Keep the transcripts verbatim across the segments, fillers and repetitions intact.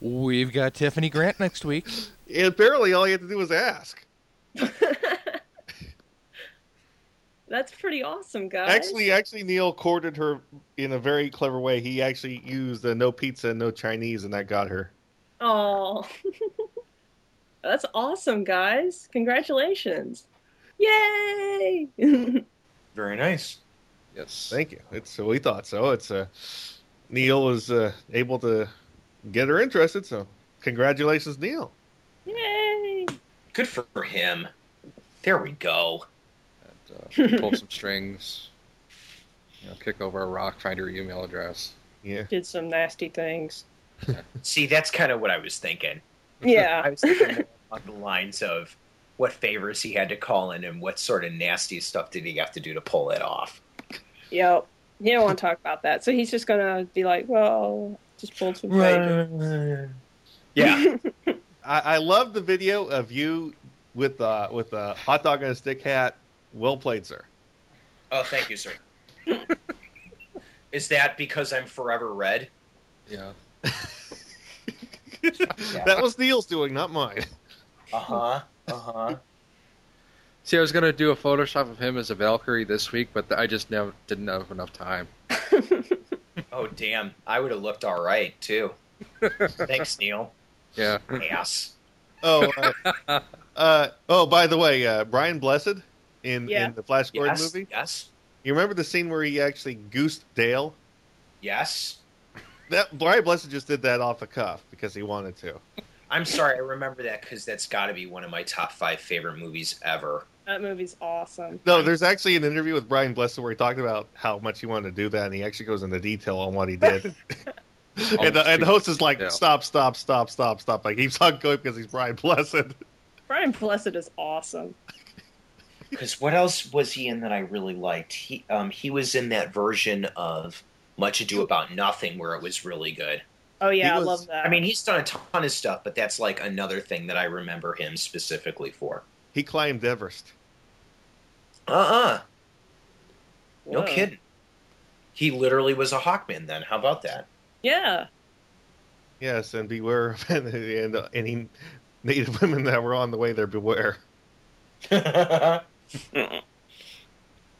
We've got Tiffany Grant next week. And apparently all you have to do is ask. That's pretty awesome, guys. Actually, actually, Neil courted her in a very clever way. He actually used a no pizza, no Chinese, and that got her. Oh, that's awesome, guys. Congratulations. Yay. Very nice. Yes. Thank you. It's we thought so. It's uh, Neil was uh, able to get her interested, so congratulations, Neil. Yay. Good for him. There we go. And, uh, pull some strings. You know, kick over a rock, find her email address. Yeah. Did some nasty things. See, that's kind of what I was thinking. Yeah. I was thinking along the lines of what favors he had to call in and what sort of nasty stuff did he have to do to pull it off. Yep. You don't want to talk about that. So he's just going to be like, well, just pulled some favors. Yeah. I, I love the video of you with uh, with a hot dog and a stick hat. Well played, sir. Oh, thank you, sir. Is that because I'm forever red? Yeah. Yeah. That was Neil's doing, not mine. Uh-huh. Uh-huh. See, I was going to do a Photoshop of him as a Valkyrie this week, but I just never, didn't have enough time. Oh, damn. I would have looked all right, too. Thanks, Neil. Yeah. Ass. Oh, uh, uh, oh, by the way, uh, Brian Blessed in, yeah. in the Flash Gordon yes, movie? Yes. You remember the scene where he actually goosed Dale? Yes. That Brian Blessed just did that off the cuff because he wanted to. I'm sorry, I remember that because that's got to be one of my top five favorite movies ever. That movie's awesome. No, there's actually an interview with Brian Blessed where he talked about how much he wanted to do that, and he actually goes into detail on what he did. oh, and, the, and the host is like, yeah. stop, stop, stop, stop, stop. Like, he's not going because he's Brian Blessed. Brian Blessed is awesome. Because what else was he in that I really liked? He um, he was in that version of Much Ado About Nothing, where it was really good. Oh, yeah, was, I love that. I mean, he's done a ton of stuff, but that's, like, another thing that I remember him specifically for. He climbed Everest. Uh-uh. No Whoa. kidding. He literally was a Hawkman then. How about that? Yeah. Yes, and beware of any, and, uh, any Native women that were on the way there, beware.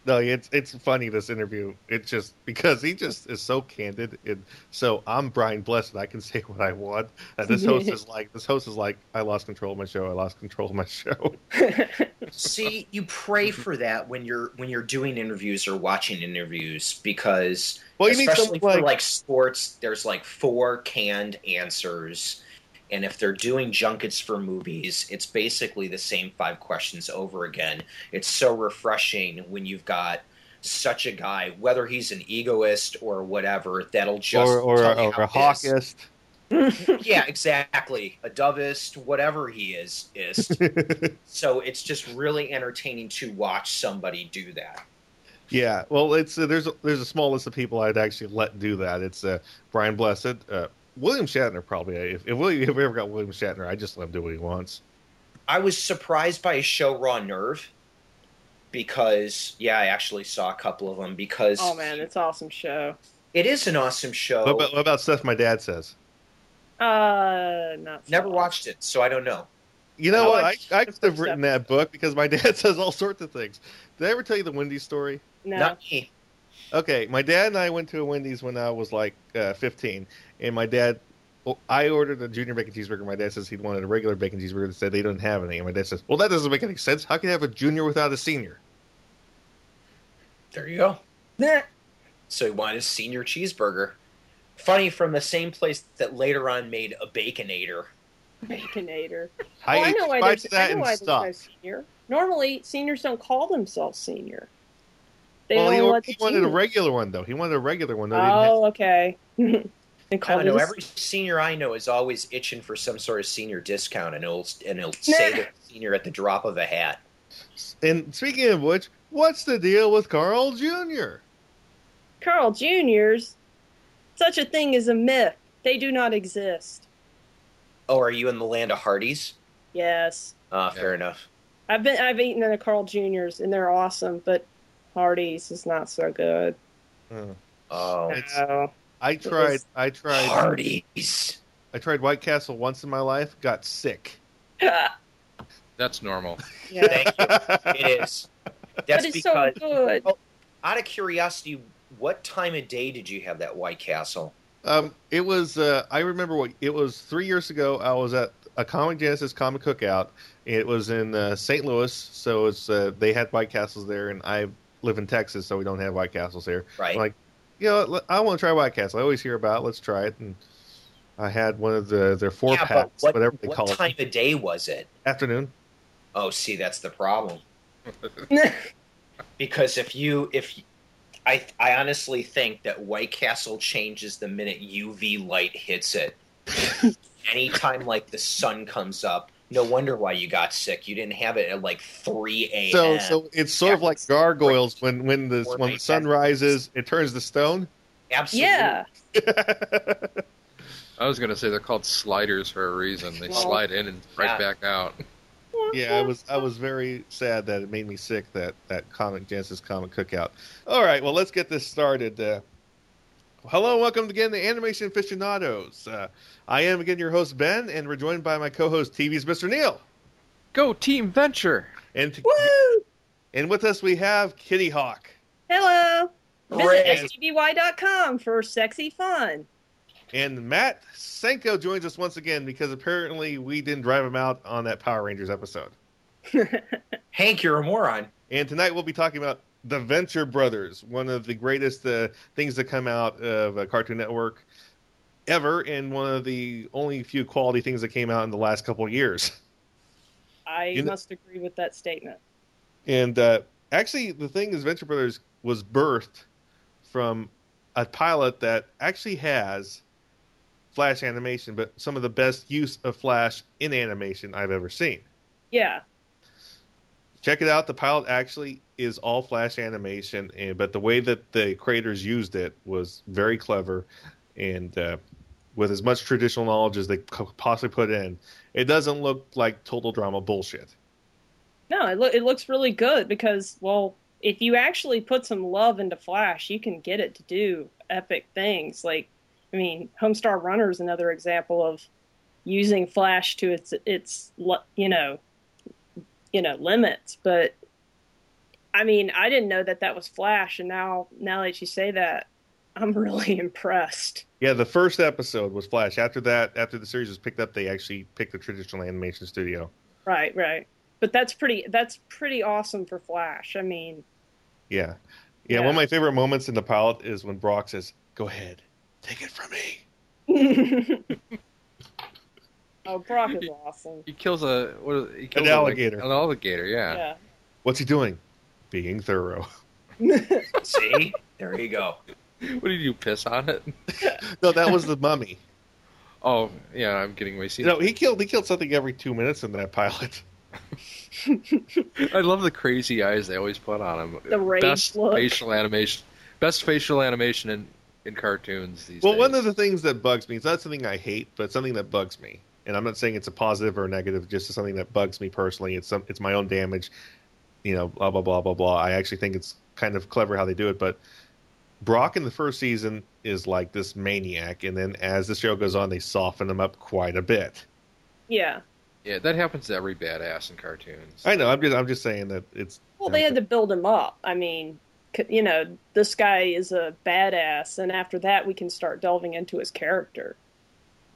No, it's it's funny, this interview. It's just because he just is so candid, and so I'm Brian Blessed. I can say what I want. And this host is like, this host is like, I lost control of my show. I lost control of my show. See, you pray for that when you're when you're doing interviews or watching interviews, because well, especially for like, like sports, there's like four canned answers. And if they're doing junkets for movies, it's basically the same five questions over again. It's so refreshing when you've got such a guy, whether he's an egoist or whatever, that'll just or, or, tell or, or a hawkist. Yeah, exactly. A dovist, whatever he is, is. So it's just really entertaining to watch somebody do that. Yeah, well, it's uh, there's a, there's a small list of people I'd actually let do that. It's uh, Brian Blessed. Uh, William Shatner probably. If, if, William, if we ever got William Shatner, I just let him do what he wants. I was surprised by his show Raw Nerve because, yeah, I actually saw a couple of them because... Oh, man, it's an awesome show. It is an awesome show. What about, what about Stuff My Dad Says? Uh, not so Never much. watched it, so I don't know. You know what? I, I, I could have written that book because my dad says all sorts of things. Did I ever tell you the Wendy's story? No. Not me. Okay, my dad and I went to a Wendy's when I was like uh, fifteen, and my dad, well, I ordered a junior bacon cheeseburger. My dad says he wanted a regular bacon cheeseburger and said they didn't have any. And my dad says, well, that doesn't make any sense. How can you have a junior without a senior? There you go. Nah. So he wanted a senior cheeseburger. Funny, from the same place that later on made a Baconator. Baconator. I, well, I know why there's, that I know why there's no senior. Normally, seniors don't call themselves senior. They well, he, or, he wanted a regular one, though. He wanted a regular one. Though. Oh, okay. I don't know. Every senior I know is always itching for some sort of senior discount, and he'll, and he'll nah. say they're senior at the drop of a hat. And speaking of which, what's the deal with Carl Junior? Carl Junior's? Such a thing is a myth. They do not exist. Oh, are you in the land of Hardee's? Yes. Ah, uh, yeah. Fair enough. I've been I've eaten at a Carl Junior's, and they're awesome, but... Hardee's is not so good. Oh, no. I tried. I tried. Hardee's. I I tried White Castle once in my life, got sick. That's normal. Yeah. Thank you. It is. That's but it's because, so good. Well, out of curiosity, what time of day did you have that White Castle? Um, it was, uh, I remember what, it was three years ago. I was at a Comic Genesis Comic Cookout. It was in uh, Saint Louis, so it's uh, they had White Castles there, and I live in Texas, so we don't have White Castles here. Right. I'm like, you know, I want to try White Castle. I always hear about it. Let's try it. And I had one of the their four yeah, packs, what, whatever they what call it. What time of day was it? Afternoon. Oh, see, that's the problem. Because if you, if I, I honestly think that White Castle changes the minute U V light hits it. Anytime like the sun comes up, no wonder why you got sick. You didn't have it at like three a.m. So, so it's sort yeah, of like gargoyles when when the when the sun rises, it turns to stone. Absolutely. Yeah. I was going to say they're called sliders for a reason. They well, slide in and right yeah. back out. Yeah, I was I was very sad that it made me sick, that, that Comic Genesis Comic Cookout. All right, well, let's get this started. Uh, hello, and welcome again to Animation Aficionados. Uh, I am, again, your host, Ben, and we're joined by my co-host, T V's Mister Neil. Go Team Venture! And to- Woo! And with us, we have Kitty Hawk. Hello! Visit S T B Y dot com for sexy fun. And Matt Senko joins us once again because apparently we didn't drive him out on that Power Rangers episode. Hank, you're a moron. And tonight we'll be talking about The Venture Brothers, one of the greatest uh, things to come out of uh, Cartoon Network ever, and one of the only few quality things that came out in the last couple of years. I you must know? agree with that statement. And uh, actually, the thing is, Venture Brothers was birthed from a pilot that actually has Flash animation, but some of the best use of Flash in animation I've ever seen. Yeah. Check it out. The pilot actually is all Flash animation, and but the way that the creators used it was very clever, and uh, with as much traditional knowledge as they could possibly put in, it doesn't look like total drama bullshit. No, it, lo- it looks really good because, well, if you actually put some love into Flash, you can get it to do epic things. Like, I mean, Homestar Runner is another example of using Flash to its its you know you know limits. But I mean, I didn't know that that was Flash, and now now that you say that, I'm really impressed. Yeah, the first episode was Flash. After that, after the series was picked up, they actually picked the traditional animation studio. Right, right. But that's pretty. That's pretty awesome for Flash. I mean, yeah. yeah, yeah. One of my favorite moments in the pilot is when Brock says, "Go ahead." Take it from me. Oh, Brock is awesome. He kills a what is it? He kills an alligator. A, an alligator, yeah. yeah. What's he doing? Being thorough. See? There you go. What did you piss on it? No, that was the mummy. Oh, yeah, I'm getting wasted. No, he killed he killed something every two minutes in that pilot. I love the crazy eyes they always put on him. The rage Best look. facial animation. Best facial animation in in cartoons these well, days. Well, one of the things that bugs me, it's not something I hate, but something that bugs me, and I'm not saying it's a positive or a negative, just something that bugs me personally. It's some, it's my own damage, you know, blah, blah, blah, blah, blah. I actually think it's kind of clever how they do it, but Brock in the first season is like this maniac, and then as the show goes on, they soften him up quite a bit. Yeah. Yeah, that happens to every badass in cartoons. I know, I'm just, I'm just saying that it's... Well, they had to build him up. I mean... You know, this guy is a badass, and after that, we can start delving into his character,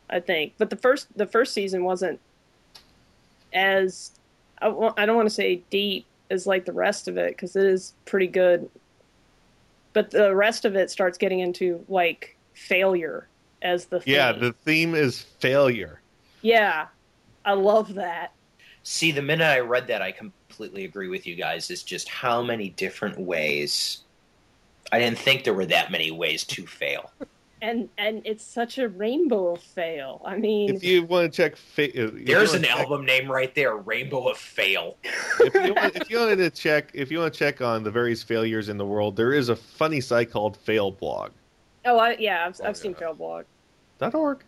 I think. But the first the first season wasn't as, I don't want to say deep as like the rest of it, because it is pretty good. But the rest of it starts getting into like failure as the theme. Yeah, the theme is failure. Yeah, I love that. See, the minute I read that, I completely agree with you guys. It's just how many different ways. I didn't think there were that many ways to fail. And and it's such a rainbow of fail. I mean... If you want to check... Fa- there's an check, album name right there, Rainbow of Fail. If you, want, if you wanted to check, if you want to check on the various failures in the world, there is a funny site called Fail Blog. Oh, I, yeah, I've, oh, I've seen Fail Blog. dot org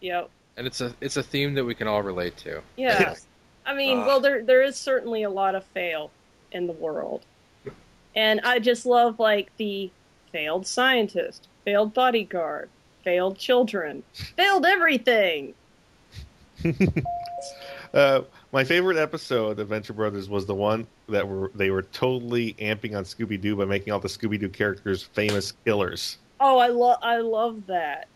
Yep. And it's a, it's a theme that we can all relate to. Yeah. I mean, uh, well, there there is certainly a lot of fail in the world. And I just love, like, the failed scientist, failed bodyguard, failed children. Failed everything! uh, my favorite episode of Venture Brothers was the one that were they were totally amping on Scooby-Doo by making all the Scooby-Doo characters famous killers. Oh, I, lo- I love that.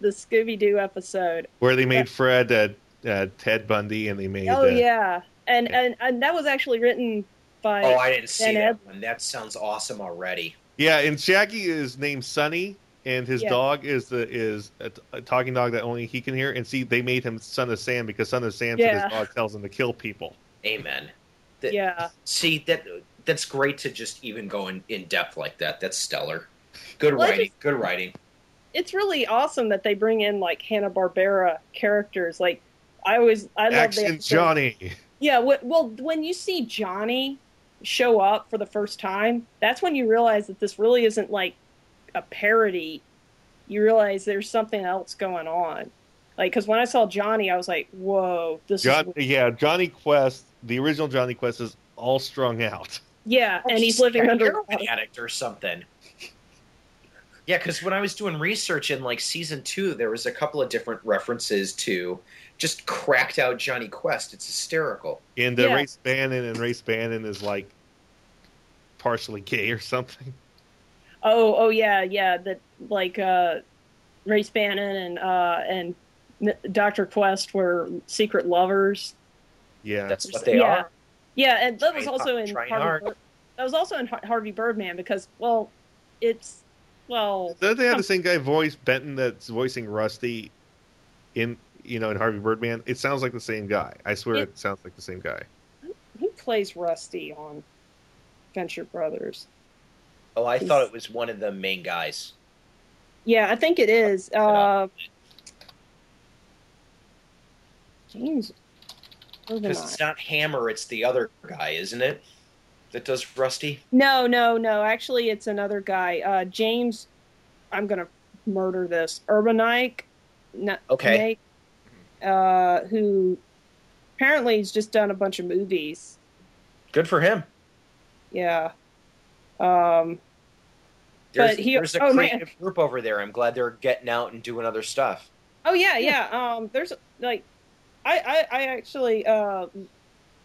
The Scooby-Doo episode. Where they made yeah. Fred uh, uh, Ted Bundy, and they made... Oh, uh, yeah. And, yeah. And, and that was actually written by... Oh, I didn't see that one. That sounds awesome already. Yeah, and Shaggy is named Sonny, and his yeah. dog is the is a, a talking dog that only he can hear. And see, they made him Son of Sam because Son of Sam yeah. said his dog tells him to kill people. Amen. That, yeah. See, that that's great to just even go in, in depth like that. That's stellar. Good well, writing. Just, good writing. It's really awesome that they bring in like Hanna-Barbera characters. Like I always, I Action love that Johnny. Yeah. W- well, when you see Johnny show up for the first time, that's when you realize that this really isn't like a parody. You realize there's something else going on. Like, because when I saw Johnny, I was like, whoa, this John, is... Yeah, Johnny Quest, the original Johnny Quest is all strung out. Yeah, oh, and he's living under... an addict or something. Yeah, because when I was doing research in, like, season two, there was a couple of different references to just cracked out Johnny Quest. It's hysterical. And uh, yeah. Race Bannon, and Race Bannon is, like, partially gay or something. Oh, oh yeah, yeah. That like uh, Race Bannon and uh, and Doctor Quest were secret lovers. Yeah, that's what they yeah. are. Yeah, and that try was also hard, in Harvey Bird- that was also in Harvey Birdman because well, it's well. Don't they have the same guy voice Benton that's voicing Rusty in you know in Harvey Birdman? It sounds like the same guy. I swear, it, it sounds like the same guy. Who plays Rusty on Venture Brothers? Oh, I thought it was one of the main guys. Yeah, I think it is. Uh, James. Because it's not Hammer, it's the other guy, isn't it? That does Rusty? No, no, no. Actually, it's another guy. Uh, James, I'm going to murder this. Urbanik. No, okay. Uh, who apparently has just done a bunch of movies. Good for him. Yeah. Um, there's, but he, there's a oh, creative man. group over there. I'm glad they're getting out and doing other stuff. Oh yeah, yeah. Um, there's like, I, I, I actually, uh,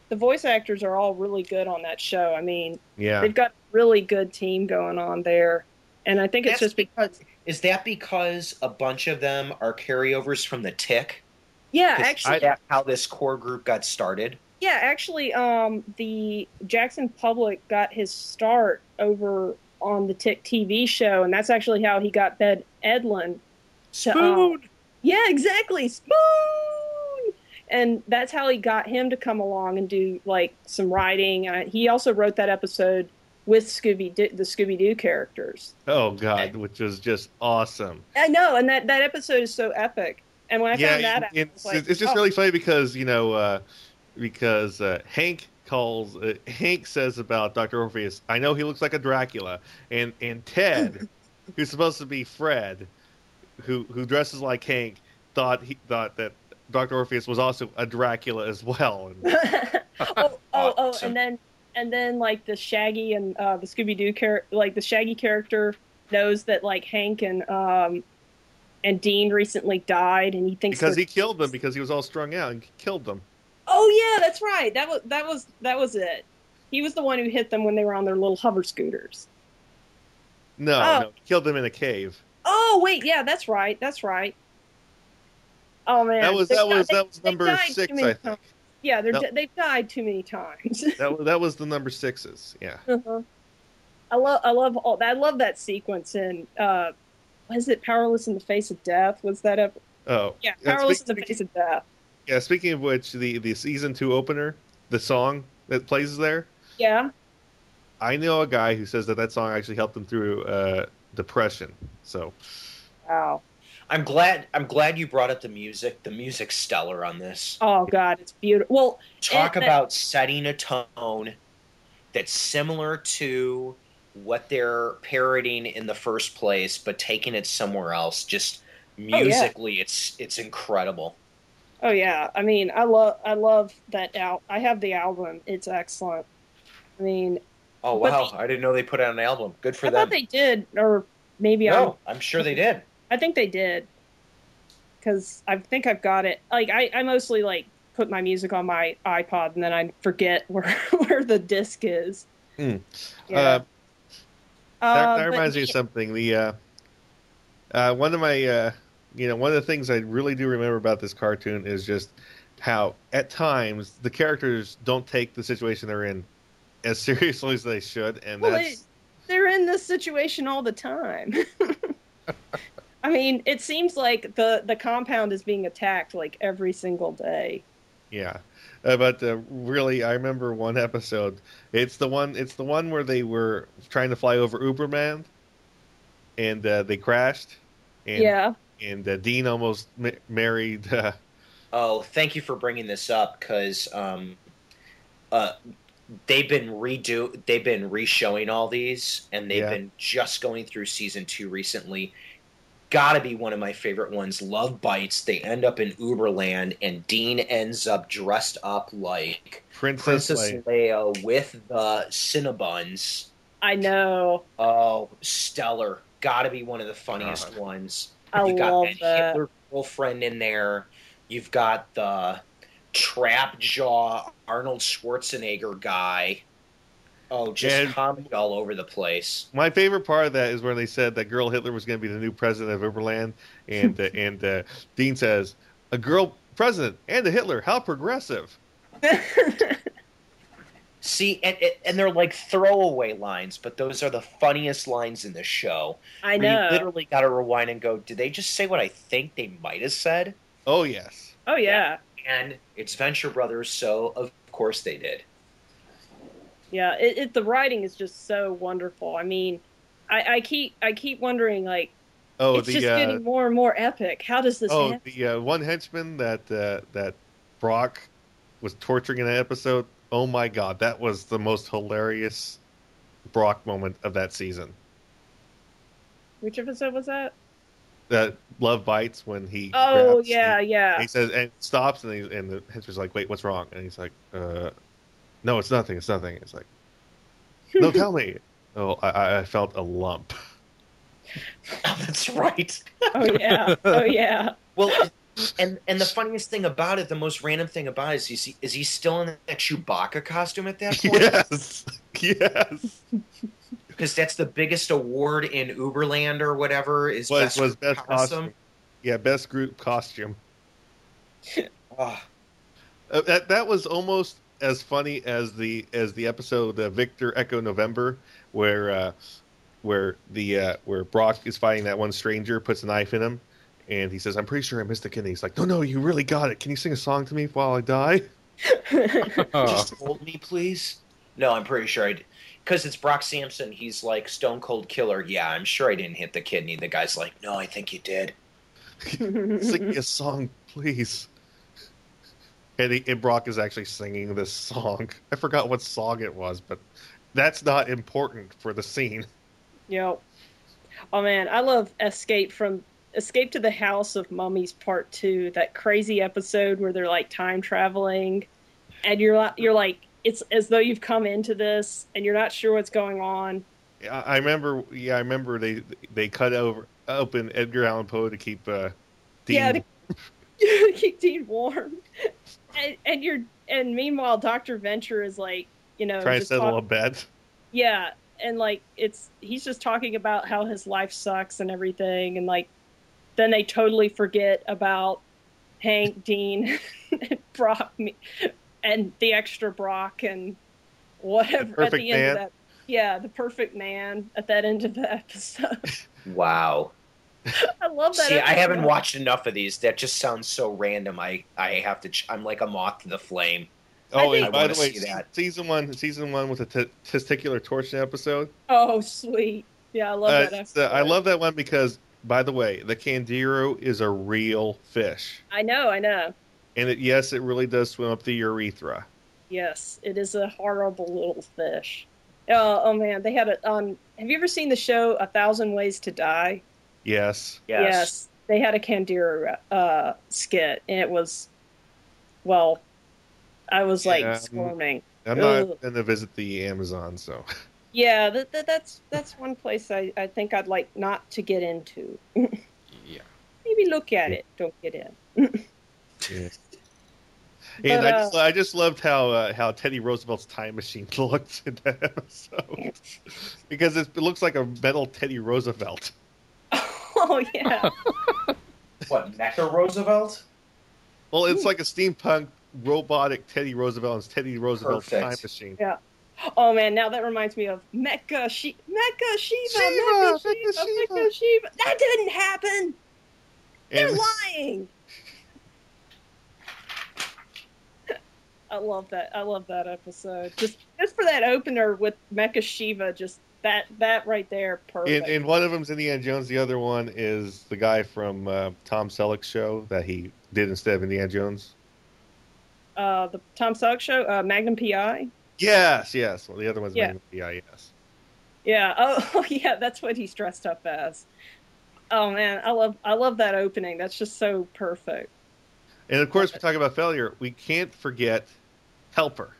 the voice actors are all really good on that show. I mean, yeah. they've got a really good team going on there, and I think it's That's just because is that because a bunch of them are carryovers from The Tick? Yeah, actually, that's how this core group got started. Yeah, actually, um, the Jackson Public got his start over on the Tick T V show, and that's actually how he got Ben Edlund. To, Spoon! Um, yeah, exactly! Spoon! And that's how he got him to come along and do, like, some writing. Uh, he also wrote that episode with Scooby-Doo, the Scooby-Doo characters. Oh, God, which was just awesome. I know, and that, that episode is so epic. And when I yeah, found that out, it's, like, it's just oh. really funny because, you know... Uh, Because uh, Hank calls, uh, Hank says about Doctor Orpheus, I know he looks like a Dracula, and and Ted, who's supposed to be Fred, who who dresses like Hank, thought he thought that Doctor Orpheus was also a Dracula as well. And, oh, oh, oh, and then and then like the Shaggy and uh, the Scooby Doo character, like the Shaggy character knows that like Hank and um and Dean recently died, and he thinks because he killed them because he was all strung out and killed them. Oh yeah, that's right. That was that was that was it. He was the one who hit them when they were on their little hover scooters. No, oh. no, he killed them in a cave. Oh wait, yeah, that's right, that's right. Oh man, that was that was that was number six, I think. Yeah, they're they've died too many times. that was that was the number sixes. Yeah. Uh-huh. I love I love all I love that sequence in uh, was it Powerless in the Face of Death? Was that a oh yeah Powerless in the Face of Death. Yeah, speaking of which, the, the season two opener, the song that plays there. Yeah. I know a guy who says that that song actually helped him through uh, depression. So. Wow. I'm glad I'm glad you brought up the music. The music's stellar on this. Oh, God, it's beautiful. Well, Talk it, about that... setting a tone that's similar to what they're parodying in the first place, but taking it somewhere else. Just musically, oh, yeah. it's it's incredible. Oh yeah, I mean, I love, I love that out. Al- I have the album; it's excellent. I mean, oh wow, they, I didn't know they put out an album. Good for I them. I thought they did, or maybe no, I. No, I'm sure they did. I think they did, because I think I've got it. Like I, I mostly like put my music on my iPod and then I forget where where the disc is. Mm. Yeah. Uh, that, that uh, reminds but, me of something. The uh, uh, one of my uh, you know one of the things I really do remember about this cartoon is just how at times the characters don't take the situation they're in as seriously as they should, and well, that's. It, they're in this situation all the time. I mean, it seems like the, the compound is being attacked like every single day. Yeah. Uh, but uh, really, I remember one episode. It's the one It's the one where they were trying to fly over Uberman, and uh, they crashed. And, yeah. And uh, Dean almost ma- married... Uh... Oh, thank you for bringing this up, because... Um, uh, They've been redo. They've been reshowing all these, and they've yeah. been just going through season two recently. Got to be one of my favorite ones. Love Bites. They end up in Uberland, and Dean ends up dressed up like Princess, Princess Leia. Leia with the Cinnabons. I know. Oh, stellar! Got to be one of the funniest uh, ones. I You've love got that Hitler girlfriend in there. You've got the trap jaw Arnold Schwarzenegger guy. Oh, just and comedy all over the place. My favorite part of that is when they said that girl Hitler was going to be the new president of Uberland, and uh, and uh, Dean says, "A girl president and a Hitler, how progressive." See, and and they're like throwaway lines, but those are the funniest lines in the show. I know. You literally got to rewind and go, "Did they just say what I think they might have said?" Oh yes. Oh yeah. And it's Venture Brothers, so of course they did. Yeah, it, it, the writing is just so wonderful. I mean, I, I keep I keep wondering, like, oh, it's the, just uh, getting more and more epic. How does this oh, happen? Oh, the uh, one henchman that, uh, that Brock was torturing in that episode, oh my god, that was the most hilarious Brock moment of that season. Which episode was that? That Love Bites, when he oh yeah and, yeah he says and stops and he, and the henchman's like, wait, what's wrong? And he's like, uh, no, it's nothing, it's nothing. It's like, no, tell me. Oh, I, I felt a lump. Oh, that's right. Oh yeah, oh yeah. Well, and and the funniest thing about it, the most random thing about it is you see is he still in that Chewbacca costume at that point? Yes, yes. Because that's the biggest award in Uberland or whatever is was, best, was best costume. costume. Yeah, best group costume. uh, that that was almost as funny as the as the episode uh, Victor Echo November, where uh, where the uh, where Brock is fighting that one stranger, puts a knife in him, and he says, "I'm pretty sure I missed a kidney." He's like, "No, no, you really got it. Can you sing a song to me while I die? Just hold me, please." No, I'm pretty sure I did. Because it's Brock Samson, he's like Stone Cold Killer. Yeah, I'm sure I didn't hit the kidney. The guy's like, no, I think you did. Sing me a song, please. And, he, and Brock is actually singing this song. I forgot what song it was, but that's not important for the scene. Yep. Oh, man, I love Escape from Escape to the House of Mummies Part two, that crazy episode where they're, like, time traveling. And you're you're like... It's as though you've come into this and you're not sure what's going on. I remember, yeah, I remember they they cut over open Edgar Allan Poe to keep uh, Dean. Yeah, to, to keep Dean warm. And, and you're and meanwhile, Doctor Venture is like, you know, trying to settle a bet. Yeah, and like it's he's just talking about how his life sucks and everything, and like then they totally forget about Hank, Dean, and Brock. Me. And the extra Brock and whatever the perfect at the end man. Of that. Yeah, the perfect man at that end of the episode. Wow. I love that. See, episode. I haven't watched enough of these. That just sounds so random. I, I have to, ch- I'm like a moth to the flame. Oh, and by the way, season one, season one with a t- testicular torsion episode. Oh, sweet. Yeah, I love uh, that episode. I love that one because, by the way, the Candiru is a real fish. I know, I know. And it, yes, it really does swim up the urethra. Yes, it is a horrible little fish. Uh, oh man, they had it on. Have you ever seen the show A Thousand Ways to Die? Yes. Yes. Yes. They had a Candiru uh, skit, and it was, well, I was like yeah, squirming. I'm Ugh. not going to visit the Amazon, so. Yeah, that, that, that's that's one place I, I think I'd like not to get into. maybe look at it. Don't get in. Yeah. And but, I, just, uh, I just loved how uh, how Teddy Roosevelt's time machine looked in that episode. Because it looks like a metal Teddy Roosevelt. Oh, yeah. What, Mecha Roosevelt? Well, it's Ooh. like a steampunk robotic Teddy Roosevelt. It's Teddy Roosevelt's Perfect. time machine. Yeah. Oh, man, now that reminds me of Mecha She- Mecha Shiva, Shiva, Mecha, Mecha, Shiva, Shiva. Mecha, Shiva, Mecha Shiva. That didn't happen! They're and... lying! I love that. I love that episode. Just just for that opener with Mecha Shiva, just that that right there, perfect. And, and one of them's Indiana Jones. The other one is the guy from uh, Tom Selleck's show that he did instead of Indiana Jones. Uh, the Tom Selleck show, uh, Magnum P I. Yes, yes. Well, the other one's yeah. Magnum P I. Yes. Yeah. Oh, yeah. That's what he's dressed up as. Oh man, I love I love that opening. That's just so perfect. And of course, we talk about failure. We can't forget. Helper.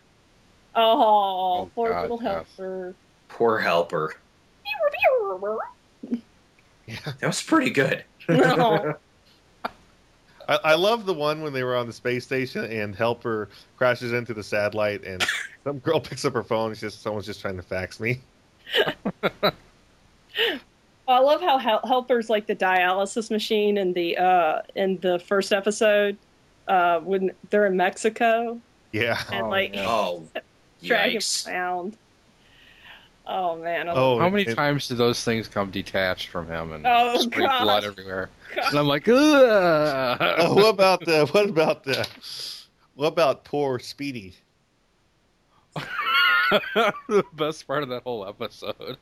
Oh, oh poor God, little Helper. Poor Helper. Yeah. That was pretty good. No. I, I love the one when they were on the space station and Helper crashes into the satellite and some girl picks up her phone and says, someone's just trying to fax me. I love how Hel- Helper's like the dialysis machine in the, uh, in the first episode uh, when they're in Mexico. Yeah. And like, oh, drag him around. Oh man! Oh, how many it, times do those things come detached from him and oh, spray gosh. blood everywhere? Gosh. And I'm like, ugh. Oh, what about the? What about the? What about poor Speedy? The best part of that whole episode.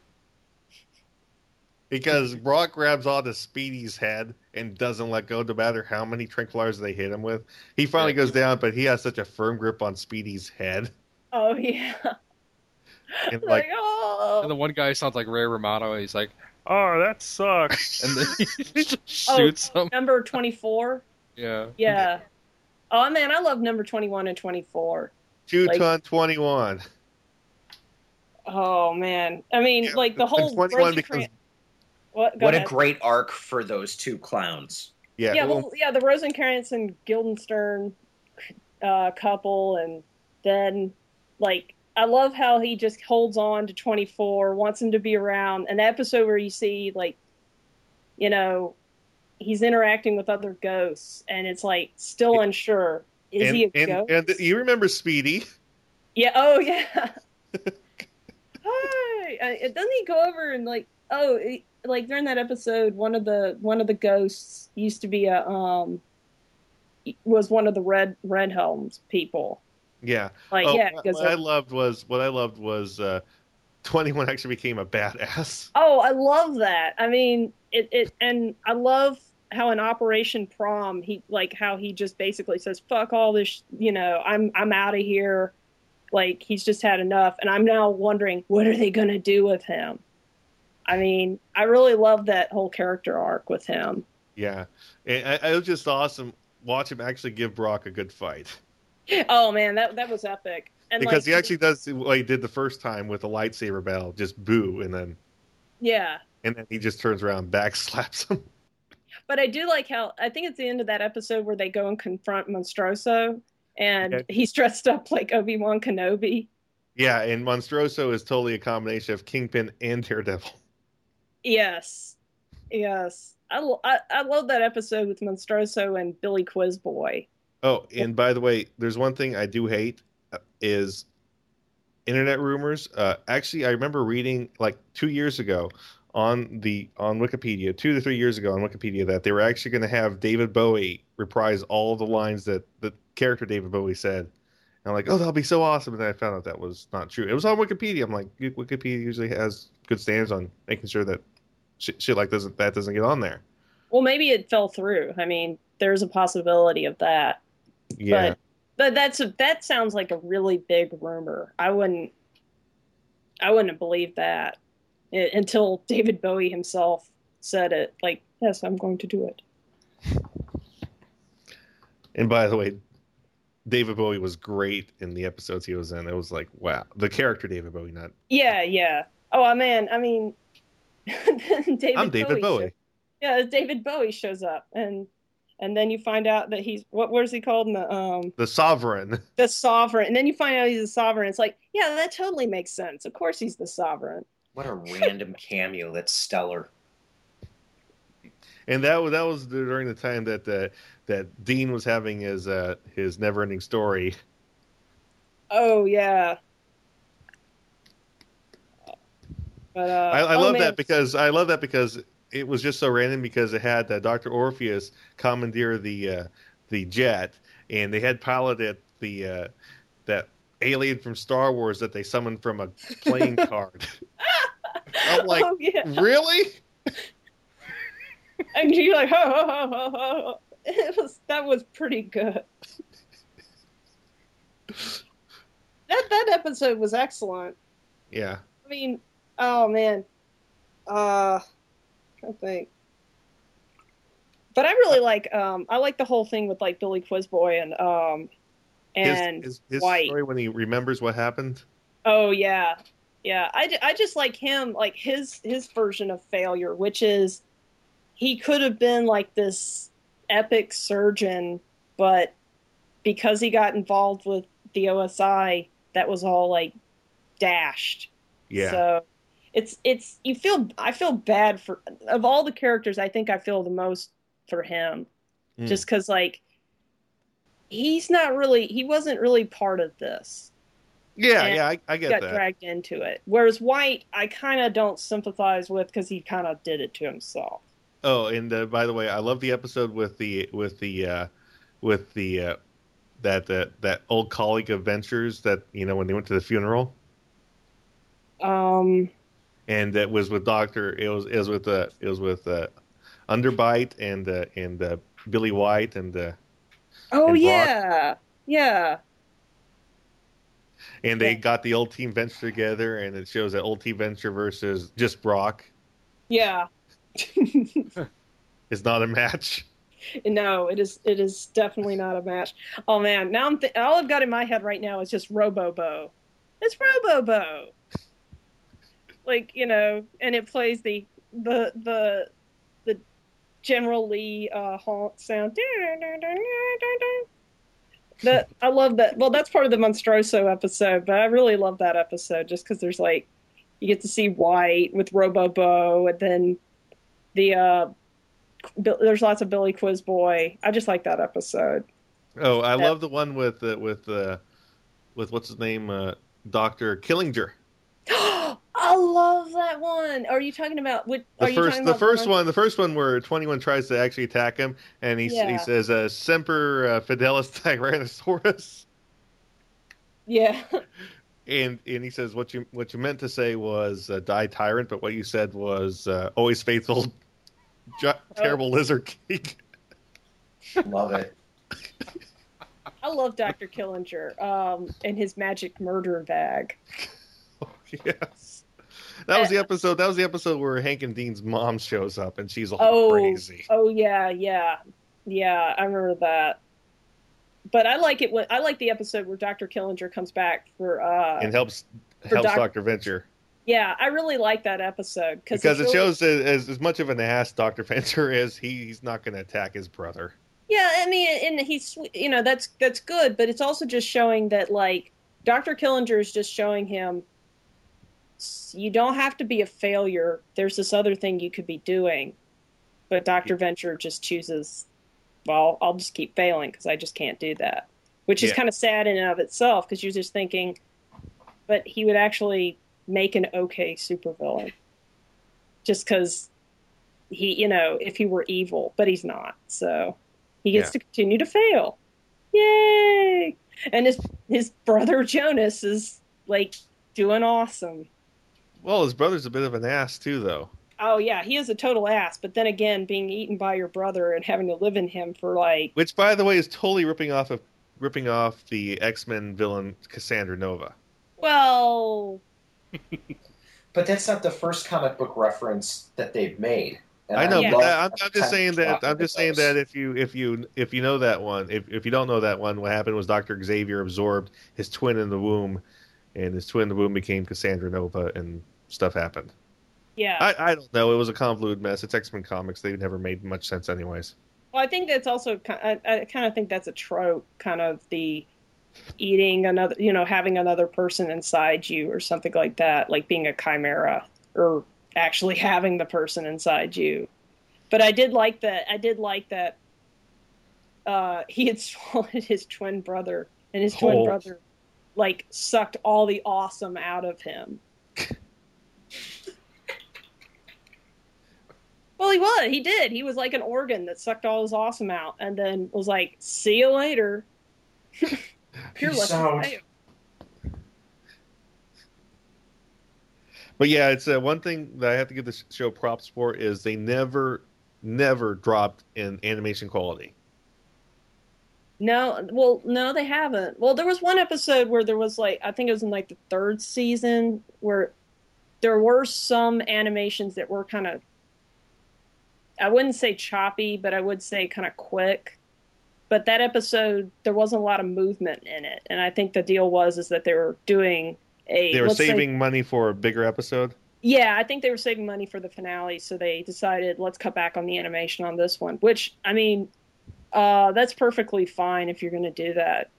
Because Brock grabs onto Speedy's head and doesn't let go, no matter how many Tranquilizers they hit him with. He finally goes down, but he has such a firm grip on Speedy's head. Oh, yeah. And, like, like, oh. And the one guy sounds like Ray Romano. He's like, oh, that sucks. And then he just shoots oh, him. Number twenty-four? Yeah. Yeah. Oh, man, I love number twenty-one and twenty-four. Two-ton like, twenty-one. Oh, man. I mean, yeah, like, the whole... twenty-one because... What, what a great arc for those two clowns. Yeah, yeah, well, yeah the Rosencrantz and Guildenstern uh, couple, and then, like, I love how he just holds on to twenty-four, wants him to be around. An episode where you see, like, you know, he's interacting with other ghosts, and it's, like, still unsure. Is and, he a and, ghost? And you remember Speedy. Yeah, oh, yeah. Hi! Doesn't he go over and, like, oh... It, like during that episode, one of the one of the ghosts used to be a um was one of the Red Redhelm's people. Yeah, like oh, yeah. What, what I loved was what I loved was uh, twenty-one actually became a badass. Oh, I love that. I mean, it it and I love how in Operation Prom he like how he just basically says fuck all this. You know, I'm I'm out of here. Like he's just had enough, and I'm now wondering what are they gonna do with him. I mean, I really love that whole character arc with him. Yeah. It, it was just awesome. Watch him actually give Brock a good fight. Oh, man, that that was epic. And because like, he actually does what he did the first time with the lightsaber battle, just boo, and then... Yeah. And then he just turns around and back slaps him. But I do like how... I think it's the end of that episode where they go and confront Monstroso, and yeah. he's dressed up like Obi-Wan Kenobi. Yeah, and Monstroso is totally a combination of Kingpin and Daredevil. Yes, yes. I, I, I love that episode with Monstroso and Billy Quizboy. Oh, and by the way, there's one thing I do hate uh, is internet rumors. Uh, actually, I remember reading like two years ago on the on Wikipedia, two to three years ago on Wikipedia, that they were actually going to have David Bowie reprise all the lines that the character David Bowie said. And I'm like, oh, that'll be so awesome. And then I found out that was not true. It was on Wikipedia. I'm like, Wikipedia usually has good standards on making sure that sh- shit like doesn't that doesn't get on there. Well, maybe it fell through. I mean, there's a possibility of that. Yeah. But, but that's a, that sounds like a really big rumor. I wouldn't I wouldn't have believed that it, until David Bowie himself said it. Like, yes, I'm going to do it. And by the way, David Bowie was great in the episodes he was in. It was like, wow. The character David Bowie, not... Yeah, yeah. Oh, man. I mean... David I'm David Bowie. Bowie. Yeah, David Bowie shows up, and and then you find out that he's what? What is he called? In the um, the Sovereign. The Sovereign, and then you find out he's the Sovereign. It's like, yeah, that totally makes sense. Of course, he's the Sovereign. What a random cameo! That's stellar. And that was that was during the time that the, that Dean was having his uh, his never-ending story. Oh yeah. But, uh, I, I oh, love man. that because I love that because it was just so random because it had uh, Doctor Orpheus commandeer the uh, the jet, and they had piloted the uh, that alien from Star Wars that they summoned from a playing card. I'm like, oh, yeah. Really? And you're like, ho, ho, ho, ho, ho. It was, that was pretty good. that that episode was excellent. Yeah. I mean, oh, man. Uh, I think. But I really like, um, I like the whole thing with, like, Billy Quizboy and, um, and his, his, his White. His story when he remembers what happened? Oh, yeah. Yeah. I, I just like him, like, his his version of failure, which is, he could have been like this epic surgeon, but because he got involved with the O S I, that was all like dashed. Yeah. So it's it's you feel I feel bad for of all the characters. I think I feel the most for him, mm. just because like he's not really he wasn't really part of this. Yeah, and yeah, I, I get got that. Dragged into it. Whereas White, I kind of don't sympathize with because he kind of did it to himself. Oh, and uh, by the way, I love the episode with the with the uh, with the uh, that uh, that old colleague of Ventures that you know when they went to the funeral. Um, and that was with Doctor. It was it was with uh, it was with uh, Underbite and uh, and uh, Billy White and. Uh, oh and yeah, yeah. And they yeah. got the old team Venture together, and it shows that old team Venture versus just Brock. Yeah. It's not a match. No, it is. It is definitely not a match. Oh man, now I'm th- all I've got in my head right now is just Robobo. It's Robobo. Like you know, and it plays the the the the General Lee uh, haunt sound. That I love that. Well, that's part of the Monstroso episode, but I really love that episode just because there's like you get to see White with Robobo, and then. The uh, there's lots of Billy Quizboy. I just like that episode. Oh, I that, love the one with uh, with uh, with what's his name, uh, Doctor Killinger. I love that one. Are you talking about what? The are first, you talking the about first the one? one, the first one where twenty-one tries to actually attack him, and he yeah. he says, uh, "Semper uh, Fidelis Tyrannosaurus." Yeah. And and he says what you what you meant to say was uh, die tyrant, but what you said was uh, always faithful, ju- terrible oh. lizard king. Love it. I love Doctor Killinger um, and his magic murder bag. Oh, yes, that was the episode. That was the episode where Hank and Dean's mom shows up and she's all oh, crazy. Oh yeah, yeah, yeah. I remember that. But I like it when I like the episode where Doctor Killinger comes back for uh, and helps helps Doctor Venture. Yeah, I really like that episode because it really, shows as as much of an ass Doctor Venture is, he, he's not going to attack his brother. Yeah, I mean, and he's you know that's that's good, but it's also just showing that like Doctor Killinger is just showing him you don't have to be a failure. There's this other thing you could be doing, but Doctor Yeah. Venture just chooses. Well, I'll just keep failing because I just can't do that, which is yeah. kind of sad in and of itself because you're just thinking, but he would actually make an okay supervillain just because he, you know, if he were evil, but he's not. So he gets yeah. to continue to fail. Yay. And his, his brother Jonas is like doing awesome. Well, his brother's a bit of an ass too, though. Oh, yeah, he is a total ass. But then again, being eaten by your brother and having to live in him for like... Which, by the way, is totally ripping off of ripping off the X-Men villain Cassandra Nova. Well... But that's not the first comic book reference that they've made. And I know, I but that, I'm, I'm just saying that I'm just saying that if you if you if you know that one, if if you don't know that one, what happened was Doctor Xavier absorbed his twin in the womb, and his twin in the womb became Cassandra Nova, and stuff happened. Yeah. I, I don't know. It was a convoluted mess. It's X-Men comics. They never made much sense anyways. Well, I think that's also, I, I kind of think that's a trope, kind of the eating another, you know, having another person inside you or something like that, like being a chimera or actually having the person inside you. But I did like that. I did like that uh, he had swallowed his twin brother and his oh. twin brother, like, sucked all the awesome out of him. Well, he was. He did. He was like an organ that sucked all his awesome out and then was like, see you later. You're lucky. But yeah, it's uh, one thing that I have to give the show props for is they never, never dropped in animation quality. No, well, no, they haven't. Well, there was one episode where there was like, I think it was in like the third season where there were some animations that were kind of, I wouldn't say choppy, but I would say kind of quick. But that episode, there wasn't a lot of movement in it. And I think the deal was is that they were doing a... They were saving say, money for a bigger episode? Yeah, I think they were saving money for the finale. So they decided, let's cut back on the animation on this one. Which, I mean, uh, that's perfectly fine if you're going to do that.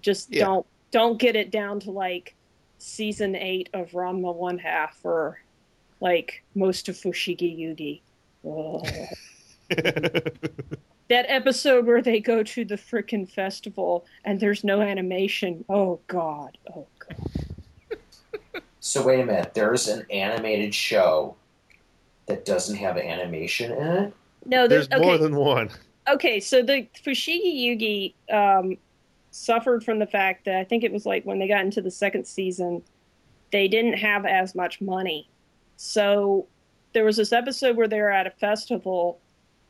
Just yeah. don't don't get it down to, like, season eight of Ranma One Half or, like, most of Fushigi Yugi. That episode where they go to the frickin' festival and there's no animation. Oh god. Oh god. So wait a minute. There's an animated show that doesn't have animation in it? No, there's, there's okay. more than one. Okay, so the Fushigi Yugi um, suffered from the fact that I think it was like when they got into the second season, they didn't have as much money. So there was this episode where they were at a festival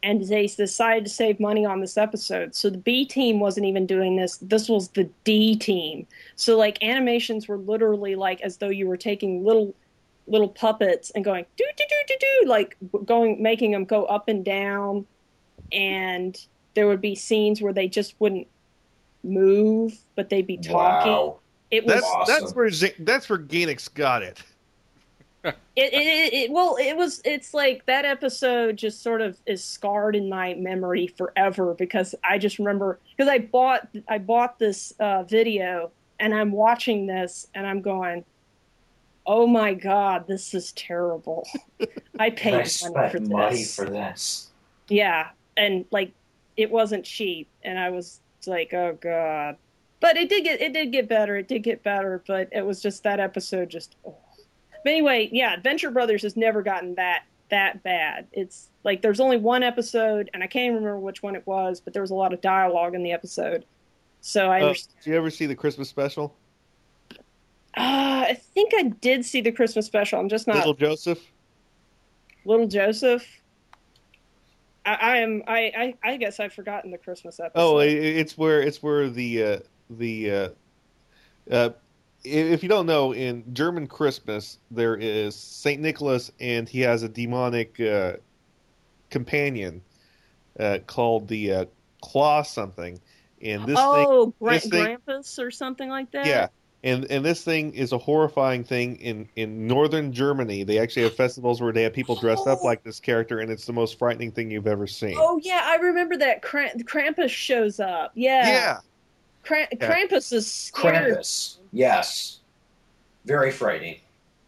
and they decided to save money on this episode. So the B team wasn't even doing this. This was the D team. So like animations were literally like as though you were taking little little puppets and going do do do do do like going making them go up and down, and there would be scenes where they just wouldn't move, but they'd be talking. Wow. It was that's, awesome. that's where that's where Gainax got it. It, it, it, it well, it was. It's like that episode just sort of is scarred in my memory forever because I just remember because I bought I bought this uh, video and I'm watching this and I'm going, oh my god, this is terrible. I paid I spent money for this. Money for this. Yeah, and like it wasn't cheap, and I was like, oh god. But it did get it did get better. It did get better, but it was just that episode just. Oh. But anyway, yeah, Adventure Brothers has never gotten that that bad. It's like there's only one episode, and I can't remember which one it was, but there was a lot of dialogue in the episode. So I uh, understand. Did you ever see the Christmas special? Uh, I think I did see the Christmas special. I'm just not Little Joseph. Little Joseph. I, I am. I, I I guess I've forgotten the Christmas episode. Oh, it's where it's where the uh, the. Uh, uh, If you don't know, in German Christmas, there is Saint Nicholas, and he has a demonic uh, companion uh, called the uh, Claw something. And this oh, thing, Gra- this thing, Grampus or something like that? Yeah, and and this thing is a horrifying thing in, in northern Germany. They actually have festivals where they have people dressed oh. up like this character, and it's the most frightening thing you've ever seen. Oh, yeah, I remember that. Kramp- Krampus shows up. Yeah. Yeah. Kramp- yeah. Krampus is scary. Krampus. Yes. Very frightening.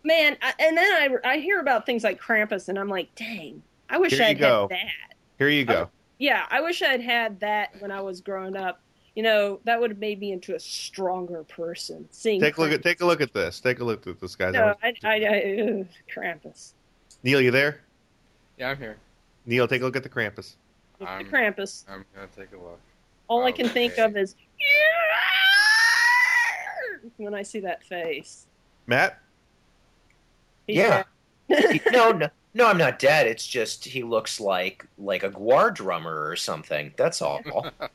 Man, I, and then I, I hear about things like Krampus, and I'm like, dang, I wish I had had that. Here you go. I, yeah, I wish I had had that when I was growing up. You know, that would have made me into a stronger person. Seeing take, a look at, take a look at this. Take a look at this, guys. No, I, I, I, ugh, Krampus. Neil, you there? Yeah, I'm here. Neil, take a look at the Krampus. Look at the Krampus. I'm going to take a look. All okay. I can think of is... when I see that face. Matt? He's yeah. no, no, no, I'm not dead. It's just he looks like like a guar drummer or something. That's awful. and,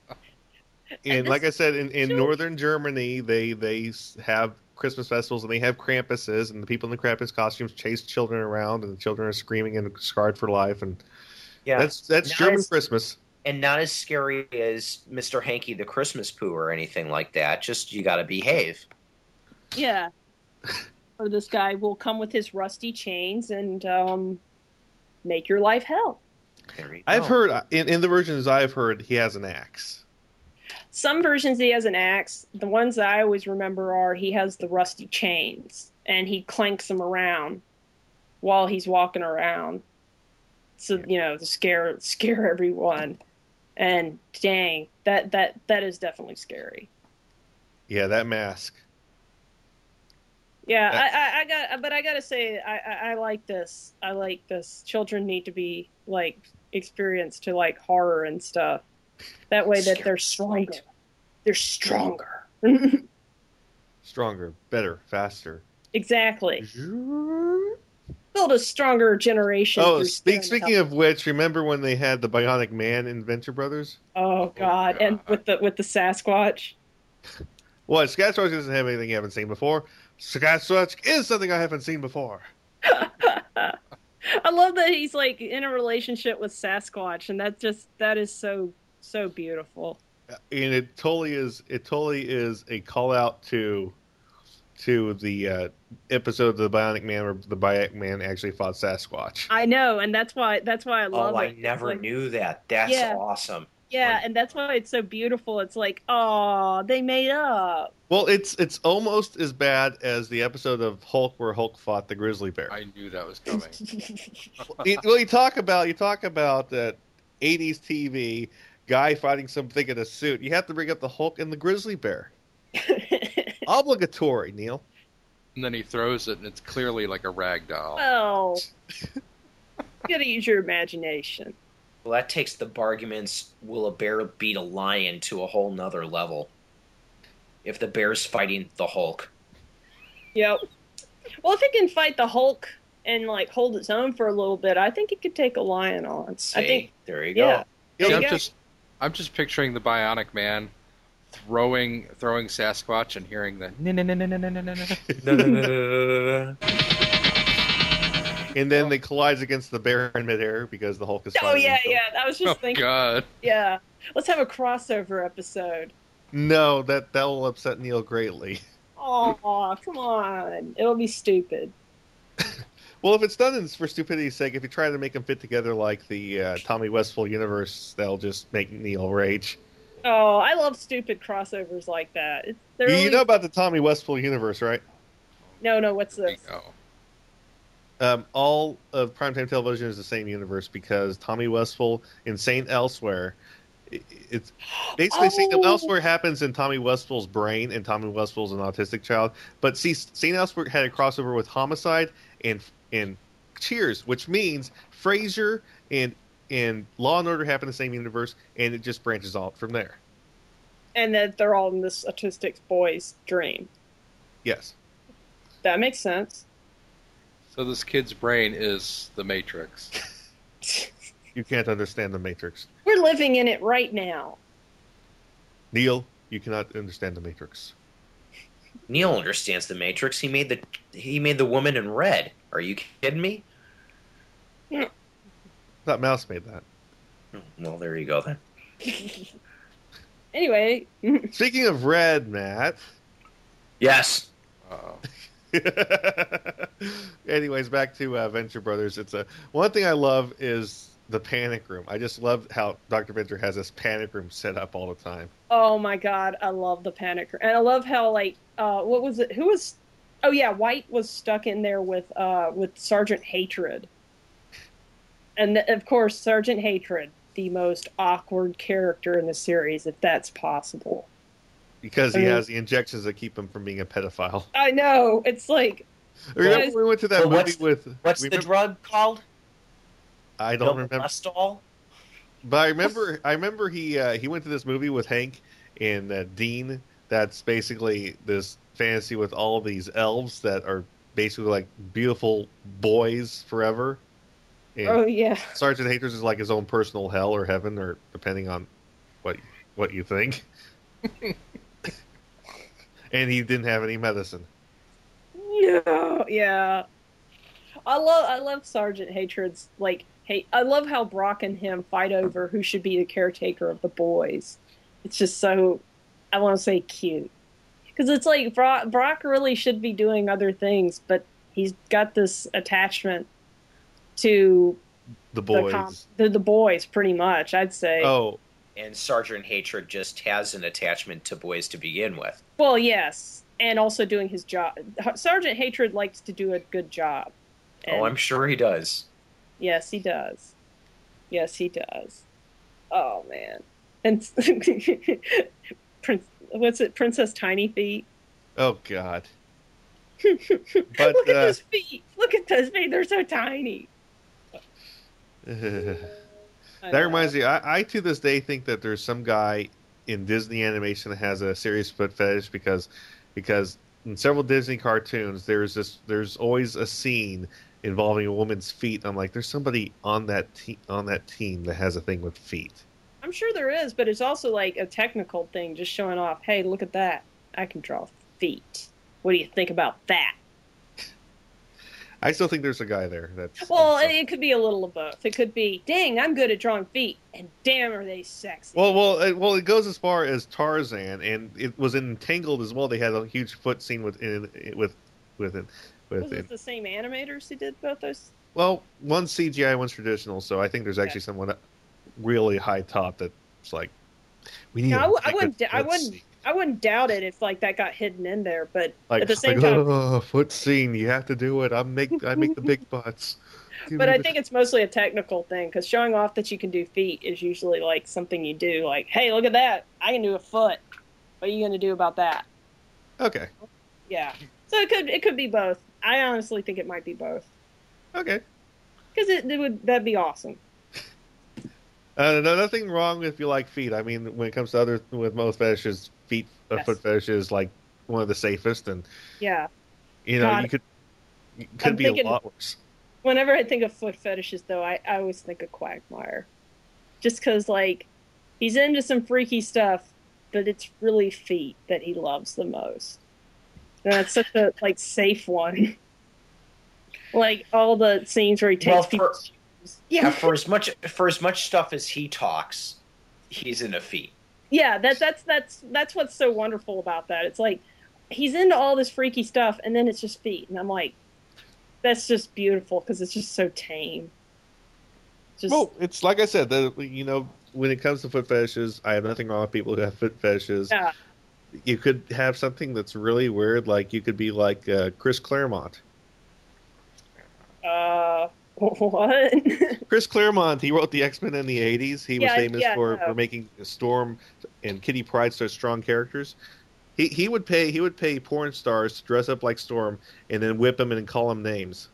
and like I said, in, in northern Germany, they they have Christmas festivals and they have Krampuses, and the people in the Krampus costumes chase children around, and the children are screaming and scarred for life. And yeah, that's that's not German as, Christmas. And not as scary as Mister Hanky the Christmas Pooh or anything like that. Just you got to behave. Yeah. or this guy will come with his rusty chains and um, make your life hell. I've heard, in, in the versions I've heard, he has an axe. Some versions he has an axe. The ones that I always remember are he has the rusty chains, and he clanks them around while he's walking around. So, you know, to scare, scare everyone. And dang, that, that, that is definitely scary. Yeah, that mask. Yeah, I, I, I got, but I gotta say, I, I, I like this. I like this. Children need to be like experienced to like horror and stuff. That way, that they're stronger. They're stronger. Stronger, better, faster. Exactly. Build a stronger generation. Oh, speak, speaking of which, remember when they had the Bionic Man in Venture Brothers? Oh God, oh, God. And with the with the Sasquatch. Well, Sasquatch doesn't have anything you haven't seen before. Sasquatch is something I haven't seen before. I love that he's like in a relationship with Sasquatch, and that just that is so so beautiful. And it totally is. It totally is a call out to to the uh, episode of the Bionic Man where the Bionic Man actually fought Sasquatch. I know, and that's why that's why I love. Oh, it. I never like, knew that. That's yeah. awesome. Yeah, and that's why it's so beautiful. It's like, oh, they made up. Well, it's it's almost as bad as the episode of Hulk where Hulk fought the grizzly bear. I knew that was coming. Well, you talk about you talk about that eighties T V guy fighting something in a suit. You have to bring up the Hulk and the grizzly bear. Obligatory, Neil. And then he throws it, and it's clearly like a rag doll. Oh, you gotta use your imagination. Well, that takes the arguments, will a bear beat a lion, to a whole nother level. If the bear's fighting the Hulk. Yep. Well, if it can fight the Hulk and, like, hold its own for a little bit, I think it could take a lion on. See, I think, there you go. Yeah. There you I'm, go. Just, I'm just picturing the Bionic Man throwing throwing Sasquatch and hearing the... And then oh. they collide against the bear in midair because the Hulk is fighting. Oh, yeah, himself. yeah. I was just oh, thinking. Oh, God. Yeah. Let's have a crossover episode. No, that that will upset Neil greatly. Oh, come on. It'll be stupid. Well, if it's done for stupidity's sake, if you try to make them fit together like the uh, Tommy Westphal universe, that'll just make Neil rage. Oh, I love stupid crossovers like that. It's, you, really... you know about the Tommy Westphal universe, right? No, no. What's this? Oh. Um, all of primetime television is the same universe because Tommy Westphal, Insane Elsewhere, it, it's basically Saint oh. Elsewhere happens in Tommy Westphal's brain, and Tommy Westphal's an autistic child. But see, Saint Elsewhere had a crossover with Homicide and and Cheers, which means Frasier and and Law and Order happen in the same universe, and it just branches out from there. And that they're all in this autistic boy's dream. Yes, that makes sense. So this kid's brain is the Matrix. You can't understand the Matrix. We're living in it right now. Neil, you cannot understand the Matrix. Neil understands the Matrix. He made the he made the woman in red. Are you kidding me? Yeah. I thought Mouse made that. Well, there you go then. Anyway. Speaking of red, Matt. Yes. Uh-oh. Anyways, back to uh, Venture Brothers. It's a one thing I love is the panic room. I just love how Doctor Venture has this panic room set up all the time. Oh my God, I love the panic room, and I love how like uh, what was it? Who was? Oh yeah, White was stuck in there with uh, with Sergeant Hatred, and the, of course Sergeant Hatred, the most awkward character in the series, if that's possible. Because he I mean, has the injections that keep him from being a pedophile. I know. It's like... Remember is, we went to that movie what's, with... What's remember, the drug called? I don't remember. Mustol? But I remember I remember he uh, he went to this movie with Hank and uh, Dean. That's basically this fantasy with all these elves that are basically like beautiful boys forever. And oh, yeah. Sergeant Haters is like his own personal hell or heaven, or depending on what what you think. And he didn't have any medicine. No, yeah. I love I love Sergeant Hatred's, like, hate. I love how Brock and him fight over who should be the caretaker of the boys. It's just so, I want to say cute. Because it's like Brock, Brock really should be doing other things, but he's got this attachment to the boys. The, com- the, the boys, pretty much, I'd say. Oh, and Sergeant Hatred just has an attachment to boys to begin with. Well, yes, and also doing his job. Sergeant Hatred likes to do a good job. And oh, I'm sure he does. Yes, he does. Yes, he does. Oh man, and Prince, what's it? Princess Tiny Feet. Oh God. But, look at uh, those feet. Look at those feet. They're so tiny. That reminds me. I, I to this day think that there's some guy in Disney animation that has a serious foot fetish because because in several Disney cartoons there's this there's always a scene involving a woman's feet. I'm like, there's somebody on that te- on that team that has a thing with feet. I'm sure there is, but it's also like a technical thing, just showing off. Hey, look at that! I can draw feet. What do you think about that? I still think there's a guy there. That's well, that's it could be a little of both. It could be, dang, I'm good at drawing feet, and damn, are they sexy. Well, well, it, well, it goes as far as Tarzan, and it was in Tangled as well. They had a huge foot scene with it, with with it. With was it, it the same animators who did both those? Well, one's C G I, one's traditional. So I think there's actually okay. someone really high top that's like, we need. No, I wouldn't. I wouldn't. Scene. I wouldn't doubt it if like that got hidden in there, but like, at the same like, time, oh, foot scene, you have to do it. I make I make the big butts. But I the... think it's mostly a technical thing because showing off that you can do feet is usually like something you do. Like, hey, look at that! I can do a foot. What are you going to do about that? Okay. Yeah. So it could it could be both. I honestly think it might be both. Okay. Because it, it would that'd be awesome. Uh, no, nothing wrong if you like feet. I mean, when it comes to other with most fetishes. Feet, uh, yes. Foot fetish is like one of the safest, and yeah, you know, God. you could you could I'm be thinking, a lot worse. Whenever I think of foot fetishes, though, I, I always think of Quagmire, just because like he's into some freaky stuff, but it's really feet that he loves the most. And that's such a like safe one. Like all the scenes where he takes well, for, shoes. Yeah, for as much for as much stuff as he talks, he's into feet. Yeah, that, that's that's that's what's so wonderful about that. It's like he's into all this freaky stuff, and then it's just feet, and I'm like, that's just beautiful because it's just so tame. Just... Well, it's like I said, the, you know, when it comes to foot fetishes, I have nothing wrong with people who have foot fetishes. Yeah. You could have something that's really weird, like you could be like uh, Chris Claremont. Uh. What? Chris Claremont, he wrote the X-Men in the eighties. He was yeah, famous yeah, for, no. for making Storm and Kitty Pryde such strong characters. He he would pay he would pay porn stars to dress up like Storm and then whip them and call them names.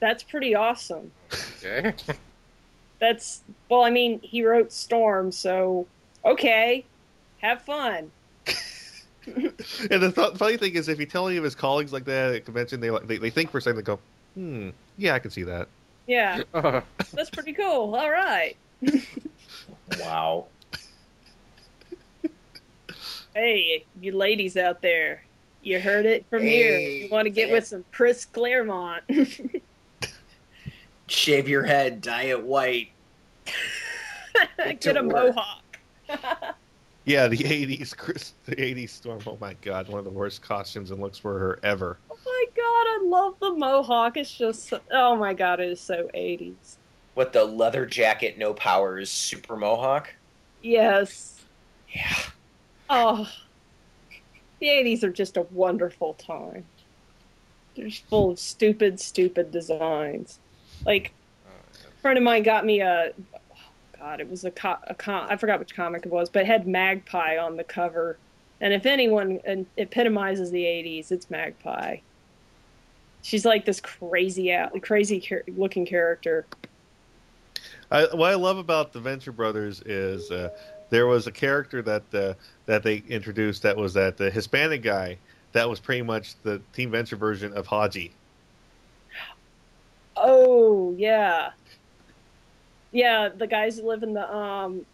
That's pretty awesome. Okay. That's well, I mean, he wrote Storm, so okay, have fun. And the th- funny thing is, if you tell any of his colleagues like that at a convention, they like they, they think for a second, they go. Hmm. Yeah, I can see that. Yeah. Uh. That's pretty cool. All right. Wow. Hey, you ladies out there. You heard it from hey. here. You want to get yeah. with some Chris Claremont. Shave your head. Dye it white. Get a work. mohawk. Yeah, the eighties Chris, the eighties Storm. Oh my God, one of the worst costumes and looks for her ever. Oh my God, I love the mohawk. It's just, oh my God, it is so eighties. What, the leather jacket, no powers, super mohawk? Yes. Yeah. Oh, the eighties are just a wonderful time. They're just full of stupid, stupid designs. Like, a friend of mine got me a. God, it was a, co- a com- I forgot which comic it was, but it had Magpie on the cover. And if anyone epitomizes the eighties, it's Magpie. She's like this crazy, out, crazy car- looking character. I, what I love about the Venture Brothers is uh, there was a character that uh, that they introduced that was that the Hispanic guy that was pretty much the Team Venture version of Haji. Oh yeah. Yeah, the guys who live in the um...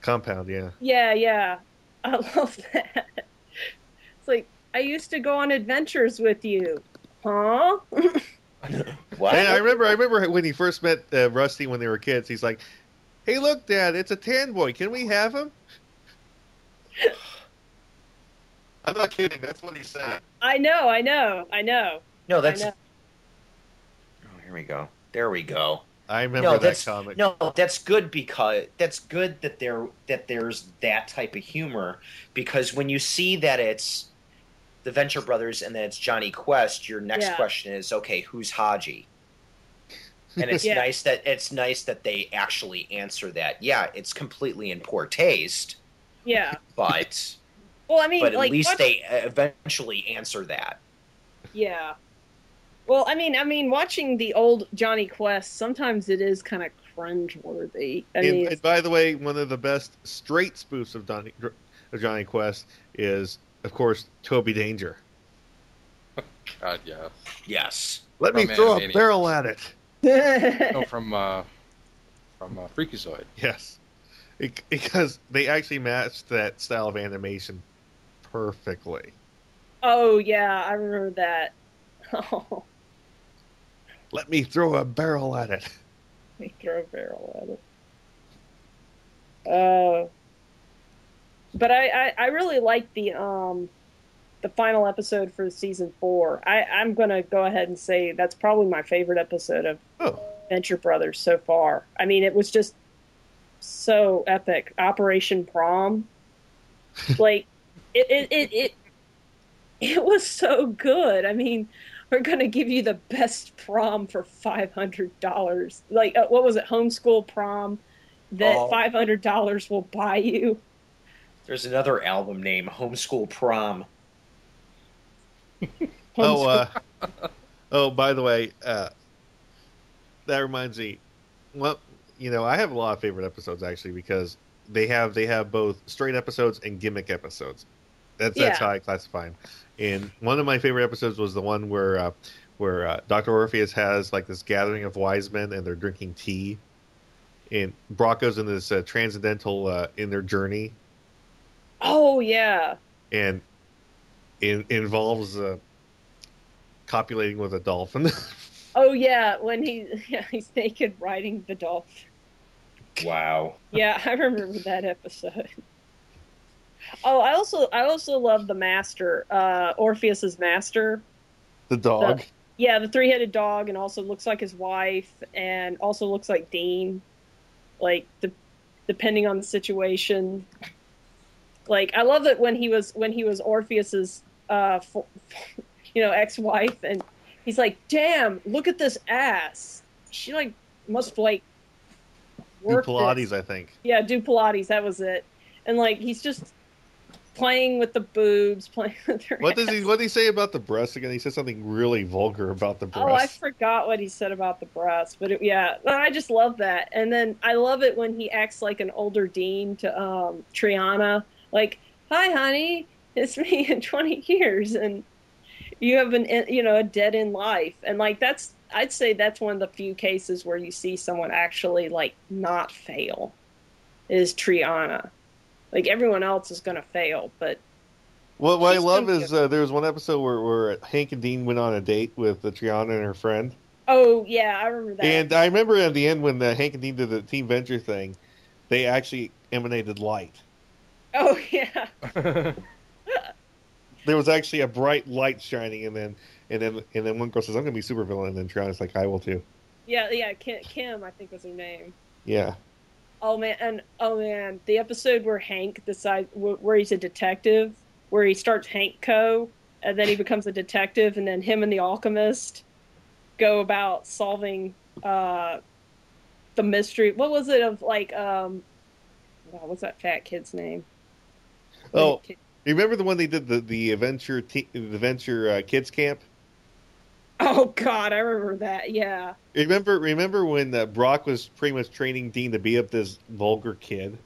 compound. Yeah. Yeah, yeah. I love that. It's like I used to go on adventures with you, huh? Wow. And I remember, I remember when he first met uh, Rusty when they were kids. He's like, "Hey, look, Dad, it's a tan boy. Can we have him?" I'm not kidding. That's what he said. I know. I know. I know. No, that's. Know. Oh, here we go. There we go. I remember no, that comic. No, that's good because that's good that there that there's that type of humor, because when you see that it's the Venture Brothers and then it's Johnny Quest, your next yeah. question is, okay, who's Haji? And it's yeah. nice that it's nice that they actually answer that. Yeah, it's completely in poor taste. Yeah, but well, I mean, but at like, least what... they eventually answer that. Yeah. Well, I mean, I mean, watching the old Johnny Quest, sometimes it is kind of cringeworthy. I and, mean, and by the way, one of the best straight spoofs of, Donny, of Johnny Quest is, of course, Toby Danger. God, yeah. Yes. Let from me throw Animaniacs. A barrel at it. No, from uh, from uh, Freakazoid. Yes, it, because they actually matched that style of animation perfectly. Oh yeah, I remember that. Oh. Let me throw a barrel at it. Let me throw a barrel at it. Uh, but I, I, I really like the um, the final episode for season four. I, I'm going to go ahead and say that's probably my favorite episode of oh. Venture Brothers so far. I mean, it was just so epic. Operation Prom. Like, it it, it, it it was so good. I mean, we're going to give you the best prom for five hundred dollars. Like, uh, what was it? Homeschool prom that oh. five hundred dollars will buy you. There's another album name, Homeschool Prom. Homeschool. Oh, uh, oh, by the way, uh, that reminds me. Well, you know, I have a lot of favorite episodes, actually, because they have they have both straight episodes and gimmick episodes. That's, yeah. that's how I classify them. And one of my favorite episodes was the one where uh, where uh, Doctor Orpheus has like this gathering of wise men and they're drinking tea. And Brock goes into this uh, transcendental uh, in their journey. Oh, yeah. And it involves uh, copulating with a dolphin. Oh, yeah. When he yeah, he's naked riding the dolphin. Wow. Yeah, I remember that episode. Oh, I also I also love the master, uh, Orpheus's master, the dog. The, yeah, the three-headed dog, and also looks like his wife, and also looks like Dean. Like the, depending on the situation. Like I love that when he was when he was Orpheus's, uh, for, you know, ex-wife, and he's like, "Damn, look at this ass. She like must like work do Pilates, this. I think." Yeah, do Pilates. That was it. And like he's just. Playing with the boobs, playing with her What ass. does he what did he say about the breasts again? He said something really vulgar about the breasts. Oh, I forgot what he said about the breasts, but it, yeah, I just love that. And then I love it when he acts like an older Dean to um, Triana, like, "Hi, honey, it's me in twenty years, and you have an you know a dead in life," and like that's I'd say that's one of the few cases where you see someone actually like not fail, is Triana. Like, everyone else is going to fail, but... Well, what I love is uh, there was one episode where, where Hank and Dean went on a date with uh, Triana and her friend. Oh, yeah, I remember that. And I remember at the end when uh, Hank and Dean did the Team Venture thing, they actually emanated light. Oh, yeah. There was actually a bright light shining, and then and then, and then one girl says, "I'm going to be supervillain," and then Triana's like, "I will too." Yeah, yeah, Kim, I think was her name. Yeah. Oh man, and oh man, the episode where Hank decides where he's a detective, where he starts Hank Co, and then he becomes a detective, and then him and the alchemist go about solving uh, the mystery. What was it of like? Um, what was that fat kid's name? Oh, kid. You remember the one they did the the adventure te- the adventure uh, kids camp? Oh God, I remember that. Yeah. Remember, remember when uh, Brock was pretty much training Dean to be up this vulgar kid.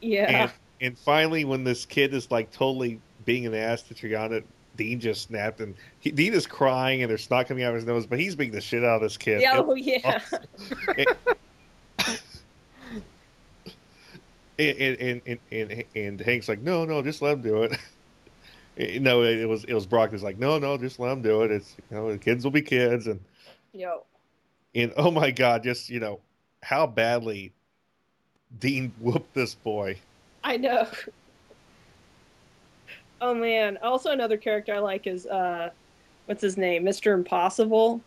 Yeah. And, and finally, when this kid is like totally being an ass to Triana, Dean just snapped, and he, Dean is crying, and there's snot coming out of his nose, but he's beating the shit out of this kid. Oh it, yeah. and, and, and, and and and Hank's like, "No, no, just let him do it." No, it was it was Brock who's like, no, no, just let them do it. It's you know, the kids will be kids, and yo, and oh my God, just you know how badly Dean whooped this boy. I know. Oh man! Also, another character I like is uh, what's his name, Mister Impossible.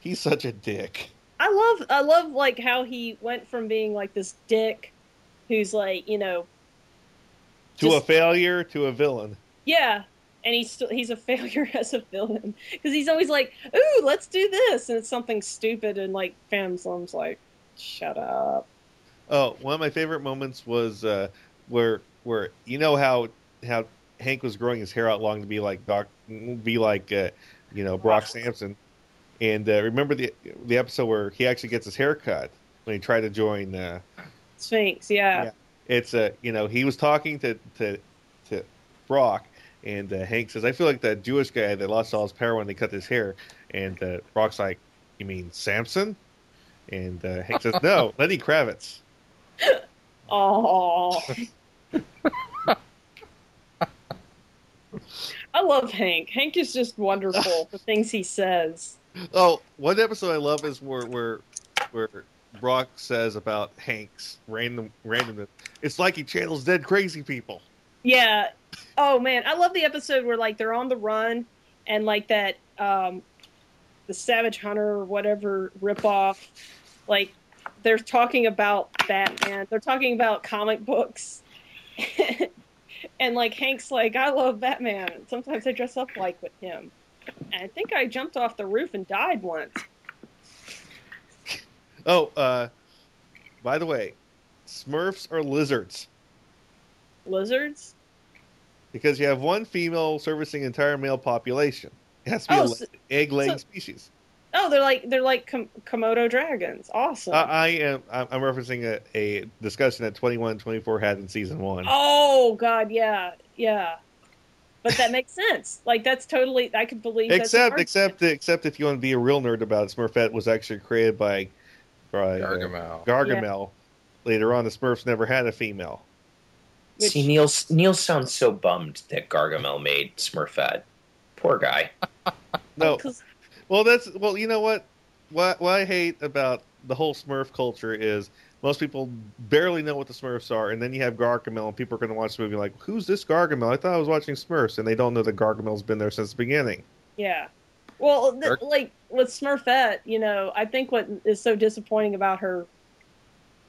He's such a dick. I love, I love like how he went from being like this dick, who's like you know, to just, a failure to a villain. Yeah, and he's still, he's a failure as a villain because he's always like, "Ooh, let's do this," and it's something stupid, and like Famslum's like, "Shut up." Oh, one of my favorite moments was uh, where where you know how how. Hank was growing his hair out long to be like Doc, be like uh, you know Brock Samson, and uh, remember the the episode where he actually gets his hair cut when he tried to join uh, Sphinx. Yeah, yeah. it's a uh, you know he was talking to to, to Brock, and uh, Hank says, "I feel like that Jewish guy that lost all his power when they cut his hair," and uh, Brock's like, "You mean Samson?" And uh, Hank says, "No, Lenny Kravitz." Oh. I love Hank. Hank is just wonderful. The things he says. Oh, one episode I love is where where where Brock says about Hank's random randomness. It's like he channels dead crazy people. Yeah. Oh man, I love the episode where like they're on the run and like that um, the Savage Hunter or whatever ripoff. Like they're talking about Batman. They're talking about comic books. And, like, Hank's like, I love Batman. Sometimes I dress up like with him. And I think I jumped off the roof and died once. Oh, uh, by the way, Smurfs are lizards. Lizards? Because you have one female servicing the entire male population. It has to be oh, an egg-laying so, species. Oh, they're like they're like Kom- Komodo dragons. Awesome. Uh, I am. I'm referencing a, a discussion that twenty-one twenty-four had in season one. Oh God, yeah, yeah. But that makes sense. Like that's totally. I could believe. Except, that's except, except if you want to be a real nerd about it, Smurfette was actually created by, by Gargamel. Uh, Gargamel. Yeah. Later on, the Smurfs never had a female. Which... See, Neil. Neil sounds so bummed that Gargamel made Smurfette. Poor guy. No. Well, that's well. You know what? What, what I hate about the whole Smurf culture is most people barely know what the Smurfs are, and then you have Gargamel, and people are going to watch the movie like, "Who's this Gargamel? I thought I was watching Smurfs," and they don't know that Gargamel's been there since the beginning. Yeah. Well, th- like with Smurfette, you know, I think what is so disappointing about her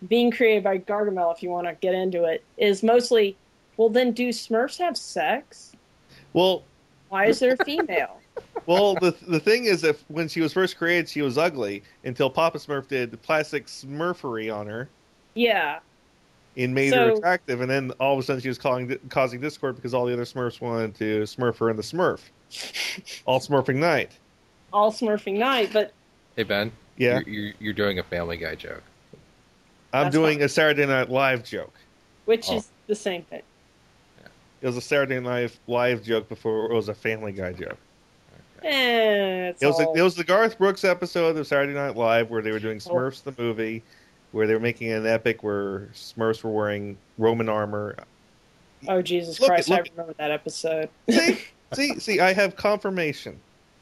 being created by Gargamel, if you want to get into it, is mostly, well, then do Smurfs have sex? Well, why is there a female? Well, the the thing is that when she was first created, she was ugly until Papa Smurf did the plastic smurfery on her. Yeah. And made so, her attractive, and then all of a sudden she was calling, causing discord because all the other Smurfs wanted to smurf her in the Smurf. All smurfing night. All smurfing night, but... Hey, Ben. Yeah? You're, you're, you're doing a Family Guy joke. I'm That's doing fine. a Saturday Night Live joke. Which oh. is the same thing. Yeah. It was a Saturday Night Live joke before it was a Family Guy joke. Eh, it, was a, it was the Garth Brooks episode of Saturday Night Live where they were doing Smurfs the movie, where they were making an epic where Smurfs were wearing Roman armor. Oh, Jesus look, Christ, look, I remember that episode. See, see, see, I have confirmation.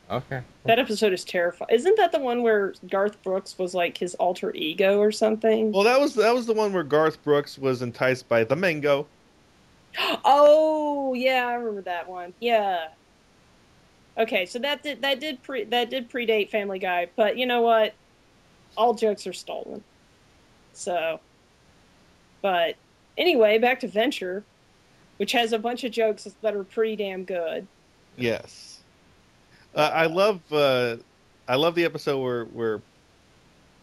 Okay. That episode is terrifying. Isn't that the one where Garth Brooks was like his alter ego or something? Well, that was that was the one where Garth Brooks was enticed by the mango. Oh, yeah, I remember that one. Yeah. Okay, so that did that did pre, that did predate Family Guy, but you know what? All jokes are stolen. So, but anyway, back to Venture, which has a bunch of jokes that are pretty damn good. Yes, uh, I love uh, I love the episode where where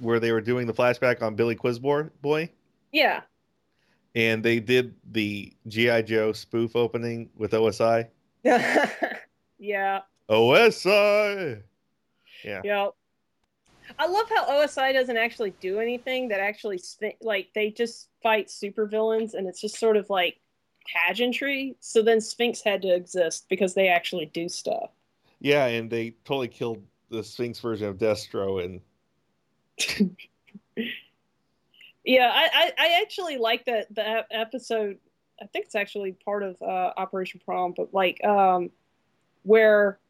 where they were doing the flashback on Billy Quizboy. Yeah, and they did the G I. Joe spoof opening with O S I. Yeah. O S I! Yeah. Yep. I love how O S I doesn't actually do anything that actually, like, they just fight supervillains, and it's just sort of like pageantry. So then Sphinx had to exist because they actually do stuff. Yeah, and they totally killed the Sphinx version of Destro. And yeah, I, I, I actually like that the episode. I think it's actually part of uh, Operation Prom, but like, um, where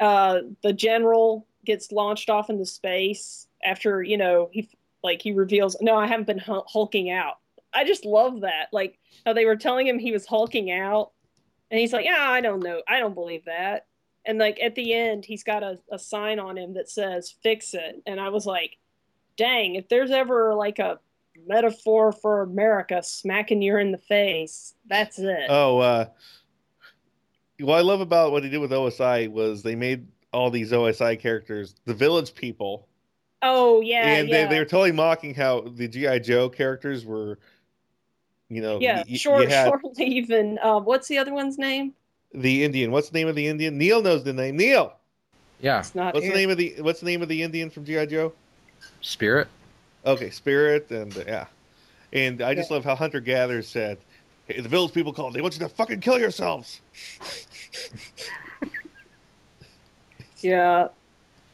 uh, the general gets launched off into space after, you know, he like he reveals, no, I haven't been hulking out. I just love that. Like, how they were telling him he was hulking out, And he's like, yeah, I don't know. I don't believe that. And like at the end, he's got a, a sign on him that says, fix it. And I was like, dang, if there's ever like a metaphor for America smacking you in the face, that's it. Oh, uh, what I love about what he did with O S I was they made all these O S I characters the village people. Oh, yeah. And yeah. They, they were totally mocking how the G I. Joe characters were, you know. Yeah, y- short, had... short even. Uh, what's the other one's name? The Indian. What's the name of the Indian? Neil knows the name. Neil. Yeah. It's not what's here. the name of the What's the name of the Indian from G I. Joe? Spirit. Okay, Spirit, and uh, yeah, and I just yeah. love how Hunter Gathers said, "Hey, the village people called. They want you to fucking kill yourselves." Yeah,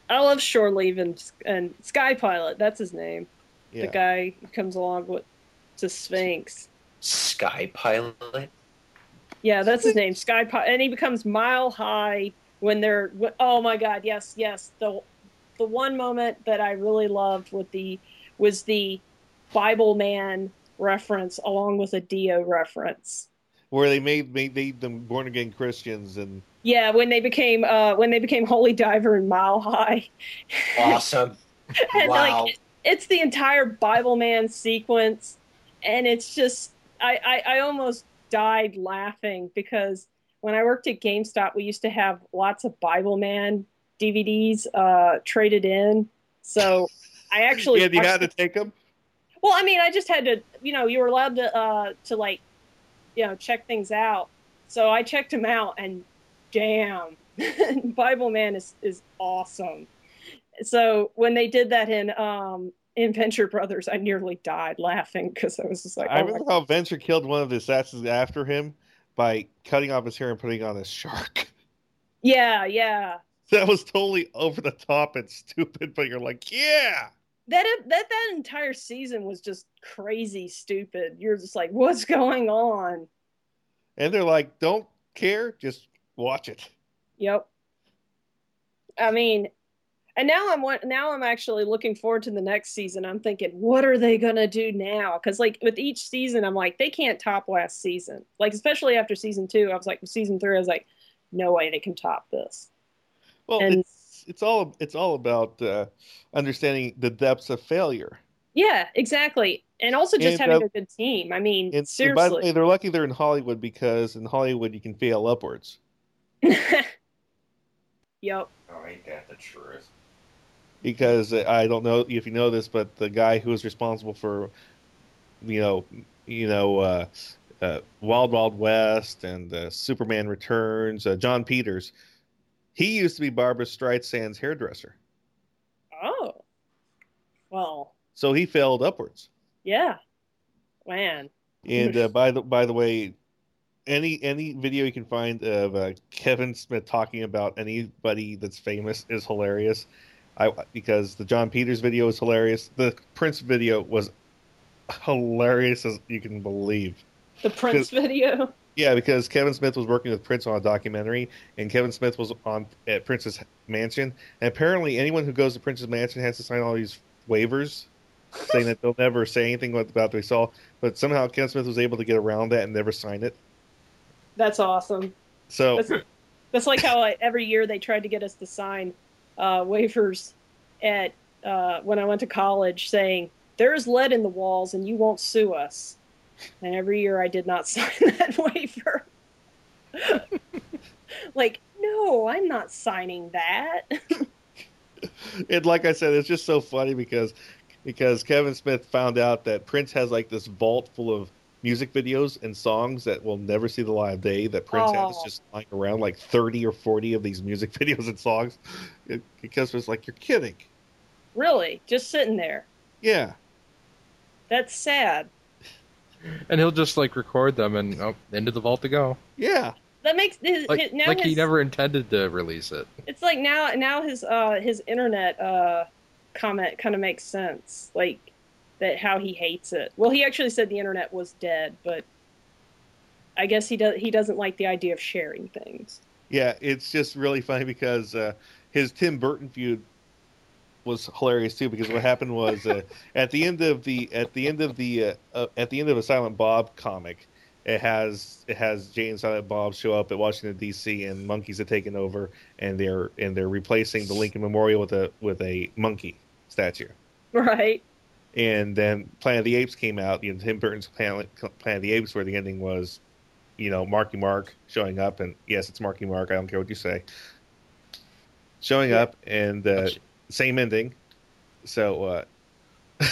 I love Shoreleave and, and Sky Pilot. That's his name. Yeah. The guy who comes along with to Sphinx. Sky Pilot. Yeah, that's his name, Sky Pilot, and he becomes Mile High when they're. Oh my God! Yes, yes. The the one moment that I really loved with the was the Bible Man reference along with a Dio reference, where they made made, made them born again Christians and. Yeah, when they became uh, when they became Holy Diver and Mile High. Awesome! And wow! Like, it's the entire Bible Man sequence, and it's just I I, I almost. died laughing because when I worked at GameStop, we used to have lots of Bible Man D V Ds uh, traded in. So I actually yeah, you had to take them. Well, I mean, I just had to. You know, you were allowed to uh, to like, you know, check things out. So I checked them out, and damn, Bible Man is is awesome. So when they did that in. Um, In Venture Brothers, I nearly died laughing because I was just like, oh I remember how Venture killed one of the assassins after him by cutting off his hair and putting on a shark. Yeah, yeah. That was totally over the top and stupid, but you're like, yeah. That that that entire season was just crazy stupid. You're just like, what's going on? And they're like, don't care, just watch it. Yep. I mean. And now I'm now I'm actually looking forward to the next season. I'm thinking, what are they going to do now? Because like with each season, I'm like, they can't top last season. Like especially after season two, I was like, season three, I was like, no way they can top this. Well, and, it's it's all it's all about uh, understanding the depths of failure. Yeah, exactly, and also just and, having uh, a good team. I mean, and, seriously, and by the way, they're lucky they're in Hollywood because in Hollywood you can fail upwards. Yep. Oh, ain't that the truth? Because I don't know if you know this, but the guy who was responsible for, you know, you know, uh, uh, Wild Wild West and uh, Superman Returns, uh, John Peters, he used to be Barbra Streisand's hairdresser. Oh, well. So he failed upwards. Yeah, man. And uh, by the by the way, any any video you can find of uh, Kevin Smith talking about anybody that's famous is hilarious. I, because the John Peters video was hilarious. The Prince video was hilarious as you can believe. The Prince video? Yeah, because Kevin Smith was working with Prince on a documentary, and Kevin Smith was on at Prince's mansion. And apparently anyone who goes to Prince's mansion has to sign all these waivers saying that they'll never say anything about what they saw. But somehow Kevin Smith was able to get around that and never sign it. That's awesome. So That's, that's like how I, every year they tried to get us to sign Uh, waivers at uh, when I went to college saying there's lead in the walls and you won't sue us, and every year I did not sign that waiver. Like, no, I'm not signing that. And like I said, it's just so funny because because Kevin Smith found out that Prince has like this vault full of music videos and songs that will never see the light of day that Prince oh. has just lying around, like thirty or forty of these music videos and songs. It, because it was like, you're kidding. Really? Just sitting there? Yeah. That's sad. And he'll just like record them and oh, into the vault to go. Yeah. That makes his, like, his, now like his, he never intended to release it. It's like now now his uh, his internet uh, comment kind of makes sense. Like that how he hates it. Well, he actually said the internet was dead, but I guess he does. He doesn't like the idea of sharing things. Yeah, it's just really funny because uh, his Tim Burton feud was hilarious too. Because what happened was uh, at the end of the at the end of the uh, uh, at the end of a Silent Bob comic, It has it has Jay and Silent Bob show up at Washington D C and monkeys have taken over, and they're and they're replacing the Lincoln Memorial with a with a monkey statue. Right. And then Planet of the Apes came out. You know, Tim Burton's Planet, Planet of the Apes, where the ending was, you know, Marky Mark showing up, and yes, it's Marky Mark. I don't care what you say. Showing yeah. up and uh, same ending. So. Uh,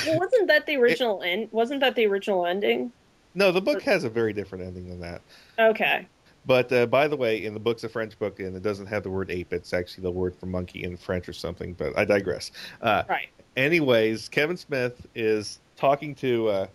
well, wasn't that the original it, end? Wasn't that the original ending? No, the book has a very different ending than that. Okay. But uh, by the way, in the book's a French book, and it doesn't have the word ape. It's actually the word for monkey in French or something. But I digress. Uh, right. Anyways, Kevin Smith is talking to uh,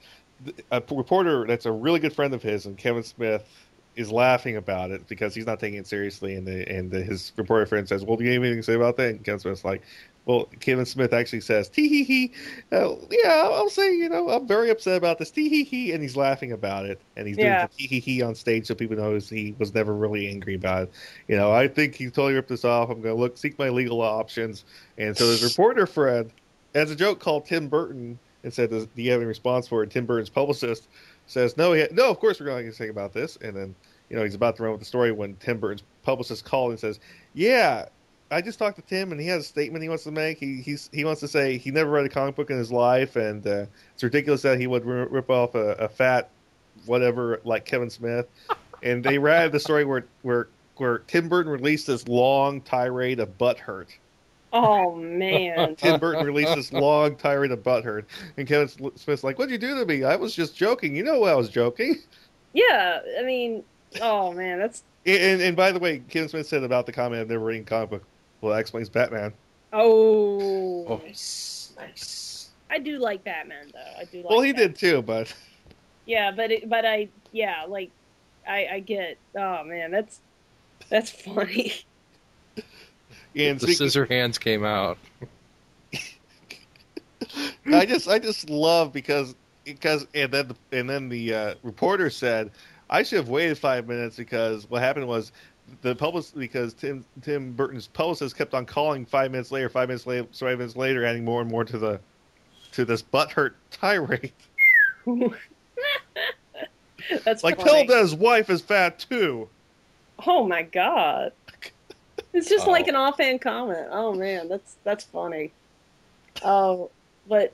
a reporter that's a really good friend of his, and Kevin Smith is laughing about it because he's not taking it seriously. And the, and the, his reporter friend says, "Well, do you have anything to say about that?" And Kevin Smith's like, "Well," Kevin Smith actually says, "Tee hee hee, uh, yeah, I'll say, you know, I'm very upset about this, tee hee hee," and he's laughing about it, and he's yeah. doing the tee hee hee on stage so people know he was never really angry about it. You know, "I think he totally ripped this off. I'm going to look seek my legal options." And so his reporter friend, as a joke, called Tim Burton and said, "Do you have any response for it?" Tim Burton's publicist says, "No, ha- no, of course we're going to say about this." And then, you know, he's about to run with the story when Tim Burton's publicist called and says, "Yeah, I just talked to Tim, and he has a statement he wants to make. He he's, he wants to say he never read a comic book in his life, and uh, it's ridiculous that he would r- rip off a, a fat whatever like Kevin Smith." And they read the story where where where Tim Burton released this long tirade of butthurt. Oh man! Tim Burton released this long tirade of butthurt, and Kevin Smith's like, "What'd you do to me? I was just joking. You know I was joking." Yeah, I mean, oh man, that's. And and by the way, Kevin Smith said about the comment, "I've never read a comic book." Well, that explains Batman. Oh, oh. Nice, nice. I do like Batman, though. I do. Like well, he Batman. did too, but yeah, but it, but I yeah, like I, I get. Oh man, that's that's funny. And the speaking... scissor hands came out. I just I just love because because and then the, and then the uh, reporter said, "I should have waited five minutes because what happened was." The public because Tim Tim Burton's publicist kept on calling five minutes later, five minutes later, five minutes later, adding more and more to the to this butthurt tirade. That's like funny. Tilda's wife is fat too. Oh my god! It's just oh. like an offhand comment. Oh man, that's that's funny. Oh, but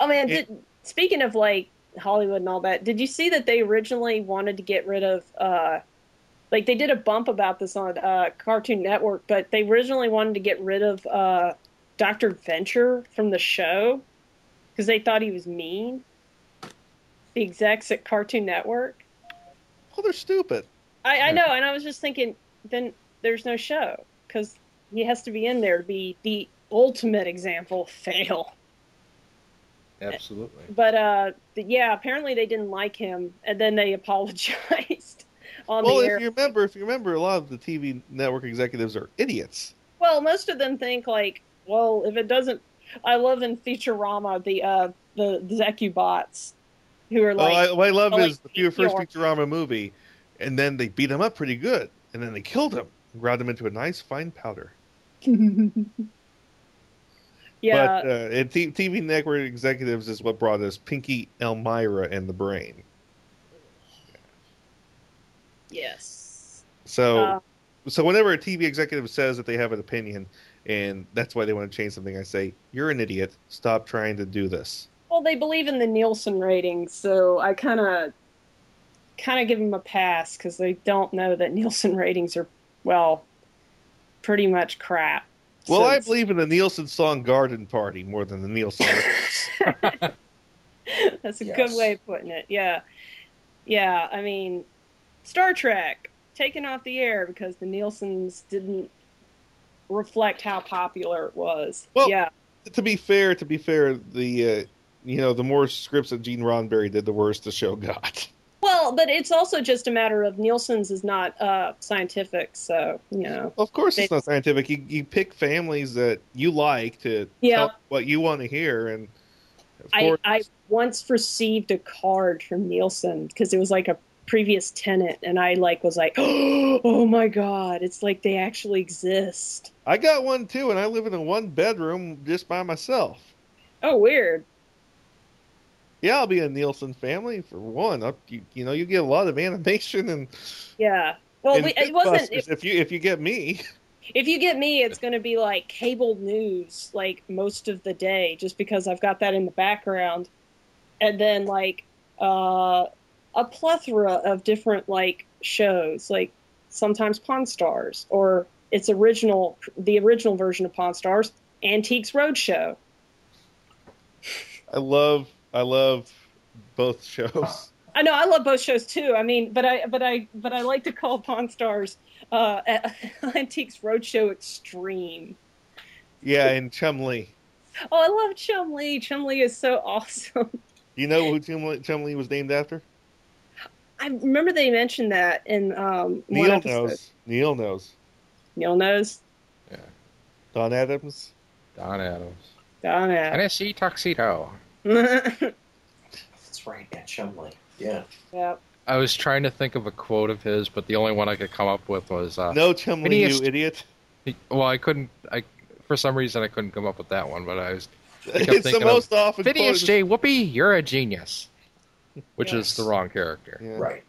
oh man, it, did, speaking of like Hollywood and all that, did you see that they originally wanted to get rid of? Uh, Like, they did a bump about this on uh, Cartoon Network, but they originally wanted to get rid of uh, Doctor Venture from the show because they thought he was mean. The execs at Cartoon Network. Well, they're stupid. I, I know, and I was just thinking, then there's no show because he has to be in there to be the ultimate example of fail. Absolutely. But, uh, yeah, apparently they didn't like him, and then they apologized. Well, if you remember, if you remember, a lot of the T V network executives are idiots. Well, most of them think like, well, if it doesn't, I love in Futurama the uh, the Zecubots, who are like, oh, I, what I love is like, the first Futurama movie, and then they beat him up pretty good, and then they killed him, and ground him into a nice fine powder. Yeah, but uh, and t- TV network executives is what brought us Pinky, Elmira, and the Brain. Yes. So, uh, so whenever a T V executive says that they have an opinion and that's why they want to change something, I say, you're an idiot. Stop trying to do this. Well, they believe in the Nielsen ratings, so I kind of kind of give them a pass because they don't know that Nielsen ratings are, well, pretty much crap. Well, so I believe in the Nielsen song Garden Party more than the Nielsen ratings. That's a yes. good way of putting it, yeah. Yeah, I mean... Star Trek, taken off the air because the Nielsen's didn't reflect how popular it was. Well, yeah. to be fair, to be fair, the uh, you know the more scripts that Gene Roddenberry did, the worse the show got. Well, but it's also just a matter of Nielsen's is not uh, scientific, so, you know. Well, of course they, it's not scientific. You, you pick families that you like to yeah. tell what you want to hear, and of I, course... I once received a card from Nielsen because it was like a previous tenant, and I like was like, oh my god, it's like they actually exist. I got one too, and I live in a one bedroom just by myself. Oh, weird. Yeah, I'll be a Nielsen family for one. I'll, you, you know, you get a lot of animation and yeah. Well, and we, it wasn't it, if you if you get me. If you get me, it's going to be like cable news, like most of the day, just because I've got that in the background, and then like uh, a plethora of different like shows, like sometimes Pawn Stars or its original, the original version of Pawn Stars, Antiques Roadshow. I love. I love both shows. I know I love both shows too. I mean, but I but I but I like to call Pawn Stars uh, Antiques Roadshow Extreme. Yeah, and Chumlee. Oh, I love Chumlee. Chumlee is so awesome. You know who Chumlee, Chumlee was named after? I remember they mentioned that in um, Neil one episode. knows. Neil knows. Neil knows. Yeah. Don Adams. Don Adams. Don Adams. Tennessee Tuxedo. That's right, that Chumlee. Yeah. Yep. I was trying to think of a quote of his, but the only one I could come up with was uh, "No Chumlee, you idiot." He, well, I couldn't. I for some reason I couldn't come up with that one, but I was. I kept it's thinking the most of, often. Phineas J. Whoopi, you're a genius, which yes. is the wrong character, yeah. Right?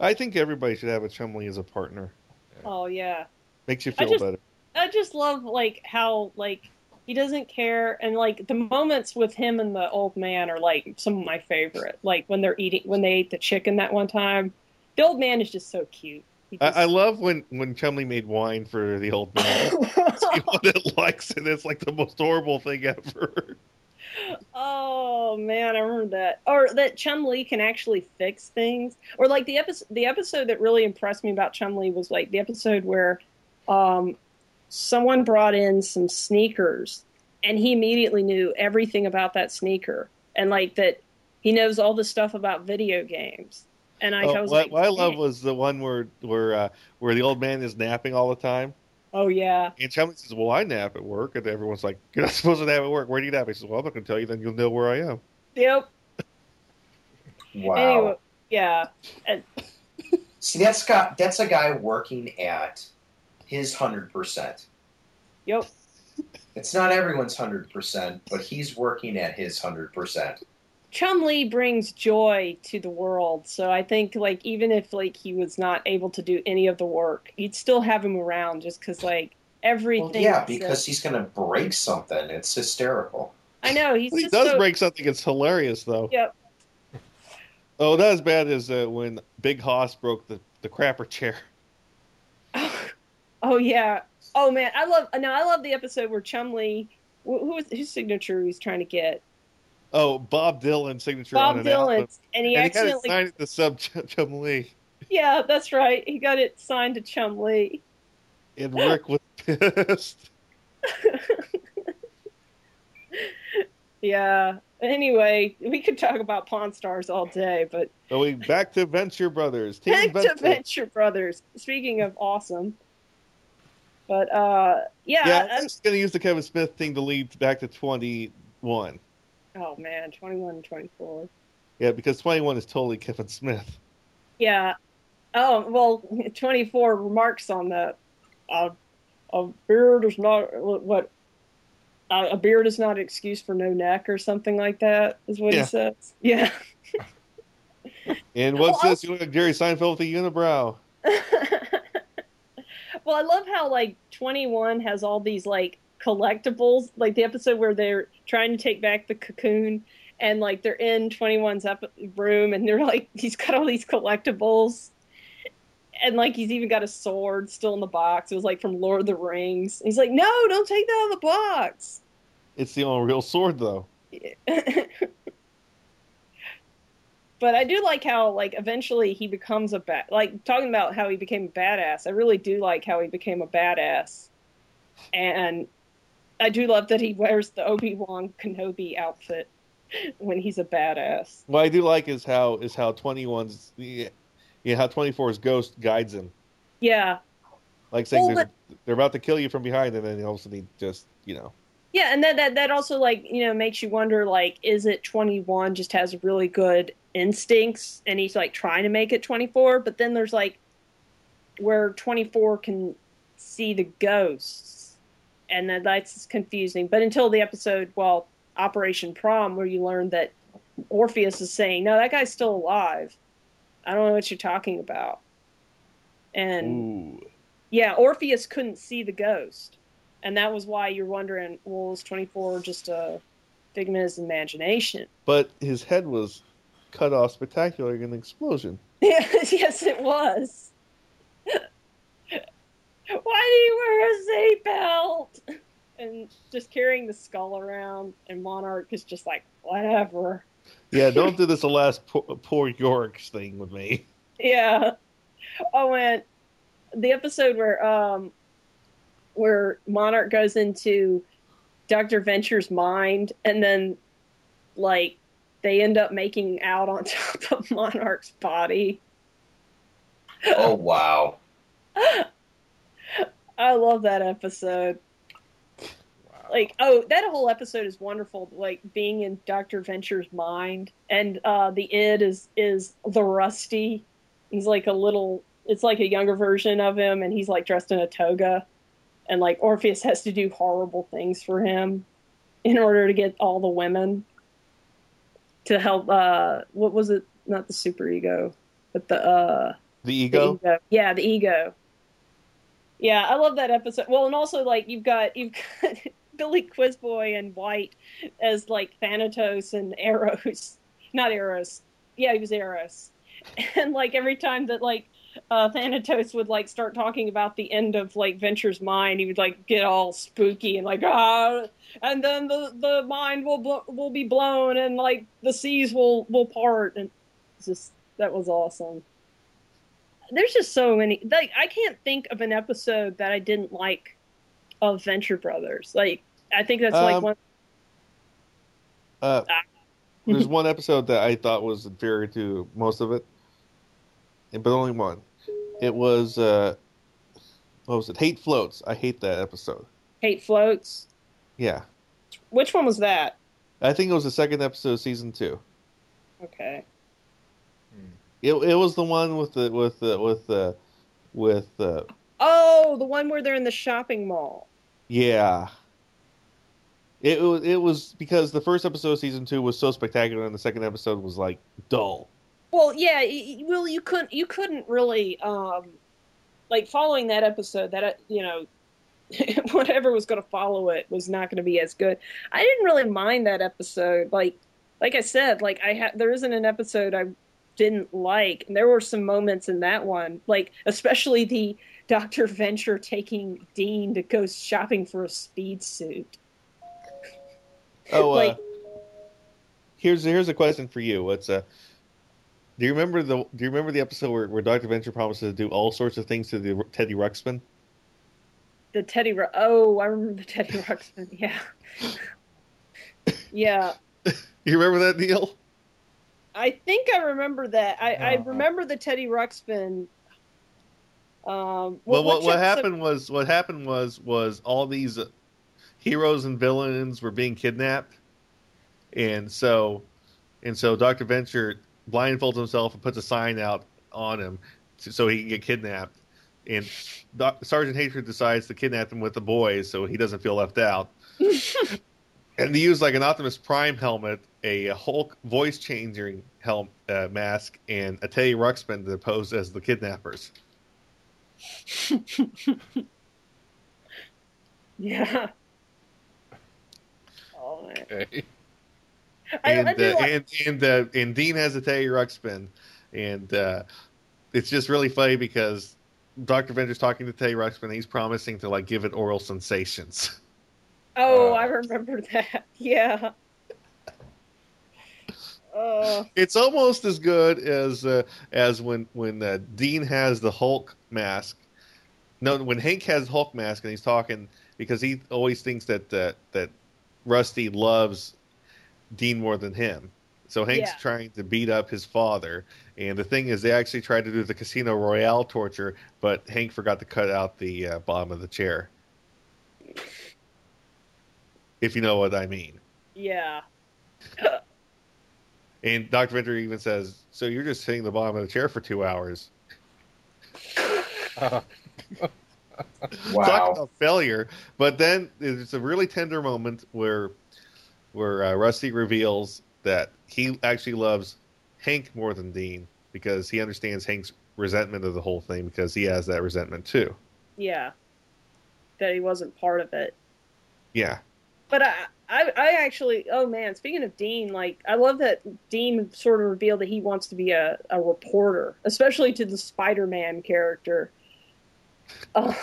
I think everybody should have a Chumlee as a partner. Yeah. Oh yeah, makes you feel I just, better. I just love like how like. He doesn't care, and like the moments with him and the old man are like some of my favorite. Like when they're eating, when they ate the chicken that one time, the old man is just so cute. Just... I, I love when when Chumlee made wine for the old man. Someone that likes it, it's like the most horrible thing ever. Oh man, I remember that. Or that Chumlee can actually fix things. Or like the episode, the episode that really impressed me about Chumlee was like the episode where. Um, Someone brought in some sneakers, and he immediately knew everything about that sneaker, and like that he knows all the stuff about video games. And I, oh, I was what, like, what I love was the one where where uh, where the old man is napping all the time. Oh yeah. And Chumlee says, "Well, I nap at work," and everyone's like, "You're not supposed to nap at work. Where do you nap?" He says, "Well, I'm not going to tell you. Then you'll know where I am." Yep. Wow. Anyway, yeah. And... See, that's got that's a guy working at. His one hundred percent. Yep. It's not everyone's one hundred percent, but he's working at his one hundred percent. Chumlee brings joy to the world, so I think like even if like he was not able to do any of the work, you'd still have him around just because like everything. Well, yeah, because a... he's going to break something. It's hysterical. I know. He's well, he just does so... break something. It's hilarious, though. Yep. Oh, not as bad as uh, when Big Hoss broke the, the crapper chair. Oh yeah! Oh man, I love. No, I love the episode where Chumlee, who, who was whose signature he's trying to get. Oh, Bob Dylan's signature. Bob Dylan's, and he and accidentally he signed it to sub Chumlee. Yeah, that's right. He got it signed to Chumlee. And Rick was pissed. Yeah. Anyway, we could talk about Pawn Stars all day, but so we back to Venture Brothers. Team back Venture. to Venture Brothers. Speaking of awesome. But, uh, yeah. Yeah, I'm just going to use the Kevin Smith thing to lead back to twenty-one. Oh, man, twenty-one and twenty-four. Yeah, because twenty-one is totally Kevin Smith. Yeah. Oh, well, twenty-four remarks on that. Uh, a beard is not, what, uh, a beard is not an excuse for no neck or something like that is what yeah. he says. Yeah. And what's well, this? You look like Jerry Seinfeld with a unibrow. Well, I love how, like, twenty-one has all these, like, collectibles. Like, the episode where they're trying to take back the cocoon, and, like, they're in twenty-one's up room, and they're like, he's got all these collectibles. And, like, he's even got a sword still in the box. It was, like, from Lord of the Rings. And he's like, no, don't take that out of the box. It's the only real sword, though. Yeah. But I do like how, like, eventually he becomes a bad... Like, talking about how he became a badass, I really do like how he became a badass. And I do love that he wears the Obi-Wan Kenobi outfit when he's a badass. What I do like is how is how twenty-one's... Yeah, how twenty-four's ghost guides him. Yeah. Like saying well, they're, but... they're about to kill you from behind, and then all of a sudden he just, you know... Yeah, and that, that that also, like, you know, makes you wonder, like, is it twenty-one just has really good instincts, and he's, like, trying to make it twenty-four, but then there's, like, where twenty-four can see the ghosts, and that, that's confusing. But until the episode, well, Operation Prom, where you learn that Orpheus is saying, no, that guy's still alive. I don't know what you're talking about. And, ooh. Yeah, Orpheus couldn't see the ghost. And that was why you're wondering, well, is twenty-four just a figment of his imagination? But his head was cut off spectacularly in an explosion. Yes, it was. Why do you wear a seatbelt? And just carrying the skull around, and Monarch is just like, whatever. Yeah, don't do this Alas Poor, poor Yorick's thing with me. Yeah. Oh, and the episode where um, where Monarch goes into Doctor Venture's mind, and then, like, they end up making out on top of Monarch's body. Oh, wow. I love that episode. Wow. Like, oh, that whole episode is wonderful. Like, being in Doctor Venture's mind. And uh, the id is, is the Rusty. He's like a little, it's like a younger version of him. And he's like dressed in a toga. And like Orpheus has to do horrible things for him in order to get all the women to help. Uh, what was it? Not the superego, but the, uh, the ego. The ego. Yeah. The ego. Yeah, I love that episode. Well, and also, like, you've got you've got Billy Quizboy and White as, like, Thanatos and Eros. Not Eros. Yeah, he was Eros. And, like, every time that, like, uh, Thanatos would, like, start talking about the end of, like, Venture's mind, he would, like, get all spooky and, like, ah, and then the, the mind will bl- will be blown and, like, the seas will, will part. And just, that was awesome. There's just so many. Like, I can't think of an episode that I didn't like of Venture Brothers. Like, I think that's um, like one. Uh, ah. There's one episode that I thought was inferior to most of it, but only one. It was uh, what was it? Hate Floats. I hate that episode. Hate Floats. Yeah. Which one was that? I think it was the second episode of season two. Okay. It it was the one with the with the with the with the oh the one where they're in the shopping mall. Yeah. It was it was because the first episode of season two was so spectacular, and the second episode was like dull. Well, yeah. Well, you couldn't you couldn't really um, like following that episode. That you know, whatever was going to follow it was not going to be as good. I didn't really mind that episode. Like like I said, like I ha- there isn't an episode I. didn't like, and there were some moments in that one, like especially the Doctor Venture taking Dean to go shopping for a speed suit. Oh, like, uh, here's here's a question for you. What's uh, do you remember the do you remember the episode where, where Doctor Venture promises to do all sorts of things to the Teddy Ruxpin? The Teddy Ru- oh, I remember the Teddy Ruxpin. Yeah, yeah. You remember that, Neil? I think I remember that. I, uh, I remember the Teddy Ruxpin. Um, well, well what, what happened was what happened was was all these uh, heroes and villains were being kidnapped, and so and so Doctor Venture blindfolds himself and puts a sign out on him to, so he can get kidnapped. And Doc, Sergeant Hatred decides to kidnap him with the boys so he doesn't feel left out. And they use like an Optimus Prime helmet, a Hulk voice changing helm uh, mask, and a Teddy Ruxpin to pose as the kidnappers. Yeah. Oh man. Okay. And, I, I uh, like... and and uh, and Dean has a Teddy Ruxpin, and uh, it's just really funny because Doctor Venture's talking to Teddy Ruxpin, and he's promising to like give it oral sensations. Oh, uh, I remember that. Yeah. Uh, it's almost as good as uh, as when when uh, Dean has the Hulk mask. No, when Hank has the Hulk mask and he's talking because he always thinks that uh, that Rusty loves Dean more than him. So Hank's yeah. trying to beat up his father, and the thing is, they actually tried to do the Casino Royale torture, but Hank forgot to cut out the uh, bottom of the chair. If you know what I mean. Yeah. And Doctor Venture even says, so you're just sitting at the bottom of the chair for two hours. Uh, wow. Talking about failure. But then it's a really tender moment where where uh, Rusty reveals that he actually loves Hank more than Dean because he understands Hank's resentment of the whole thing because he has that resentment too. Yeah. That he wasn't part of it. Yeah. But I, I, I actually, oh man, speaking of Dean, like, I love that Dean sort of revealed that he wants to be a, a reporter, especially to the Spider-Man character. Oh,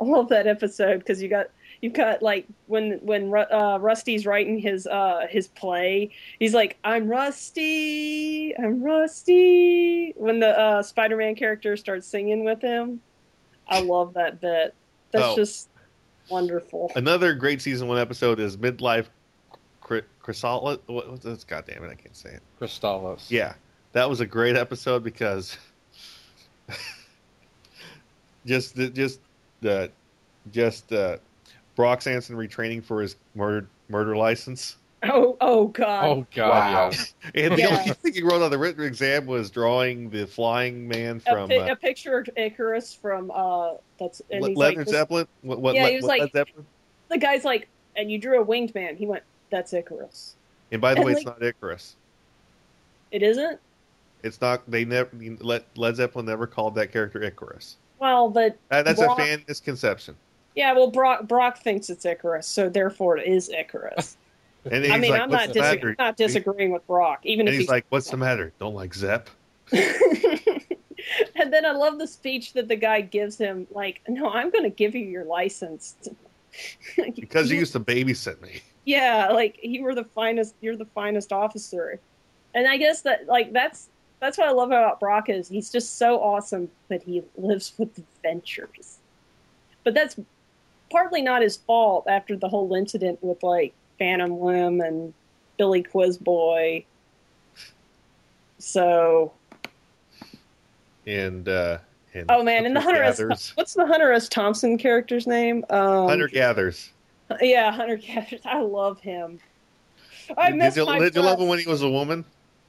I love that episode because you got, you've got like when, when uh, Rusty's writing his, uh, his play, he's like, I'm Rusty, I'm Rusty. When the uh, Spider-Man character starts singing with him. I love that bit. That's oh. just wonderful. Another great season one episode is Midlife Chrysalis. What's this? God damn it, I can't say it. Chrysalis. Yeah. That was a great episode because just just uh, just uh, Brock Sanson retraining for his murder murder license. Oh, oh God. Oh God. Wow. Yeah. And the yeah. only thing he wrote on the written exam was drawing the flying man from a, pi- uh, a picture of Icarus from uh that's and Le- he's Leonard like, Zeppelin. What, what, yeah, Le- he was Le- like Zeppelin? The guy's like, and you drew a winged man. He went, that's Icarus. And by the and way, like, it's not Icarus. It isn't. It's not. They never. Led, Led Zeppelin never called that character Icarus. Well, but uh, that's Brock, a fan misconception. Yeah, well, Brock Brock thinks it's Icarus, so therefore it is Icarus. And I mean, like, I'm not, dis- I'm not disagreeing with Brock. Even and if he's, he's like, what's the matter? Don't like Zepp? And then I love the speech that the guy gives him. Like, no, I'm going to give you your license. Because you used to babysit me. Yeah, like, you were the finest, you're the finest officer. And I guess that, like, that's, that's what I love about Brock is he's just so awesome, but he lives with adventures. But that's partly not his fault after the whole incident with, like, Phantom Limb and Billy Quizboy. So. And, uh. And oh, man. And the Hunter S. What's the Hunter S. Thompson character's name? Um, Hunter Gathers. Yeah, Hunter Gathers. I love him. I miss my friend. Did you love him when he was a woman?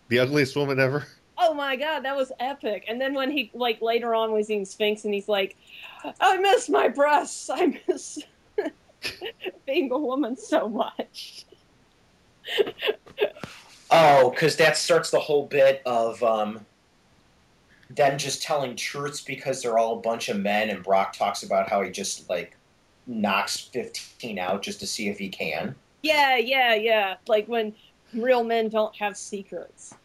The ugliest woman ever? Oh, my God. That was epic. And then when he, like, later on was in Sphinx and he's like, I miss my breasts. I miss. being a woman so much. Oh, because that starts the whole bit of um, them just telling truths because they're all a bunch of men, and Brock talks about how he just, like, knocks fifteen out just to see if he can. Yeah, yeah, yeah. Like, when real men don't have secrets.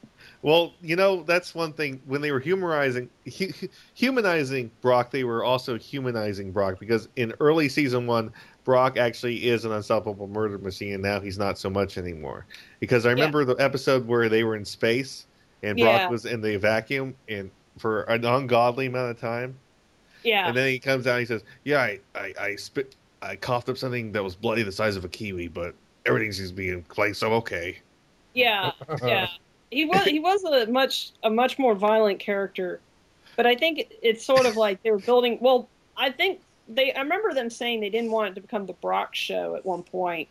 Well, you know, that's one thing. When they were humorizing, hu- humanizing Brock, they were also humanizing Brock, because in early season one, Brock actually is an unstoppable murder machine, and now he's not so much anymore. Because I remember yeah. the episode where they were in space, and Brock yeah. was in the vacuum and for an ungodly amount of time. Yeah. And then he comes out and he says, yeah, I, I, I spit, I coughed up something that was bloody the size of a kiwi, but everything seems to be in place, so I'm okay. Yeah, yeah. He was he was a much a much more violent character, but I think it, it's sort of like they were building. Well, I think they. I remember them saying they didn't want it to become the Brock Show at one point.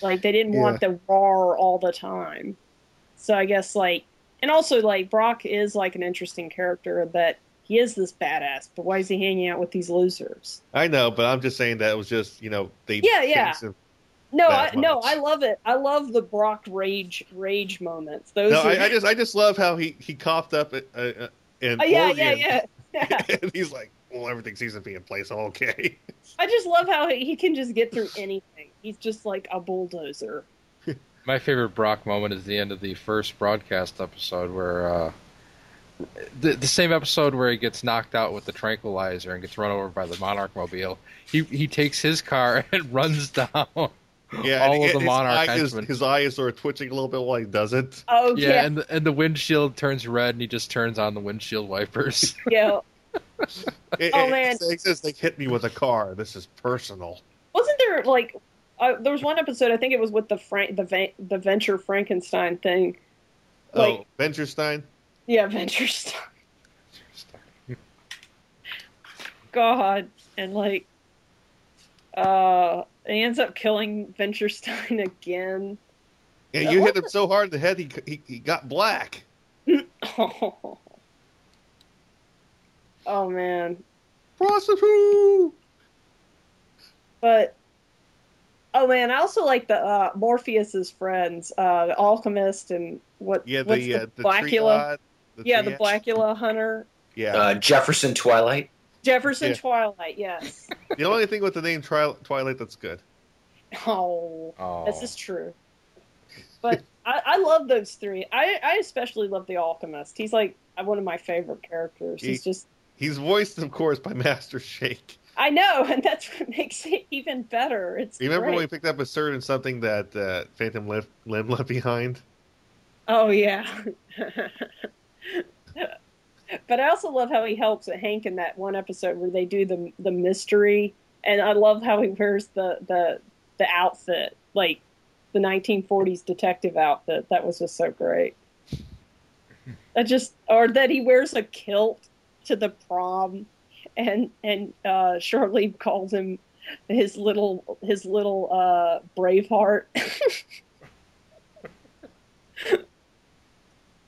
Like they didn't yeah. want the roar all the time. So I guess like, and also like Brock is like an interesting character that he is this badass, but why is he hanging out with these losers? I know, but I'm just saying that it was just you know they yeah yeah. No, I, no, I love it. I love the Brock rage rage moments. Those no, are... I, I just I just love how he, he coughed up at, uh, and oh, yeah, yeah, yeah, yeah. And he's like, well, everything seems to be in place. I'm okay. I just love how he can just get through anything. He's just like a bulldozer. My favorite Brock moment is the end of the first broadcast episode where uh, the, the same episode where he gets knocked out with the tranquilizer and gets run over by the Monarch Mobile. He he takes his car and runs down. Yeah, all of the Monarch henchmen. His eyes are twitching a little bit while he does it. Oh, yeah, yeah. And, the, and the windshield turns red, and he just turns on the windshield wipers. Yeah. it, oh, man. It says they hit me with a car. This is personal. Wasn't there, like, uh, there was one episode, I think it was with the Frank, the, Va- the Venture Frankenstein thing. Like, oh, Venturestein? Yeah, Venturestein. Venturestein. God. And, like, uh... he ends up killing Venturestein again. Yeah, so, you hit him so hard in the head, he he, he got black. oh. oh, man. Prostitute! But, Oh man, I also like the uh, Morpheus's friends, uh, the alchemist and what? Yeah, the, what's the, uh, the Blackula. The yeah, the Blackula hunter. Yeah, uh, Jefferson Twilight. Jefferson yeah. Twilight, yes. The only thing with the name Twilight that's good. Oh, oh. This is true. But I, I love those three. I, I especially love the alchemist. He's like one of my favorite characters. He, he's just he's voiced, of course, by Master Shake. I know, and that's what makes it even better. It's Remember great. when we picked up a cert in something that uh, Phantom left, Limb left behind? Oh, yeah. But I also love how he helps Hank in that one episode where they do the the mystery, and I love how he wears the, the, the outfit, like the nineteen forties detective outfit. That was just so great. That just, or that he wears a kilt to the prom. And and uh, Charlene calls him his little his little uh, Braveheart.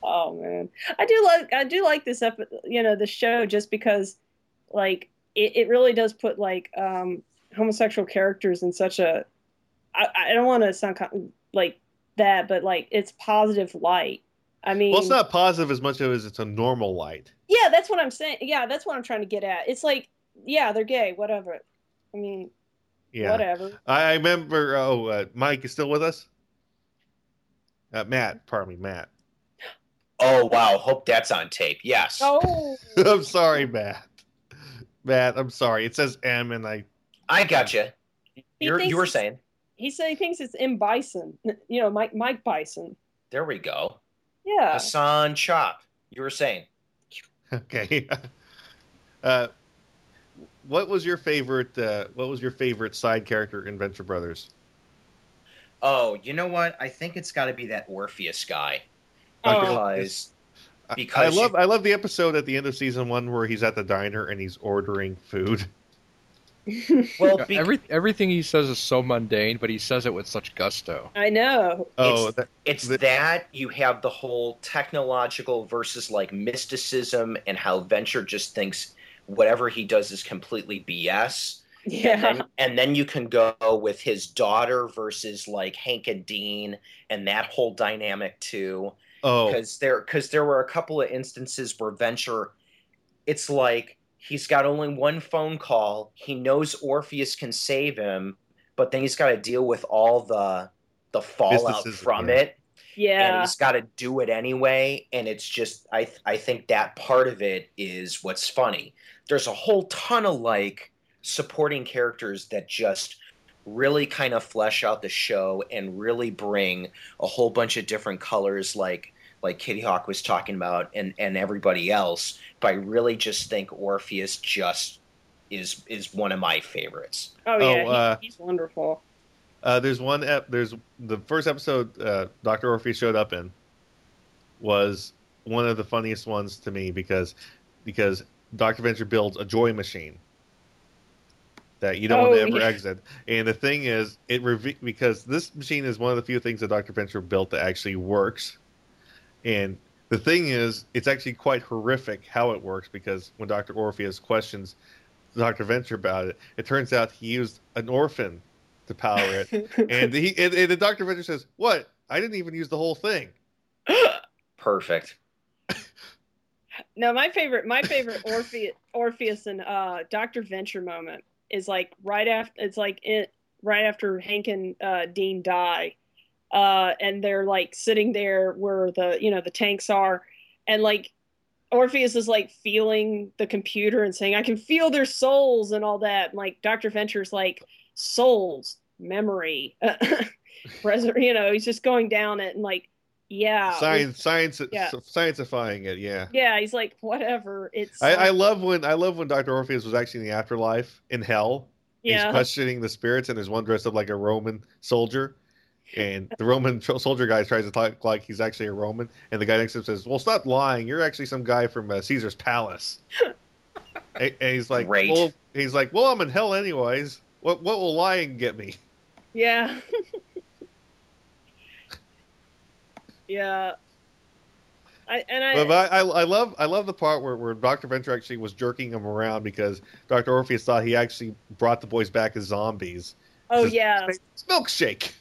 Oh man, I do like I do like this epi- you know the show just because like it, it really does put like um, homosexual characters in such a I, I don't want to sound con- like that but like it's positive light. I mean, well, it's not positive as much as it's a normal light. Yeah, that's what I'm saying. Yeah, that's what I'm trying to get at. It's like, yeah, they're gay, whatever. I mean, yeah. whatever. I remember, oh, uh, Mike is still with us? Uh, Matt, pardon me, Matt. Oh, wow. Hope that's on tape. Yes. Oh. I'm sorry, Matt. Matt, I'm sorry. It says M and I. I gotcha. You're, you were saying. He said he thinks it's M. Bison. You know, Mike, Mike Bison. There we go. Yeah. Hassan Chop, you were saying. Okay. Uh, what was your favorite uh, what was your favorite side character in Venture Brothers? Oh, you know what? I think it's gotta be that Orpheus guy. Oh. Because, because I love you... I love the episode at the end of season one where he's at the diner and he's ordering food. Well, be- Every, everything he says is so mundane, but he says it with such gusto. I know. Oh, it's that, it's the, that you have the whole technological versus like mysticism, and how Venture just thinks whatever he does is completely B S. Yeah. And then, and then you can go with his daughter versus like Hank and Dean, and that whole dynamic too. Oh, because there because there were a couple of instances where Venture, it's like. He's got only one phone call. He knows Orpheus can save him, but then he's got to deal with all the the fallout from yeah. it. Yeah, and he's got to do it anyway. And it's just, I th- I think that part of it is what's funny. There's a whole ton of like supporting characters that just really kind of flesh out the show and really bring a whole bunch of different colors, like. like Kitty Hawk was talking about, and, and everybody else, but I really just think Orpheus just is is one of my favorites. Oh, yeah, oh, uh, he's, he's wonderful. Uh, there's one, ep- there's the first episode uh, Doctor Orpheus showed up in was one of the funniest ones to me because because Doctor Venture builds a joy machine that you don't oh, want to ever yeah. exit. And the thing is, it reve- because this machine is one of the few things that Doctor Venture built that actually works. And the thing is, it's actually quite horrific how it works, because when Doctor Orpheus questions Doctor Venture about it, it turns out he used an orphan to power it. and he and, and Doctor Venture says, "What? I didn't even use the whole thing." Perfect. No, my favorite, my favorite Orpheus, Orpheus and uh, Doctor Venture moment is like right after it's like in, right after Hank and uh, Dean die. Uh, and they're like sitting there where the, you know, the tanks are, and like Orpheus is like feeling the computer and saying, "I can feel their souls" and all that. And, like, Doctor Venture's like, "Souls, memory," you know, he's just going down it and like, yeah, science, science, yeah. scientifying it. Yeah. Yeah. He's like, whatever. It's, I, I love when, I love when Doctor Orpheus was actually in the afterlife in hell. Yeah. He's questioning the spirits, and there's one dressed up like a Roman soldier. And the Roman soldier guy tries to talk like he's actually a Roman. And the guy next to him says, "Well, stop lying. You're actually some guy from uh, Caesar's Palace." and, and he's like, Great. well, he's like, well, I'm in hell anyways. What what will lying get me? Yeah. yeah. I, and I, but I, I love I love the part where, where Doctor Venture actually was jerking him around because Doctor Orpheus thought he actually brought the boys back as zombies. Oh, yeah. Milkshake.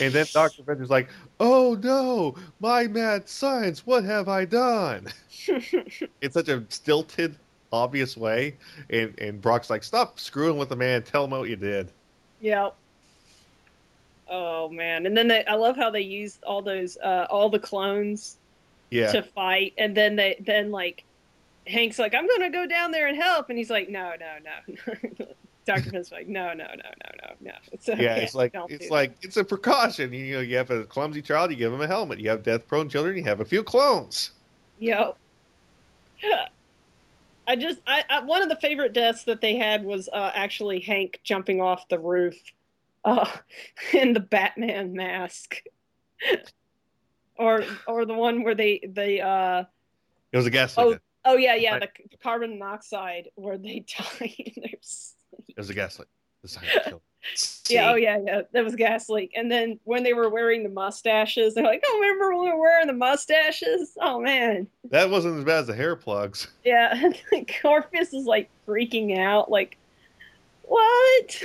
And then Doctor Fender's like, oh, no, my mad science, what have I done? In such a stilted, obvious way. And, and Brock's like, stop screwing with the man. Tell him what you did. Yeah. Oh, man. And then they, I love how they used all those, uh, all the clones yeah. to fight. And then they, then like, Hank's like, I'm going to go down there and help. And he's like, no, no, no. Doctor Fender's like, no, no, no, no, no, no. It's okay. Yeah, it's like, Don't it's like, that. It's a precaution. You know, you have a clumsy child, you give him a helmet. You have death prone children, you have a few clones. Yep. I just, I, I one of the favorite deaths that they had was uh, actually Hank jumping off the roof. Uh, in the Batman mask, or or the one where they they uh, it was a gas leak. Oh, oh yeah, yeah, the carbon monoxide where they die in their sleep. It was a gas leak. Yeah, oh yeah, yeah, that was a gas leak. And then when they were wearing the mustaches, they're like, "Oh, remember when we were wearing the mustaches? Oh man, that wasn't as bad as the hair plugs." Yeah, Orpheus is like freaking out, like, what?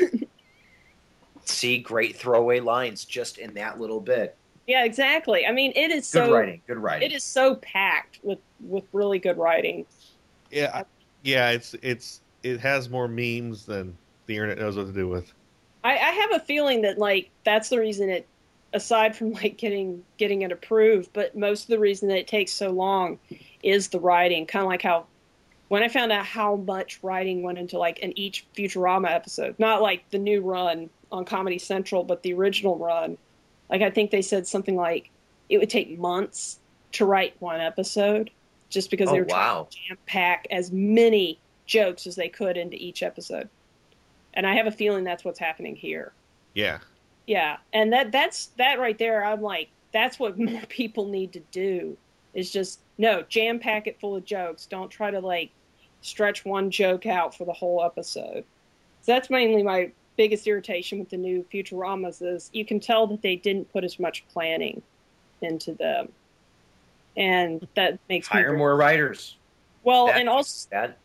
See, great throwaway lines just in that little bit. Yeah, exactly. I mean, it is so good writing. Good writing. It is so packed with, with really good writing. Yeah, yeah. It's it's it has more memes than the internet knows what to do with. I, I have a feeling that like that's the reason it, aside from like getting getting it approved, but most of the reason that it takes so long is the writing. Kind of like how when I found out how much writing went into like in each Futurama episode, not like the new run on Comedy Central, but the original run, like I think they said something like it would take months to write one episode just because oh, they were wow. trying to jam-pack as many jokes as they could into each episode. And I have a feeling that's what's happening here. Yeah. Yeah. And that that's that right there. I'm like, that's what more people need to do is just, no, jam-pack it full of jokes. Don't try to like stretch one joke out for the whole episode. So that's mainly my biggest irritation with the new Futuramas is you can tell that they didn't put as much planning into them, and that makes hire me more writers. Well, that and also that.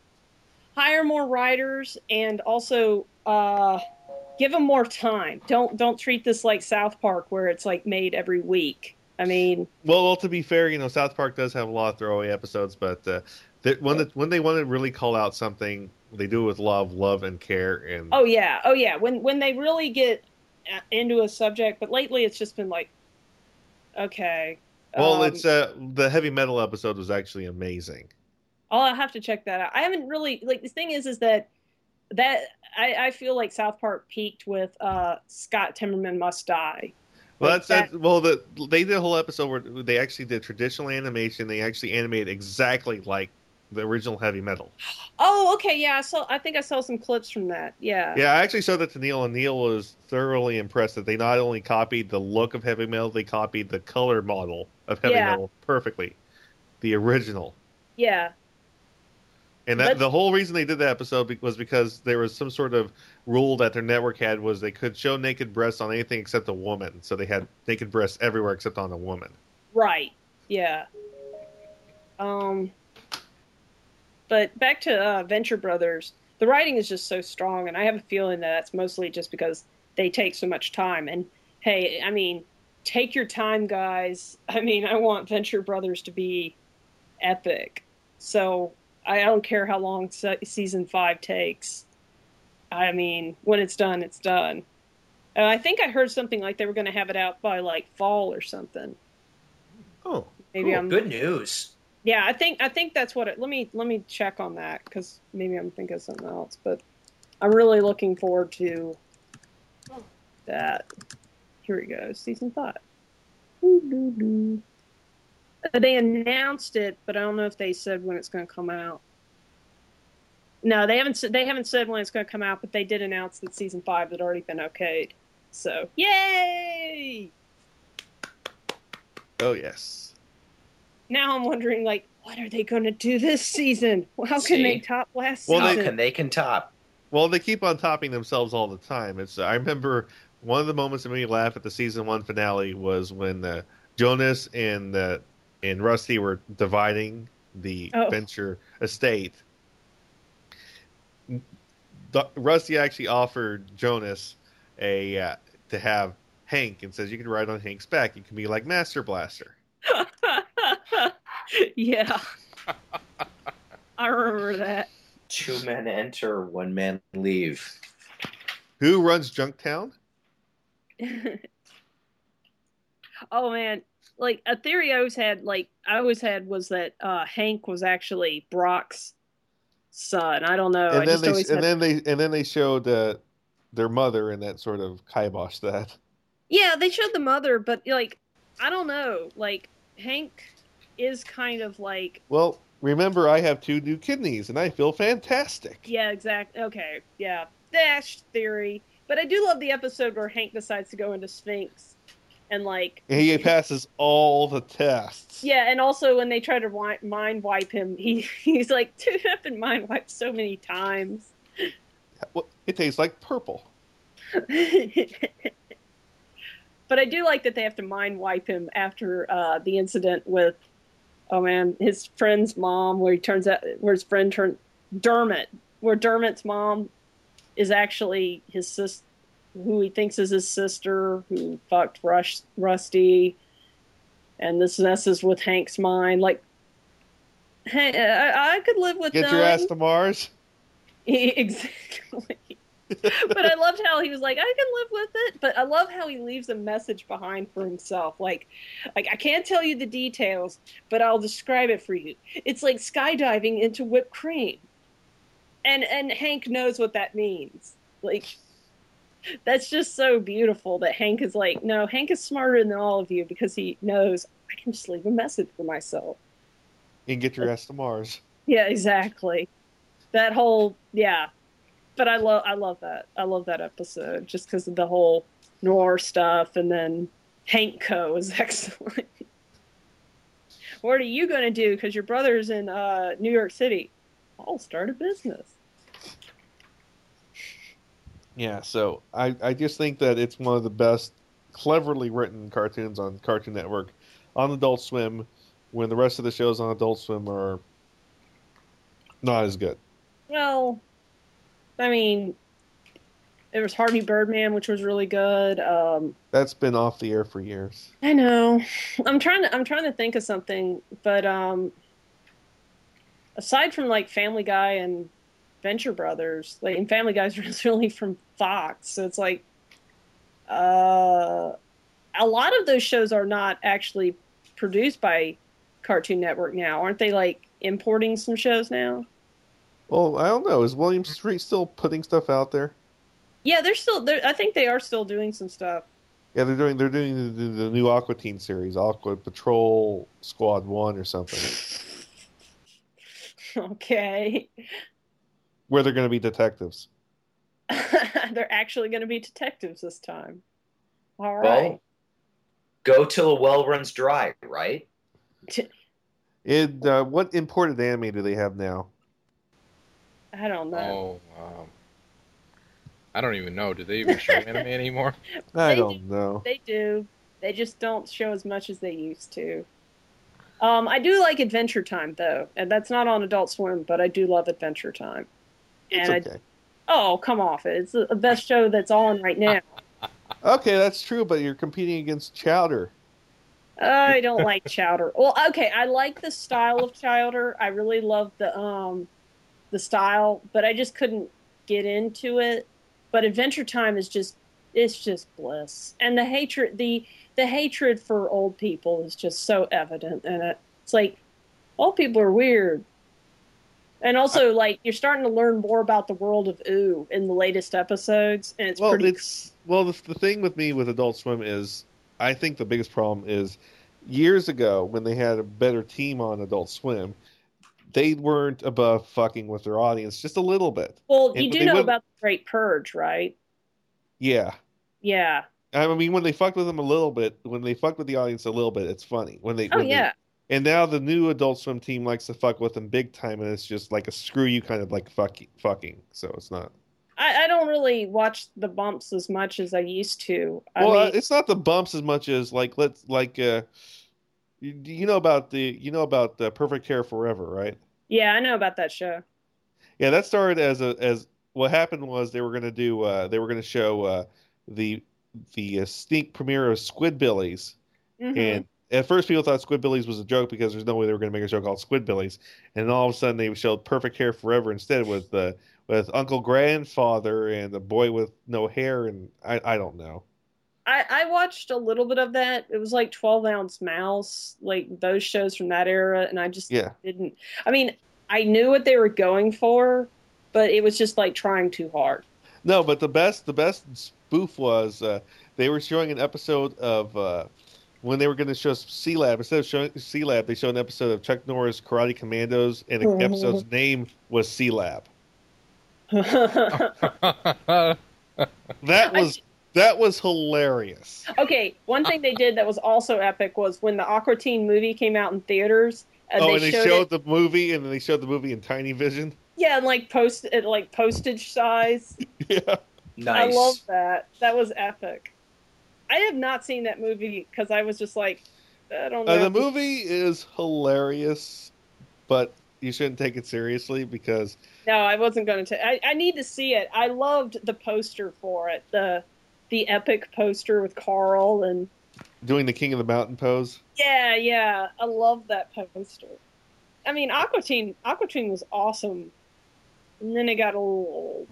hire more writers, and also uh, give them more time. Don't don't treat this like South Park, where it's like made every week. I mean, well, well to be fair, you know, South Park does have a lot of throwaway episodes, but uh, that when the, when they want to really call out something, they do it with love, love and care. And oh yeah, oh yeah. When when they really get into a subject, but lately it's just been like, okay. Well, um, it's uh, the heavy metal episode was actually amazing. I'll have to check that out. I haven't really like the thing is is that that I, I feel like South Park peaked with uh, Scott Timmerman Must Die. Well, like that's, that, well the, they did a whole episode where they actually did traditional animation. They actually animated exactly like the original heavy metal. Oh, okay, yeah. I saw. I think I saw some clips from that. Yeah. Yeah, I actually saw that to Neil, and Neil was thoroughly impressed that they not only copied the look of heavy metal, they copied the color model of heavy yeah. metal perfectly, the original. Yeah. And that, the whole reason they did that episode was because there was some sort of rule that their network had was they could show naked breasts on anything except a woman, so they had naked breasts everywhere except on a woman. Right. Yeah. Um. But back to uh, Venture Brothers, the writing is just so strong, and I have a feeling that that's mostly just because they take so much time. And, hey, I mean, take your time, guys. I mean, I want Venture Brothers to be epic. So I don't care how long se- Season five takes. I mean, when it's done, it's done. Uh, I think I heard something like they were going to have it out by, like, fall or something. Oh, maybe cool. I'm good news. Yeah, I think I think that's what it. Let me let me check on that because maybe I'm thinking of something else. But I'm really looking forward to that. Here we go, season five. Ooh, they announced it, but I don't know if they said when it's going to come out. No, they haven't. They haven't said when it's going to come out, but they did announce that season five had already been okayed. So yay! Oh yes. Now I'm wondering, like, what are they going to do this season? Well, how See? can they top last well, season? Well, can they can top. Well, they keep on topping themselves all the time. It's I remember one of the moments that made me laugh at the season one finale was when uh, Jonas and uh, and Rusty were dividing the oh. Venture estate. The, Rusty actually offered Jonas a uh, to have Hank and says you can ride on Hank's back. You can be like Master Blaster. Yeah. I remember that. Two men enter, one man leave. Who runs Junktown? Oh man, like a theory I always had, like I always had was that uh, Hank was actually Brock's son. I don't know. And I then just they, always and had... then they and then they showed uh, their mother, and that sort of kiboshed that. Yeah, they showed the mother, but like I don't know, like Hank is kind of like, well, remember, I have two new kidneys, and I feel fantastic. Yeah, exactly. Okay, yeah. Dash theory. But I do love the episode where Hank decides to go into Sphinx. And, like... And he passes all the tests. Yeah, and also when they try to wi- mind wipe him, he he's like, dude, I've been mind wiped so many times. Well, it tastes like purple. But I do like that they have to mind wipe him after uh, the incident with... Oh man, his friend's mom, where he turns out, where his friend turned Dermot, where Dermot's mom is actually his sister, who he thinks is his sister, who fucked Rush, Rusty, and this messes with Hank's mind. Like, Hank, I, I could live with. Get none. Your ass to Mars. He, exactly. But I loved how he was like, I can live with it. But I love how he leaves a message behind for himself. Like, like I can't tell you the details, but I'll describe it for you. It's like skydiving into whipped cream. And and Hank knows what that means. Like, that's just so beautiful that Hank is like, no, Hank is smarter than all of you because he knows I can just leave a message for myself. And get your ass to Mars. Yeah, exactly. That whole, yeah. But I love, I love that. I love that episode just because of the whole noir stuff, and then Hank Co is excellent. What are you going to do? Because your brother's in uh, New York City. I'll start a business. Yeah, so I, I just think that it's one of the best cleverly written cartoons on Cartoon Network, on Adult Swim, when the rest of the shows on Adult Swim are not as good. Well... I mean, there was Harvey Birdman, which was really good. Um, That's been off the air for years. I know. I'm trying to. I'm trying to think of something, but um, aside from like Family Guy and Venture Brothers, like, and Family Guy's really from Fox, so it's like uh, a lot of those shows are not actually produced by Cartoon Network now, aren't they? Like importing some shows now. Well, I don't know. Is William Street still putting stuff out there? Yeah, they're still. They're, I think they are still doing some stuff. Yeah, they're doing. They're doing the, the new Aqua Teen series, Aqua Patrol Squad One, or something. Okay. Where they're going to be detectives. They're actually going to be detectives this time. All right. Well, go till a well runs dry, right? It. Uh, what imported anime do they have now? I don't know. Oh, wow. I don't even know. Do they even show anime anymore? I don't do. know. They do. They just don't show as much as they used to. Um, I do like Adventure Time, though. And that's not on Adult Swim, but I do love Adventure Time. And it's okay. I, oh, come off it. It's the best show that's on right now. Okay, that's true, but you're competing against Chowder. I don't like Chowder. Well, okay, I like the style of Chowder. I really love the... Um, the style, but I just couldn't get into it. But Adventure Time is just, it's just bliss. And the hatred, the the hatred for old people is just so evident in it. It's like, old people are weird. And also, I, like, you're starting to learn more about the world of Ooh in the latest episodes, and it's well, pretty... It's, well, the, the thing with me with Adult Swim is, I think the biggest problem is, years ago, when they had a better team on Adult Swim, they weren't above fucking with their audience just a little bit. Well, you and do know went... about the Great Purge, right? Yeah. Yeah. I mean, when they fucked with them a little bit, when they fucked with the audience a little bit, it's funny. When they, oh, when yeah. They... And now the new Adult Swim team likes to fuck with them big time, and it's just like a screw you kind of like fucking. fucking. So it's not... I, I don't really watch the bumps as much as I used to. I well, mean... uh, it's not the bumps as much as like, let's like... Uh, You know about the you know about the Perfect Hair Forever, right? Yeah, I know about that show. Yeah, that started as a as what happened was they were going to do uh, they were going to show uh, the the uh, sneak premiere of Squidbillies. Mm-hmm. And at first people thought Squidbillies was a joke because there's no way they were going to make a show called Squidbillies. And all of a sudden they showed Perfect Hair Forever instead with uh, with Uncle Grandfather and the boy with no hair. And I, I don't know. I, I watched a little bit of that. It was like twelve ounce Mouse, like those shows from that era. And I just yeah. didn't. I mean, I knew what they were going for, but it was just like trying too hard. No, but the best the best spoof was uh, they were showing an episode of uh, when they were going to show C-Lab. Instead of showing C-Lab, they showed an episode of Chuck Norris Karate Commandos, and the episode's name was C-Lab. that was... That was hilarious. Okay, one thing they did that was also epic was when the Aqua Teen movie came out in theaters. Uh, oh, they and they showed, showed it, the movie, and then they showed the movie in Tiny Vision. Yeah, and like post, like postage size. Yeah, nice. I love that. That was epic. I have not seen that movie because I was just like, I don't know. Uh, the movie is hilarious, but you shouldn't take it seriously because. No, I wasn't going to. I I need to see it. I loved the poster for it. The The epic poster with Carl and doing the King of the Mountain pose. Yeah, yeah, I love that poster. I mean, Aqua Teen, Aqua Teen was awesome, and then it got a little old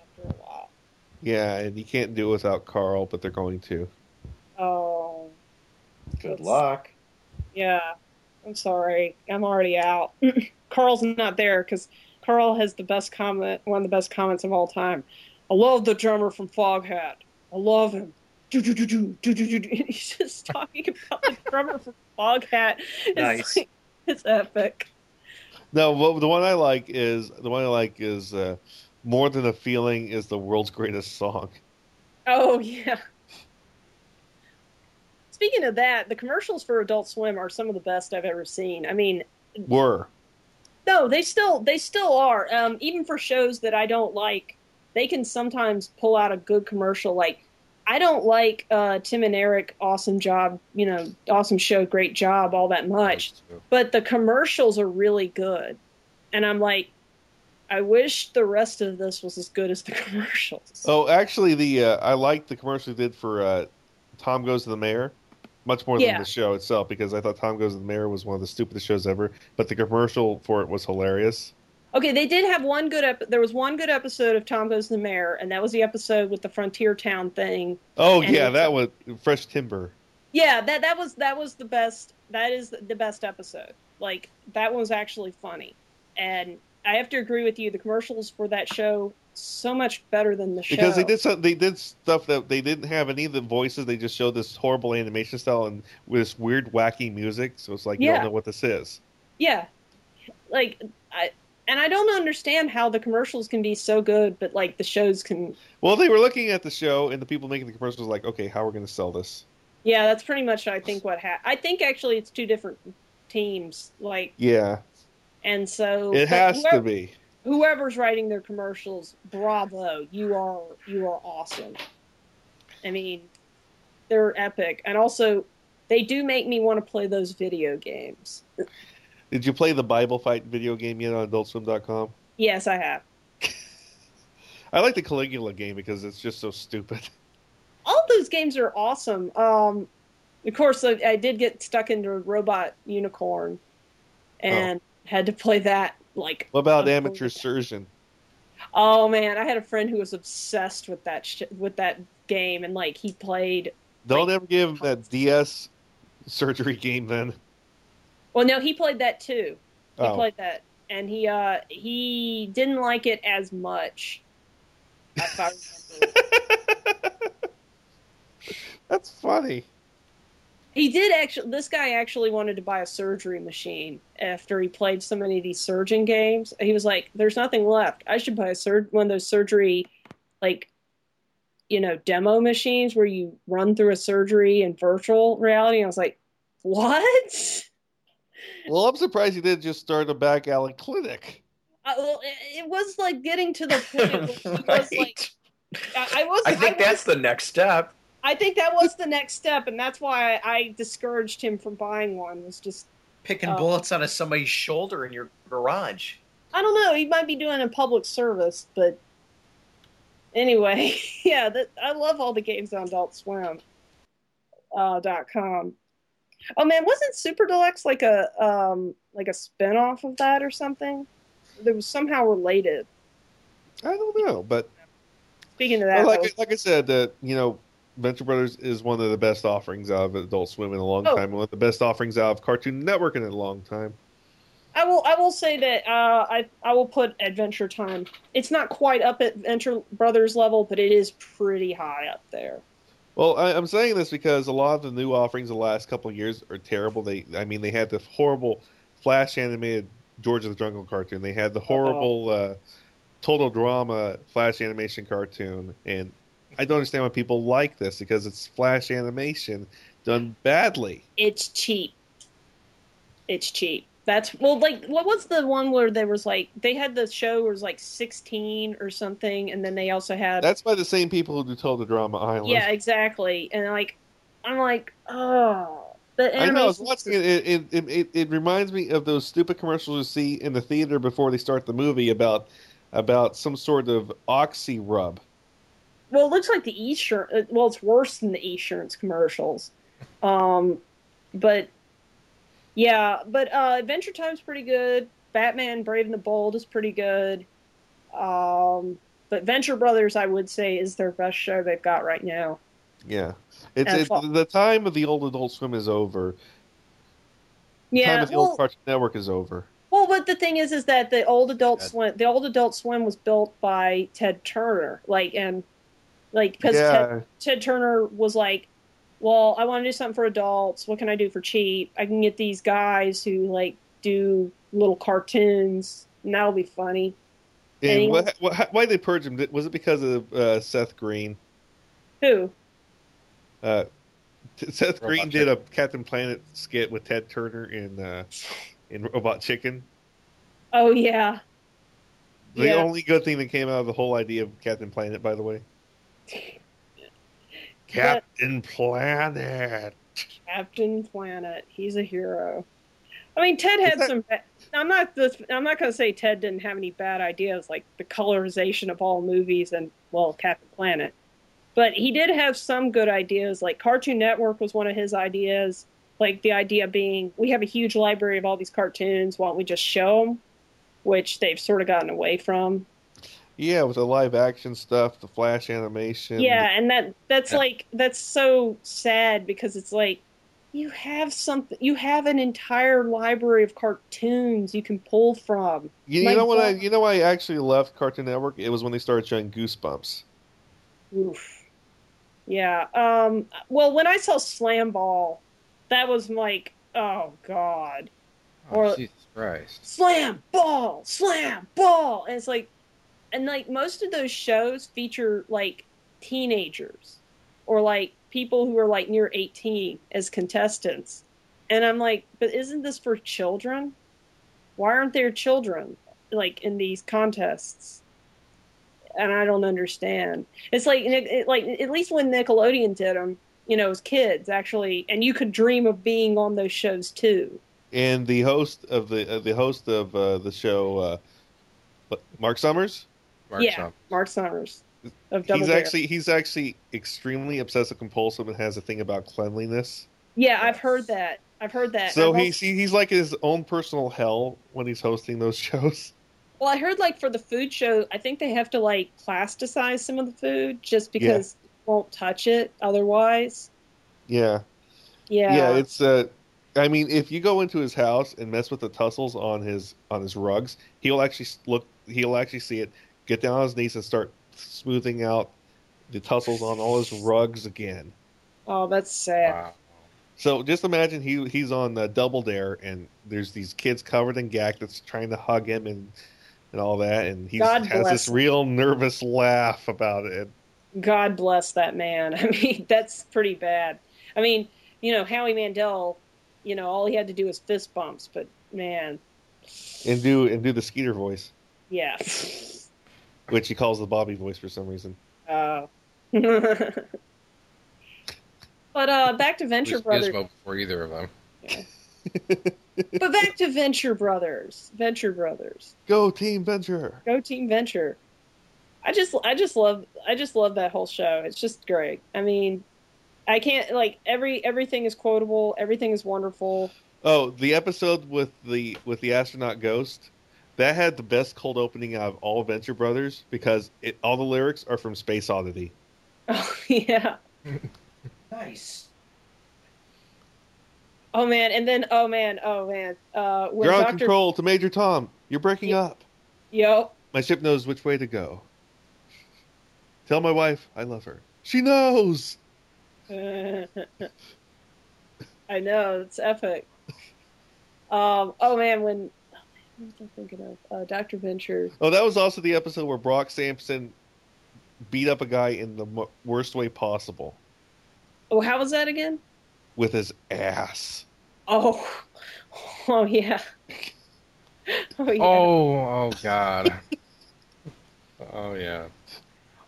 after a while. Yeah, and you can't do it without Carl, but they're going to. Oh, good luck. Yeah, I'm sorry, I'm already out. Carl's not there because Carl has the best comment, one of the best comments of all time. I love the drummer from Foghat. I love him. Do, do, do, do, do, do, do. He's just talking about the drummer from Foghat. It's nice. Like, it's epic. No, well, the one I like is the one I like is uh, More Than a Feeling is the World's Greatest Song. Oh yeah. Speaking of that, the commercials for Adult Swim are some of the best I've ever seen. I mean, were. No, they still they still are. Um, even for shows that I don't like. They can sometimes pull out a good commercial. Like, I don't like uh, Tim and Eric, awesome job, you know, awesome show, great job, all that much. But the commercials are really good. And I'm like, I wish the rest of this was as good as the commercials. Oh, actually, the uh, I liked the commercial they did for uh, Tom Goes to the Mayor much more yeah. than the show itself, because I thought Tom Goes to the Mayor was one of the stupidest shows ever. But the commercial for it was hilarious. Okay, they did have one good episode. There was one good episode of Tom Goes to the Mayor, and that was the episode with the Frontier Town thing. Oh, and yeah, was, that was Fresh Timber. Yeah, that that was that was the best. That is the best episode. Like, that one was actually funny. And I have to agree with you. The commercials for that show so much better than the show because they did some, they did stuff that they didn't have any of the voices. They just showed this horrible animation style and with this weird wacky music. So it's like yeah. you don't know what this is. Yeah, like I. And I don't understand how the commercials can be so good, but, like, the shows can... Well, they were looking at the show, and the people making the commercials were like, okay, how are we going to sell this? Yeah, that's pretty much, I think, what happened. I think, actually, it's two different teams, like... Yeah. And so... It has whoever, to be. Whoever's writing their commercials, bravo, you are, you are awesome. I mean, they're epic. And also, they do make me want to play those video games. Did you play the Bible Fight video game yet on adult swim dot com? Yes, I have. I like the Caligula game because it's just so stupid. All those games are awesome. Um, of course, I, I did get stuck into a Robot Unicorn and oh. had to play that. Like, what about Amateur Surgeon? Oh, man. I had a friend who was obsessed with that sh- with that game, and like he played... Don't like, ever give him that D S surgery game then. Well, no, he played that too. He oh. played that, and he uh, he didn't like it as much. If I remember. That's funny. He did actually. This guy actually wanted to buy a surgery machine after he played so many of these surgeon games. He was like, "There's nothing left. I should buy a sur- one of those surgery, like, you know, demo machines where you run through a surgery in virtual reality." And I was like, "What?" Well, I'm surprised you didn't just start a back alley clinic. Uh, well, it, it was like getting to the point. Where it right. was like, I, I, was, I think I that's was, the next step. I think that was the next step, and that's why I, I discouraged him from buying one. Was just picking uh, bullets out of somebody's shoulder in your garage. I don't know. He might be doing a public service, but Anyway, yeah, that, I love all the games on Adult Swim. Uh, dot com. Oh man, wasn't Super Deluxe like a um, like a spinoff of that or something? That was somehow related. I don't know, but speaking of that, like I, like I said, uh, you know, Venture Brothers is one of the best offerings of Adult Swim in a long oh. time. One of the best offerings out of Cartoon Network in a long time. I will. I will say that uh, I I will put Adventure Time. It's not quite up at Venture Brothers level, but it is pretty high up there. Well, I, I'm saying this because a lot of the new offerings the last couple of years are terrible. They, I mean, they had the horrible Flash animated George of the Jungle cartoon. They had the horrible uh, Total Drama Flash animation cartoon, and I don't understand why people like this because it's Flash animation done badly. It's cheap. It's cheap. That's well, like what was the one where there was like they had the show where it was like sixteen or something, and then they also had that's by the same people who do Total Drama Island. Yeah, exactly. And like, I'm like, oh, the I know. I was watching it. It, it, it. it reminds me of those stupid commercials you see in the theater before they start the movie about about some sort of oxy rub. Well, it looks like the e-shirt. Well, it's worse than the e-shirts commercials, um, but. Yeah, but uh, Adventure Time's pretty good. Batman Brave and the Bold is pretty good. Um, but Venture Brothers, I would say, is their best show they've got right now. Yeah. it's, it's The time of the old Adult Swim is over. The yeah, time of the well, old Cartoon Network is over. Well, but the thing is is that the old Adult yeah. Swim the old Adult Swim was built by Ted Turner. Like, and like, because yeah. Ted, Ted Turner was like, well, I want to do something for adults. What can I do for cheap? I can get these guys who like do little cartoons, and that'll be funny. And, and what, what, why did they purge him? Was it because of uh, Seth Green? Who? Uh, Seth Robot Green Chicken. Did a Captain Planet skit with Ted Turner in uh, in Robot Chicken. Oh yeah. The yeah. only good thing that came out of the whole idea of Captain Planet, by the way. Captain Planet. Captain Planet. He's a hero. I mean, Ted had that... some... Ba- I'm not this, I'm not going to say Ted didn't have any bad ideas, like the colorization of all movies and, well, Captain Planet. But he did have some good ideas. Like, Cartoon Network was one of his ideas. Like, the idea being, we have a huge library of all these cartoons. Why don't we just show them? Which they've sort of gotten away from. Yeah, with the live action stuff, the Flash animation. Yeah, and that that's yeah. like that's so sad because it's like you have something, you have an entire library of cartoons you can pull from. You, you know what I you know why I actually left Cartoon Network? It was when they started showing Goosebumps. Oof. Yeah. Um, well, when I saw Slam Ball, that was like, oh god. Oh, or Jesus Christ. Slam Ball, Slam Ball, and it's like. And, like, most of those shows feature, like, teenagers or, like, people who are, like, near eighteen as contestants. And I'm like, but isn't this for children? Why aren't there children, like, in these contests? And I don't understand. It's like, it, like at least when Nickelodeon did them, you know, it was kids, actually. And you could dream of being on those shows, too. And the host of the, uh, the, host of, uh, the show, uh, Mark Summers? Mark yeah, Summers. Mark Summers. Of Double he's Dare. actually he's actually extremely obsessive compulsive and has a thing about cleanliness. Yeah, I've heard that. I've heard that. So he's also... he's like his own personal hell when he's hosting those shows. Well, I heard like for the food show, I think they have to like plasticize some of the food just because yeah. you won't touch it otherwise. Yeah. Yeah. Yeah, it's uh I mean, if you go into his house and mess with the tussles on his on his rugs, he'll actually look. He'll actually see it. Get down on his knees and start smoothing out the tussles on all his rugs again. Oh, that's sad. Wow. So just imagine he he's on uh, Double Dare, and there's these kids covered in gack that's trying to hug him and and all that, and he has this him. real nervous laugh about it. God bless that man. I mean, that's pretty bad. I mean, you know, Howie Mandel. You know, all he had to do was fist bumps, but man, and do and do the Skeeter voice. Yeah, which he calls the Bobby voice for some reason. Oh, uh. But uh, back to Venture Brothers. Gizmo before either of them. Yeah. But back to Venture Brothers. Venture Brothers. Go Team Venture. Go Team Venture. I just, I just love, I just love that whole show. It's just great. I mean, I can't, like, every, everything is quotable. Everything is wonderful. Oh, the episode with the, with the astronaut ghost, that had the best cold opening out of all Venture Brothers, because it, all the lyrics are from Space Oddity. Oh, yeah. Nice. Oh, man. And then, oh, man. Oh, man. Uh, when Ground Doctor Control to Major Tom. You're breaking yep. up. Yep. My ship knows which way to go. Tell my wife I love her. She knows. I know. It's epic. Um, oh, man. When oh, man, what was I thinking of? Uh, Doctor Venture. Oh, that was also the episode where Brock Sampson beat up a guy in the m- worst way possible. Oh, how was that again? With his ass. Oh, oh yeah. Oh, yeah. Oh, oh God. Oh, yeah.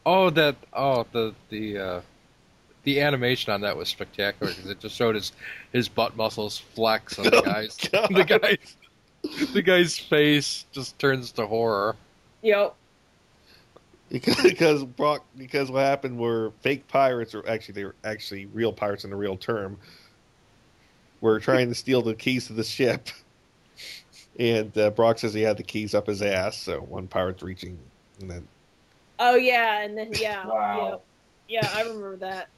Oh, that. Oh, the the uh, the animation on that was spectacular, because it just showed his his butt muscles flex on the guy's oh, the guy's the guy's face just turns to horror. Yep. Because, because Brock, because what happened were fake pirates, or actually they were actually real pirates in the real term, were trying to steal the keys to the ship, and uh, Brock says he had the keys up his ass, so one pirate's reaching, and then oh yeah, and then yeah, wow. yeah, yeah, I remember that.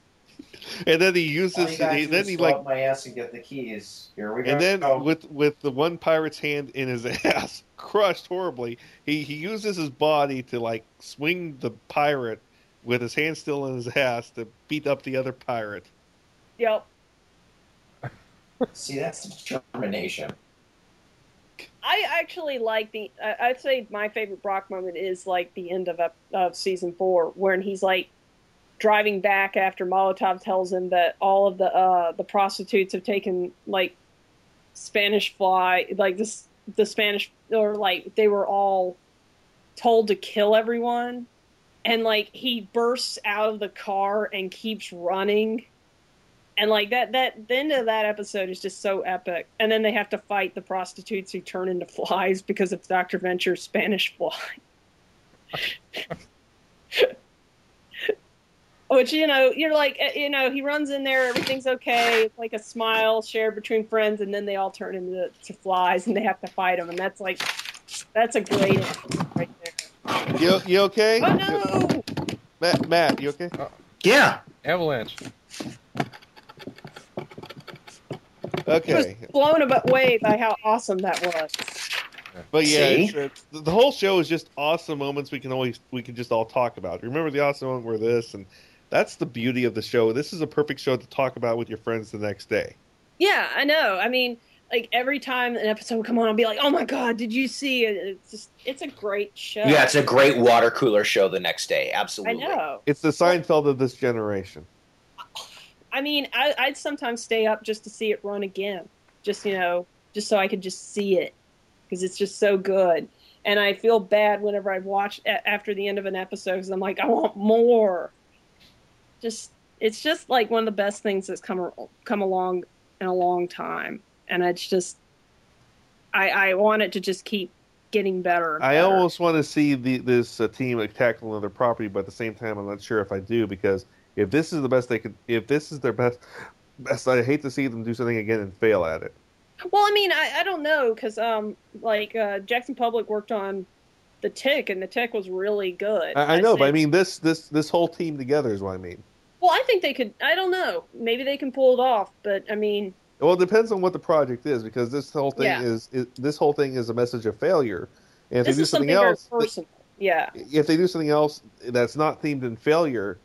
And then he uses, and he, then he like my ass and get the keys. Here we go. And then oh. with with the one pirate's hand in his ass, crushed horribly, he he uses his body to like swing the pirate with his hand still in his ass to beat up the other pirate. Yep. See, that's determination. I actually like the. Uh, I'd say my favorite Brock moment is like the end of of season four, when he's like driving back after Molotov tells him that all of the uh, the prostitutes have taken like Spanish Fly, like this the Spanish, or like they were all told to kill everyone, and like he bursts out of the car and keeps running, and like that that the end of that episode is just so epic. And then they have to fight the prostitutes who turn into flies because of Doctor Venture's Spanish Fly. Which, you know, you're like, you know, he runs in there, everything's okay. It's like a smile shared between friends, and then they all turn into to flies, and they have to fight them. And that's like, that's a great episode right there. You, you okay? Oh, no! Matt, Matt, you okay? Uh, yeah. Avalanche. Okay. I was blown away by how awesome that was. But yeah, it's, it's, the whole show is just awesome moments we can always, we can just all talk about. Remember the awesome moment where this and... That's the beauty of the show. This is a perfect show to talk about with your friends the next day. Yeah, I know. I mean, like every time an episode would come on, I'd be like, "Oh my god, did you see?" It's just, it's a great show. Yeah, it's a great water cooler show the next day. Absolutely, I know. It's the Seinfeld of this generation. I mean, I, I'd sometimes stay up just to see it run again, just you know, just so I could just see it, because it's just so good. And I feel bad whenever I watch after the end of an episode, because I'm like, I want more. Just it's just like one of the best things that's come come along in a long time, and it's just I I want it to just keep getting better. better. I almost want to see the, this uh, team like, tackle another property, but at the same time, I'm not sure if I do, because if this is the best they could, if this is their best, best I hate to see them do something again and fail at it. Well, I mean, I, I don't know, because um like uh, Jackson Public worked on The Tick, and The Tick was really good. I, I know, I but I mean, this this this whole team together is what I mean. Well, I think they could. I don't know. Maybe they can pull it off, but I mean. Well, it depends on what the project is, because this whole thing yeah. is, is this whole thing is a message of failure. And if this they do is something, something else, very personal. Yeah. If they do something else that's not themed in failure,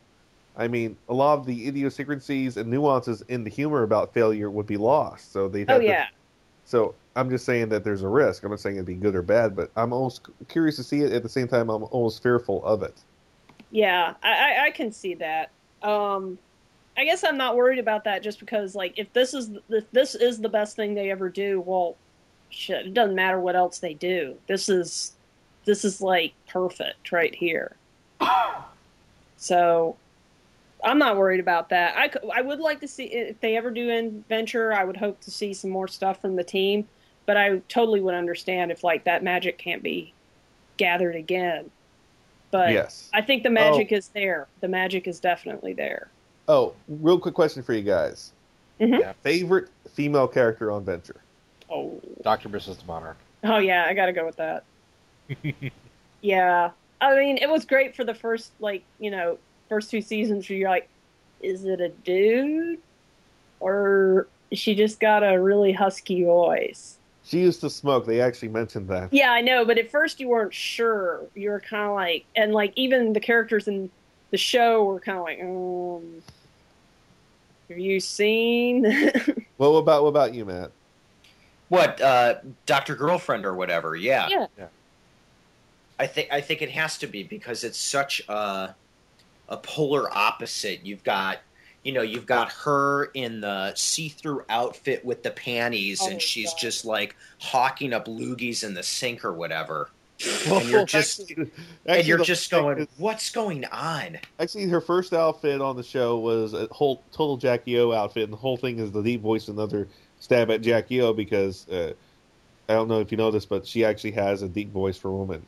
I mean, a lot of the idiosyncrasies and nuances in the humor about failure would be lost. So they. Oh yeah. To, so. I'm just saying that there's a risk. I'm not saying it'd be good or bad, but I'm almost curious to see it. At the same time, I'm almost fearful of it. Yeah, I, I can see that. Um, I guess I'm not worried about that, just because, like, if this is if this is the best thing they ever do, well, shit, it doesn't matter what else they do. This is this is like perfect right here. So. I'm not worried about that. I, I would like to see if they ever do Adventure. I would hope to see some more stuff from the team, but I totally would understand if like that magic can't be gathered again. But yes. I think the magic oh. is there. The magic is definitely there. Oh, real quick question for you guys. Mm-hmm. Yeah. Favorite female character on Venture? Oh. Doctor Missus the Monarch. Oh, yeah. I got to go with that. Yeah. I mean, it was great for the first, like, you know, first two seasons where you're like, is it a dude? Or she just got a really husky voice. She used to smoke. They actually mentioned that. Yeah, I know. But at first you weren't sure. You were kind of like, and like even the characters in the show were kind of like, um, have you seen? Well, what about, what about you, Matt? What, uh, Doctor Girlfriend or whatever. Yeah. Yeah. yeah. I think, I think it has to be because it's such a, a polar opposite. You've got, you know, you've got her in the see-through outfit with the panties, oh, and she's God. just, like, hawking up loogies in the sink or whatever. And you're just, actually, and you're just going, is, what's going on? Actually, her first outfit on the show was a whole total Jackie O outfit, and the whole thing is the deep voice, another stab at Jackie O, because uh, I don't know if you know this, but she actually has a deep voice for women.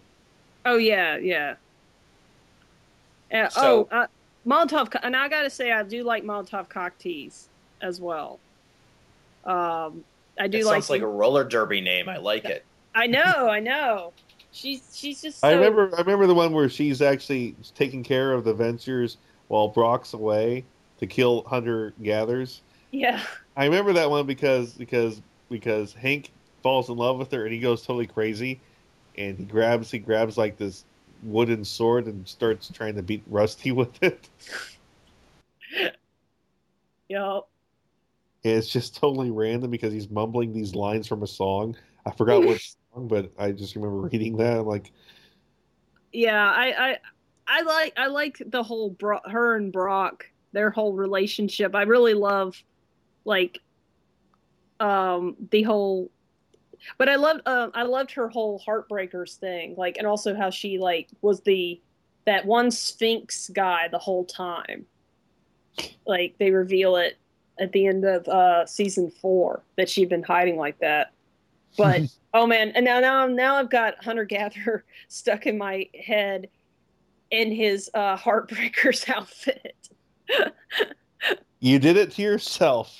Oh, yeah, yeah. Uh, so, oh, I... Molotov, and I gotta say, I do like Molotov cocktails as well. Um, I do that like. Sounds like a roller derby name. I like it. I know, I know. She's she's just. So... I remember, I remember the one where she's actually taking care of the Ventures while Brock's away to kill hunter-gatherers. Yeah. I remember that one because because because Hank falls in love with her and he goes totally crazy, and he grabs he grabs like this wooden sword and starts trying to beat Rusty with it. Yep. It's just totally random because he's mumbling these lines from a song. I forgot what song, but I just remember reading that. I'm like, yeah, I, I, I like, I like the whole Bro- her and Brock, their whole relationship. I really love, like, um, the whole. But I loved, uh, I loved her whole Heartbreakers thing, like, and also how she like was the that one Sphinx guy the whole time. Like they reveal it at the end of uh, season four that she'd been hiding like that. But oh man, and now now now I've got Hunter Gatherer stuck in my head in his uh, Heartbreakers outfit. You did it to yourself.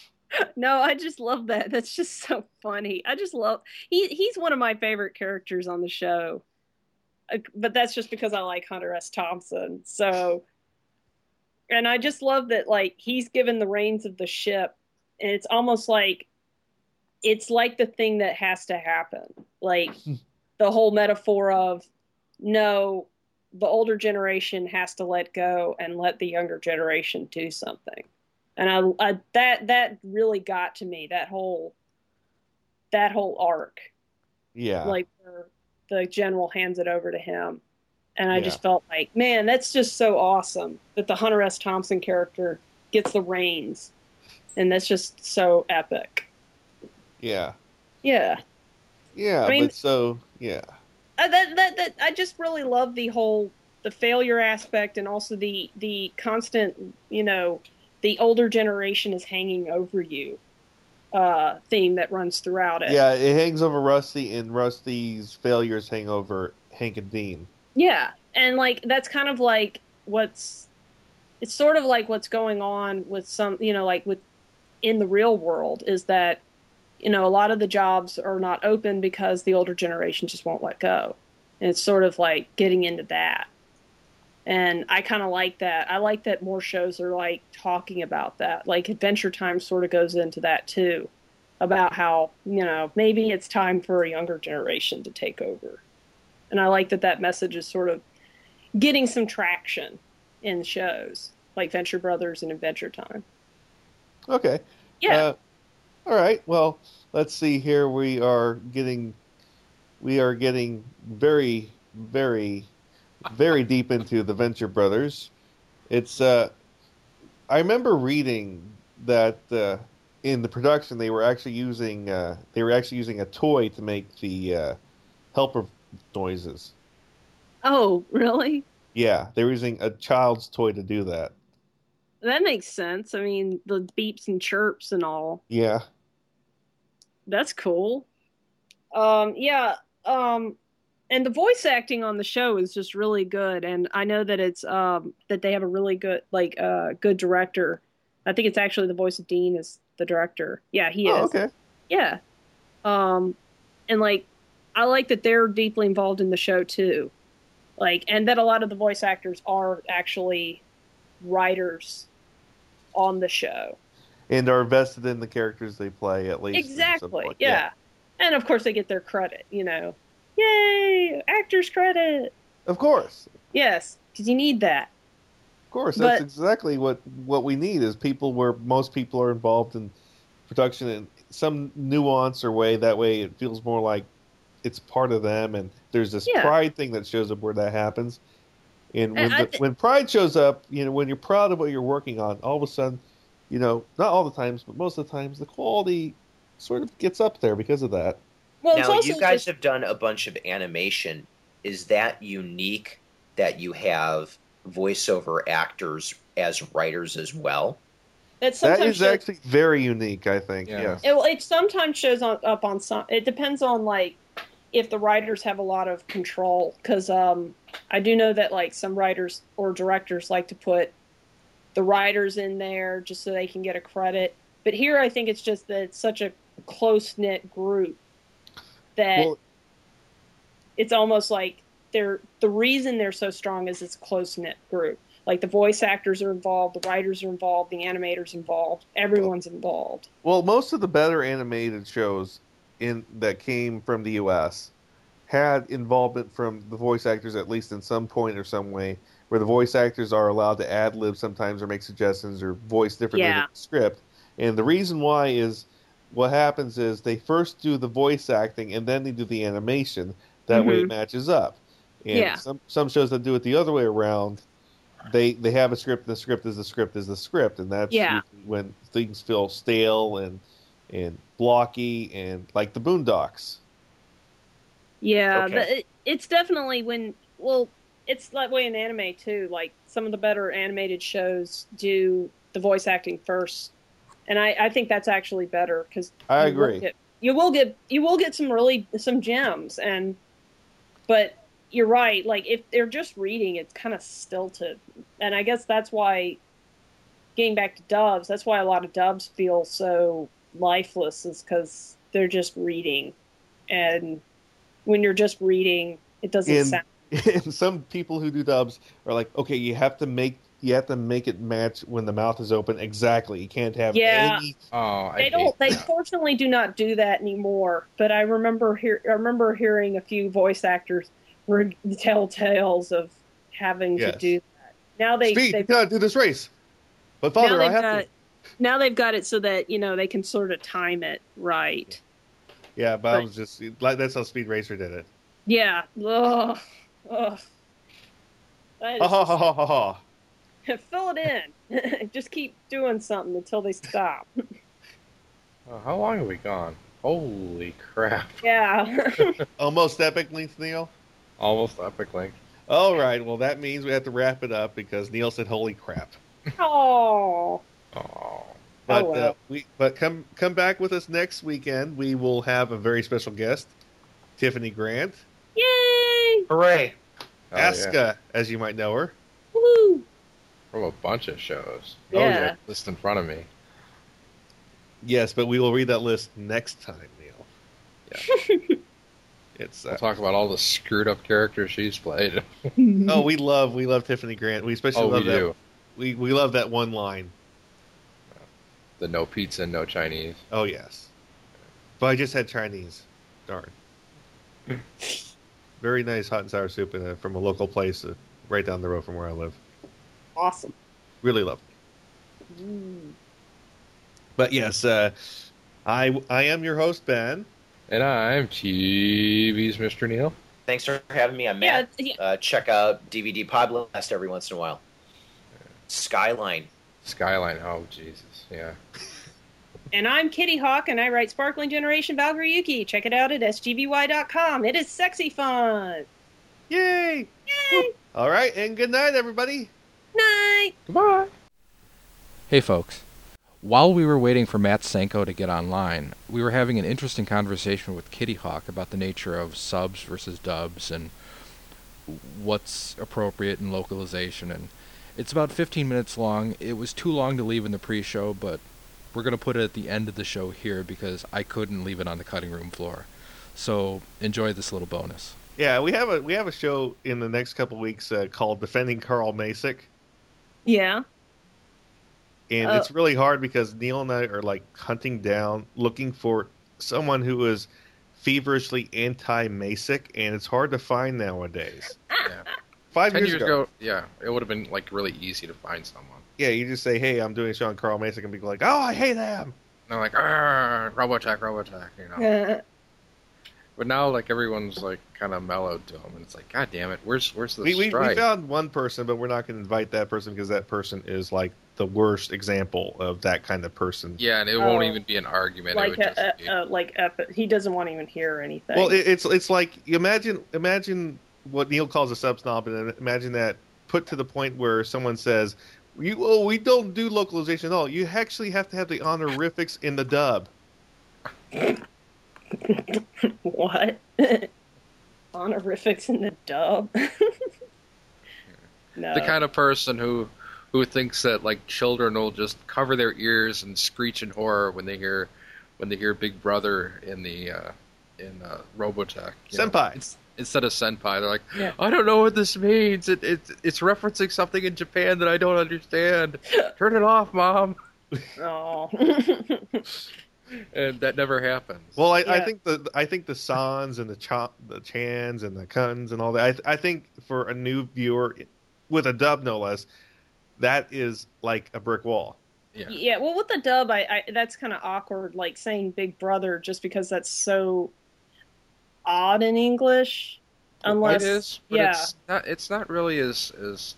No, I just love that. That's just so funny. I just love... He, he's one of my favorite characters on the show. Uh, but that's just because I like Hunter S. Thompson. So... And I just love that, like, he's given the reins of the ship. And it's almost like... It's like the thing that has to happen. Like, the whole metaphor of, no, the older generation has to let go and let the younger generation do something. And I, I that that really got to me, that whole that whole arc. Yeah. Like where the general hands it over to him. And I yeah. just felt like, man, that's just so awesome that the Hunter S. Thompson character gets the reins. And that's just so epic. Yeah. Yeah. Yeah, I mean, but so yeah. I, that, that that I just really love the whole the failure aspect and also the the constant, you know, the older generation is hanging over you uh, theme that runs throughout it. Yeah, it hangs over Rusty, and Rusty's failures hang over Hank and Dean. Yeah, and like that's kind of like what's... It's sort of like what's going on with some, you know, like with in the real world is that, you know, a lot of the jobs are not open because the older generation just won't let go. And it's sort of like getting into that. And I kind of like that. I like that more shows are, like, talking about that. Like, Adventure Time sort of goes into that, too, about how, you know, maybe it's time for a younger generation to take over. And I like that that message is sort of getting some traction in shows, like Venture Brothers and Adventure Time. Okay. Yeah. Uh, all right. Well, let's see here. We are getting, we are getting very, very... very deep into the Venture Brothers. It's, uh, I remember reading that, uh, in the production, they were actually using, uh, they were actually using a toy to make the, uh, helper noises. Oh, really? Yeah. They were using a child's toy to do that. That makes sense. I mean, the beeps and chirps and all. Yeah. That's cool. Um, yeah. Um, and the voice acting on the show is just really good. And I know that it's um, that they have a really good, like, uh, good director. I think it's actually the voice of Dean is the director. Yeah, he oh, is. Okay. Yeah. Um, and like, I like that they're deeply involved in the show too. Like, and that a lot of the voice actors are actually writers on the show. And are invested in the characters they play, at least. Exactly. Like, yeah. yeah. And of course they get their credit, you know. Yay! Actor's credit! Of course. Yes, because you need that. Of course, but that's exactly what, what we need, is people where most people are involved in production in some nuance or way. That way it feels more like it's part of them, and there's this yeah. pride thing that shows up where that happens. And, and when, the, th- when pride shows up, you know, when you're proud of what you're working on, all of a sudden, you know, not all the times, but most of the times, the quality sort of gets up there because of that. Well, now, you guys just have done a bunch of animation. Is that unique that you have voiceover actors as writers as well? That is shows, actually very unique, I think. Yeah. Yes. It, well, it sometimes shows on, up on some. It depends on, like, if the writers have a lot of control. Because um, I do know that, like, some writers or directors like to put the writers in there just so they can get a credit. But here I think it's just that it's such a close-knit group. That well, it's almost like they're the reason they're so strong is it's a close-knit group. Like, the voice actors are involved, the writers are involved, the animators involved, everyone's involved. Well, most of the better animated shows in that came from the U S had involvement from the voice actors, at least in some point or some way, where the voice actors are allowed to ad-lib sometimes or make suggestions or voice differently yeah. in the script. And the reason why is, what happens is they first do the voice acting and then they do the animation. That mm-hmm. way it matches up. And yeah. some some shows that do it the other way around, they they have a script, the script is the script is the script, and that's yeah. when things feel stale and and blocky, and like the Boondocks. Yeah, okay. the, it, it's definitely when well, it's that way in anime too. Like, some of the better animated shows do the voice acting first. And I, I think that's actually better, because I agree. Will get, you will get you will get some really some gems, and but you're right. Like, if they're just reading, it's kind of stilted, and I guess that's why. Getting back to dubs, that's why a lot of dubs feel so lifeless, is because they're just reading, and when you're just reading, it doesn't and, sound. And some people who do dubs are like, okay, you have to make. You have to make it match when the mouth is open. Exactly. You can't have yeah. any. Oh, I they don't. They fortunately do not do that anymore. But I remember hear. I remember hearing a few voice actors tell tales of having yes. to do that. Now they. Speed. They've gotta do this race. But father, I have got, to. Now they've got it so that, you know, they can sort of time it right. Yeah, but, but I was just like, that's how Speed Racer did it. Yeah. Ugh. Ugh. That is ha ha ha ha ha. ha. Fill it in. Just keep doing something until they stop. Oh, how long have we gone? Holy crap. Yeah. Almost epic length, Neil? Almost epic length. All right. Well, that means we have to wrap it up because Neil said, holy crap. Oh. Oh. But, oh, well. uh, we, but come, come back with us next weekend. We will have a very special guest, Tiffany Grant. Yay! Hooray. Oh, Asuka, yeah. as you might know her. Woohoo! From a bunch of shows. Yeah. Oh, yeah. List in front of me. Yes, but we will read that list next time, Neil. Yeah. it's uh, we'll talk about all the screwed up characters she's played. oh, we love we love Tiffany Grant. We especially oh, love we that. Do. We we love that one line. The no pizza, no Chinese. Oh yes, but I just had Chinese. Darn. Very nice hot and sour soup in a, from a local place uh, right down the road from where I live. Awesome. Really lovely. Mm. But yes, uh, I I am your host, Ben. And I'm T V's Mister Neil. Thanks for having me. I'm Matt. Yeah, yeah. Uh, check out D V D Podblast every once in a while. Skyline. Skyline. Oh, Jesus. Yeah. And I'm Kitty Hawk, and I write Sparkling Generation Valkyrie Yuki. Check it out at S G V Y dot com. It is sexy fun. Yay. Yay. All right, and good night, everybody. Night. Goodbye. Hey folks, While we were waiting for Matt Sanko to get online, we were having an interesting conversation with Kitty Hawk about the nature of subs versus dubs and what's appropriate in localization. And it's about fifteen minutes long. It was too long to leave in the pre-show, but we're going to put it at the end of the show here because I couldn't leave it on the cutting room floor. So enjoy this little bonus. Yeah, we have a we have a show in the next couple weeks uh, called Defending Carl Masick. Yeah. And oh. It's really hard because Neil and I are like hunting down, looking for someone who is feverishly anti-Masick, and it's hard to find nowadays. Yeah. Five Ten years, years ago, ago, yeah, it would have been like really easy to find someone. Yeah, you just say, "Hey, I'm doing a show on Carl Masick," and people are like, "Oh, I hate him." And they're like, "Robotech, Robotech," you know. But now, like, everyone's like kind of mellowed to him, and it's like, God damn it, where's where's the we, we, we found one person, but we're not going to invite that person because that person is like the worst example of that kind of person. Yeah, and it won't um, even be an argument. Like, it would a, just a, a, like a, he doesn't want to even hear anything. Well, it, it's it's like imagine imagine what Neil calls a sub snob, and imagine that put to the point where someone says, "You oh, we don't do localization at all. You actually have to have the honorifics in the dub." What? Honorifics in the dub? No. The kind of person who who thinks that like children will just cover their ears and screech in horror when they hear when they hear Big Brother in the uh, in uh, Robotech. Senpai. Instead of senpai, they're like, yeah. I don't know what this means. It, it it's referencing something in Japan that I don't understand. Turn it off, Mom. Oh. And that never happens. Well, I, yeah. I think the I think the Sans and the Cha, the Chans and the Kuns and all that. I I think for a new viewer, with a dub no less, that is like a brick wall. Yeah. Yeah. Well, with the dub, I, I that's kind of awkward. Like saying Big Brother, just because that's so odd in English. Unless it is, but yeah, it's not, it's not really as as.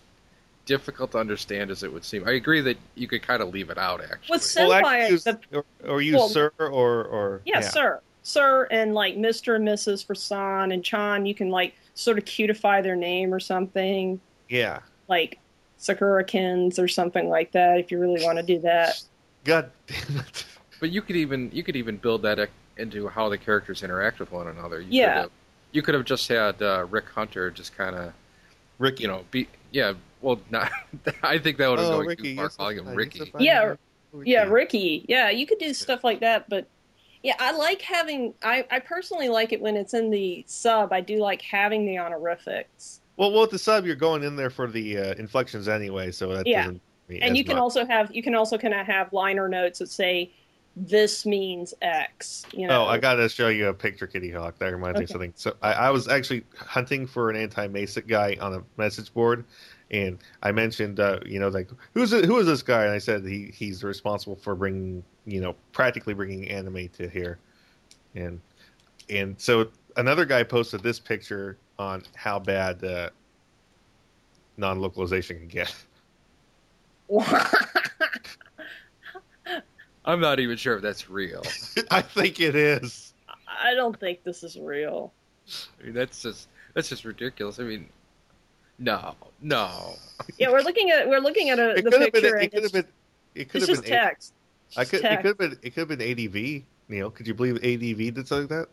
difficult to understand as it would seem. I agree that you could kind of leave it out, actually. Well, senpai, well, actually, use, the, or, or use well, sir, or... or yeah, yeah, sir. Sir and, like, Mister and Missus for san and chan, you can, like, sort of cutify their name or something. Yeah. Like, Sakurakins or something like that, if you really want to do that. God damn it. But you could even you could even build that into how the characters interact with one another. You yeah. Could have, you could have just had uh, Rick Hunter just kind of... Rick, you know, be... Yeah, well, not, I think that would have oh, going Ricky, too far calling him Ricky. Yeah, Ricky. yeah, Ricky. Yeah, you could do stuff like that, but yeah, I like having. I, I personally like it when it's in the sub. I do like having the honorifics. Well, well, with the sub, you're going in there for the uh, inflections anyway, so that yeah. doesn't mean and you can much. also have you can also kind of have liner notes that say this means X. You know? Oh, I gotta show you a picture, Kitty Hawk. That reminds okay. me of something. So I, I was actually hunting for an anti-Masick guy on a message board. And I mentioned, uh, you know, like, who's who is this guy? And I said he he's responsible for bringing, you know, practically bringing anime to here. And and so another guy posted this picture on how bad uh, non-localization can get. I'm not even sure if that's real. I think it is. I don't think this is real. I mean, that's just that's just ridiculous. I mean. No, no. Yeah, we're looking at we're looking at a, the picture. It could have been. It could have been. It's just text. I could. It could have been. It could have been A D V. Neil, could you believe A D V did something like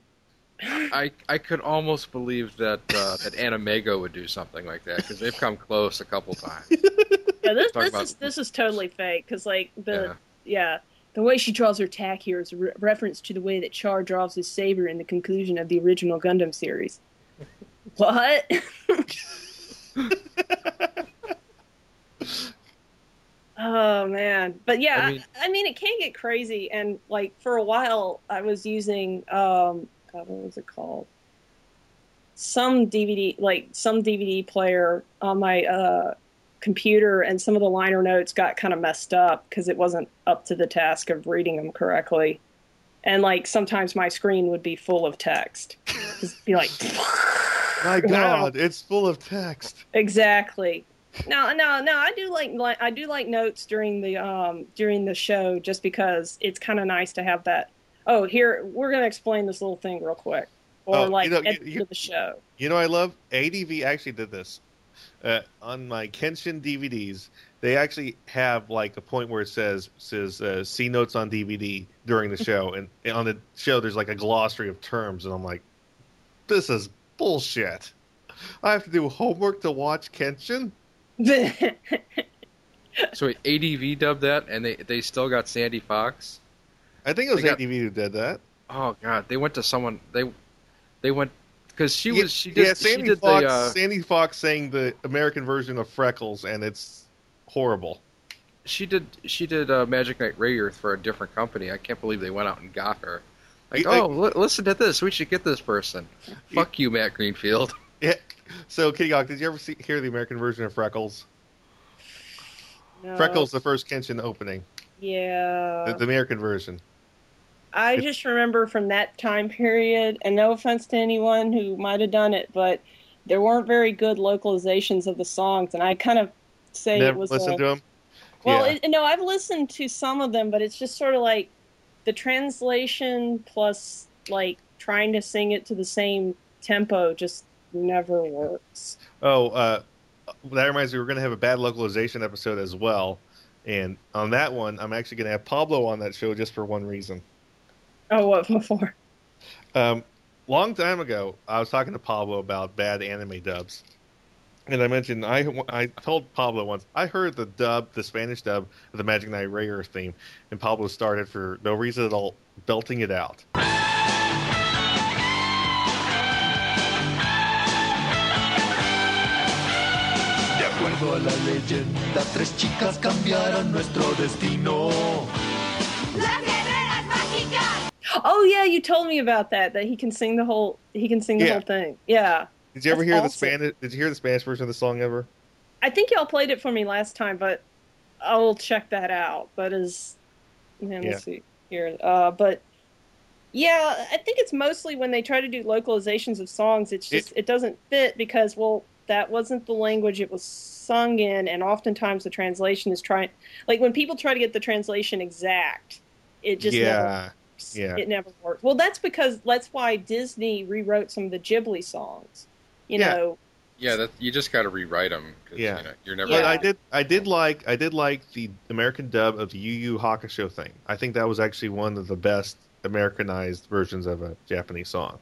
that? I I could almost believe that uh, that Animego would do something like that because they've come close a couple times. Yeah, this, this about... is this is totally fake because like the yeah. yeah the way she draws her tack here is a re- reference to the way that Char draws his saber in the conclusion of the original Gundam series. What? Oh man, but yeah, I mean, I, I mean it can get crazy, and like for a while I was using um God, what was it called some D V D like some D V D player on my uh computer, and some of the liner notes got kind of messed up because it wasn't up to the task of reading them correctly, and like sometimes my screen would be full of text. Just be like my God, wow. It's full of text. Exactly. No, no, no. I do like, like I do like notes during the um during the show just because it's kind of nice to have that. Oh, here we're gonna explain this little thing real quick, or oh, like you know, at you, the, you, the show. You know, I love A D V actually did this. uh, on my Kenshin D V Ds, they actually have like a point where it says says uh, see notes on D V D during the show, and on the show there's like a glossary of terms, and I'm like, this is bullshit. I have to do homework to watch Kenshin. So A D V dubbed that, and they they still got Sandy Fox. I think it was got, A D V who did that. Oh God, they went to someone. They they went because she yeah, was she did yeah Sandy she did Fox. The, uh, Sandy Fox sang the American version of Freckles, and it's horrible. She did she did uh, Magic Knight Rayearth for a different company. I can't believe they went out and got her. Like, like oh, like, l listen to this. We should get this person. Fuck you, Matt Greenfield. Yeah. So, Kitty Hawk, did you ever see, hear the American version of Freckles? No. Freckles, the first Kenshin opening. Yeah. The, the American version. I it's, just remember from that time period, and no offense to anyone who might have done it, but there weren't very good localizations of the songs, and I kind of say never it was listened a, to them? Well, yeah. it, no, I've listened to some of them, but it's just sort of like the translation plus like trying to sing it to the same tempo just never works. Oh, uh, that reminds me, we're going to have a bad localization episode as well. And on that one, I'm actually going to have Pablo on that show just for one reason. Oh, what for? Um, long time ago, I was talking to Pablo about bad anime dubs. And I mentioned, I, I told Pablo once, I heard the dub, the Spanish dub of the Magic Knight Rayearth theme, and Pablo started for no reason at all, belting it out. A la leyenda, tres chicas cambiaron nuestro destino. Las guerreras mágicas. Oh yeah, you told me about that. That he can sing the whole. He can sing the yeah. whole thing. Yeah. Did you ever That's hear awesome. the Spanish? Did you hear the Spanish version of the song ever? I think y'all played it for me last time, but I'll check that out. But as yeah, yeah. let's see here, uh, but yeah, I think it's mostly when they try to do localizations of songs. It's just it, it doesn't fit because well. That wasn't the language it was sung in, and oftentimes the translation is trying... Like, when people try to get the translation exact, it just yeah. never works. Yeah. It never works. Well, that's because... That's why Disney rewrote some of the Ghibli songs. You yeah. know... Yeah, that, you just got to rewrite them. Cause, yeah. You know, you're never... But I did, I, did like, I did like the American dub of the Yu Yu Hakusho thing. I think that was actually one of the best Americanized versions of a Japanese song.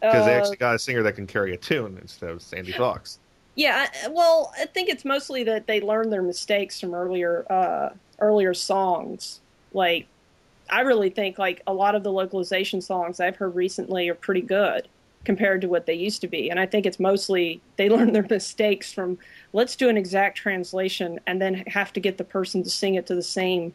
Because they actually got a singer that can carry a tune instead of Sandy Fox. Yeah, well, I think it's mostly that they learned their mistakes from earlier uh, earlier songs. Like, I really think like a lot of the localization songs I've heard recently are pretty good compared to what they used to be. And I think it's mostly they learned their mistakes from let's do an exact translation and then have to get the person to sing it to the same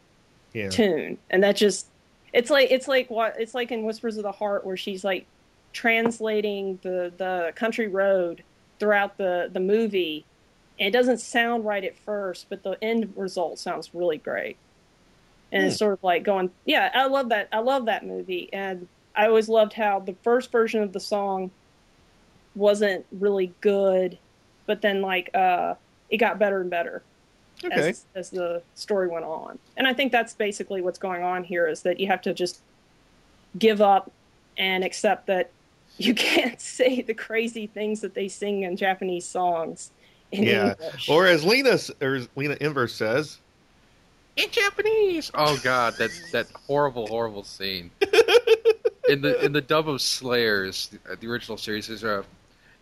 yeah. tune. And that just it's like it's like what it's like in Whispers of the Heart where she's like. translating the the country road throughout the the movie, and it doesn't sound right at first, but the end result sounds really great. And mm. it's sort of like going, yeah, I love that. I love that movie, and I always loved how the first version of the song wasn't really good, but then like uh, it got better and better okay. as as the story went on. And I think that's basically what's going on here is that you have to just give up and accept that. You can't say the crazy things that they sing in Japanese songs in yeah. English. Or as Lena, or as Lena Inverse says, in Japanese. Oh God, that that horrible, horrible scene in the in the dub of Slayers, the original series. There's a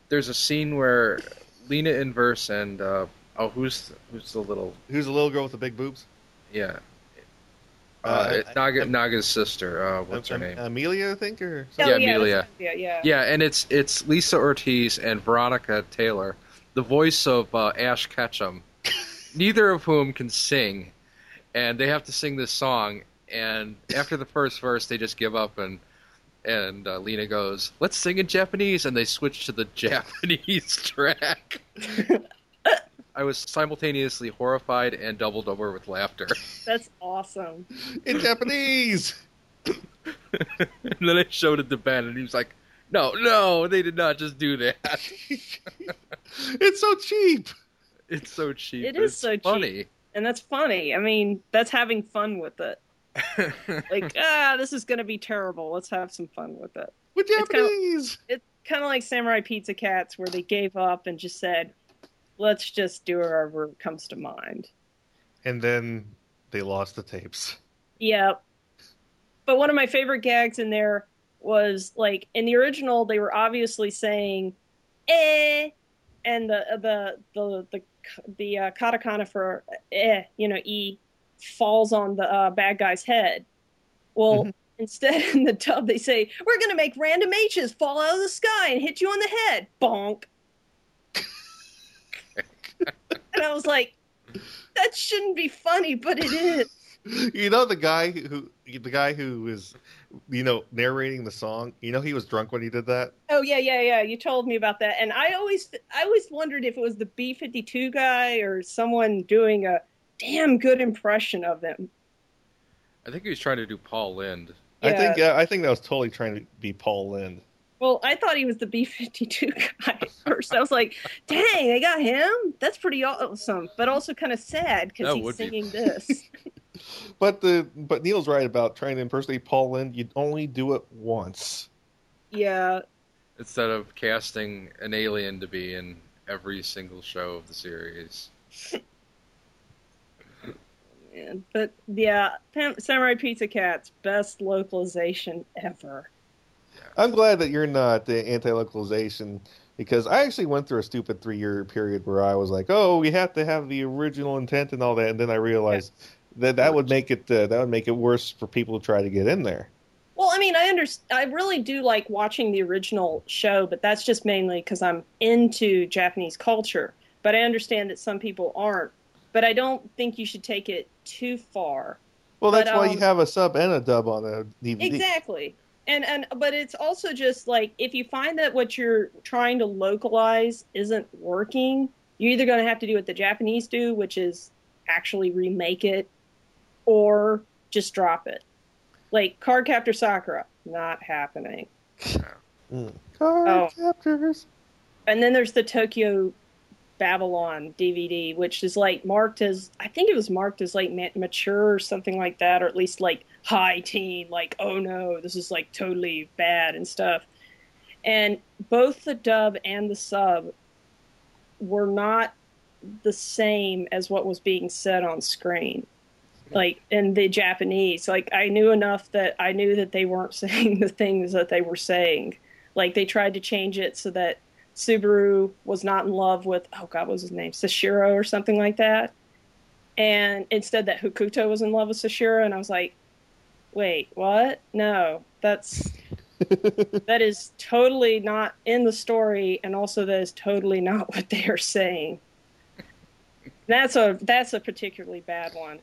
there's a scene where Lena Inverse and uh, oh, who's the, who's the little who's the little girl with the big boobs? Yeah. Uh, uh, Naga, I, I, Naga's sister. Uh, what's I, her name? Amelia, I think, or something? Oh, yeah, yeah, Amelia. Yeah, yeah. Yeah, and it's it's Lisa Ortiz and Veronica Taylor, the voice of uh, Ash Ketchum, neither of whom can sing, and they have to sing this song. And after the first verse, they just give up, and and uh, Lena goes, "Let's sing in Japanese," and they switch to the Japanese track. I was simultaneously horrified and doubled over with laughter. That's awesome. In Japanese! And then I showed it to Ben, and he was like, no, no, they did not just do that. It's so cheap! It's so cheap. It is it's so funny. cheap. And that's funny. I mean, that's having fun with it. Like, ah, this is going to be terrible. Let's have some fun with it. With Japanese! It's kind of like Samurai Pizza Cats, where they gave up and just said... let's just do whatever comes to mind. And then they lost the tapes. Yep. But one of my favorite gags in there was, like, in the original, they were obviously saying, eh, and the the the the, the uh, katakana for eh, you know, e, falls on the uh, bad guy's head. Well, instead in the dub, they say, we're going to make random H's fall out of the sky and hit you on the head. Bonk. And I was like, that shouldn't be funny, but it is. You know, the guy who the guy who was, you know, narrating the song, you know, he was drunk when he did that. Oh, yeah, yeah, yeah. You told me about that. And I always I always wondered if it was the B fifty-two guy or someone doing a damn good impression of him. I think he was trying to do Paul Lynde. Yeah. I think yeah, I think that was totally trying to be Paul Lynde. Well, I thought he was the B fifty-two guy at first. I was like, dang, they got him? That's pretty awesome, but also kind of sad because he's singing be. this. But the but Neil's right about trying to impersonate Paul Lynde. You'd only do it once. Yeah. Instead of casting an alien to be in every single show of the series. Man, but yeah, Samurai Pizza Cat's best localization ever. I'm glad that you're not the anti-localization, because I actually went through a stupid three-year period where I was like, "Oh, we have to have the original intent and all that," and then I realized yeah. that that would make it uh, that would make it worse for people to try to get in there. Well, I mean, I under- I really do like watching the original show, but that's just mainly because I'm into Japanese culture. But I understand that some people aren't. But I don't think you should take it too far. Well, that's but, um, why you have a sub and a dub on a D V D. Exactly. And and but it's also just like, if you find that what you're trying to localize isn't working, you're either going to have to do what the Japanese do, which is actually remake it, or just drop it. Like Cardcaptor Sakura, not happening. Mm. Cardcaptors. Oh. And then there's the Tokyo Babylon D V D, which is like marked as, I think it was marked as like mature or something like that, or at least like high teen, like, oh no, this is like totally bad and stuff. And both the dub and the sub were not the same as what was being said on screen, like in the Japanese. Like, I knew enough that I knew that they weren't saying the things that they were saying. Like, they tried to change it so that Subaru was not in love with, oh god, what was his name? Sashiro or something like that. And instead that Hokuto was in love with Sashiro, and I was like, wait, what? No, that's, that is totally not in the story, and also that is totally not what they are saying. That's a, that's a particularly bad one.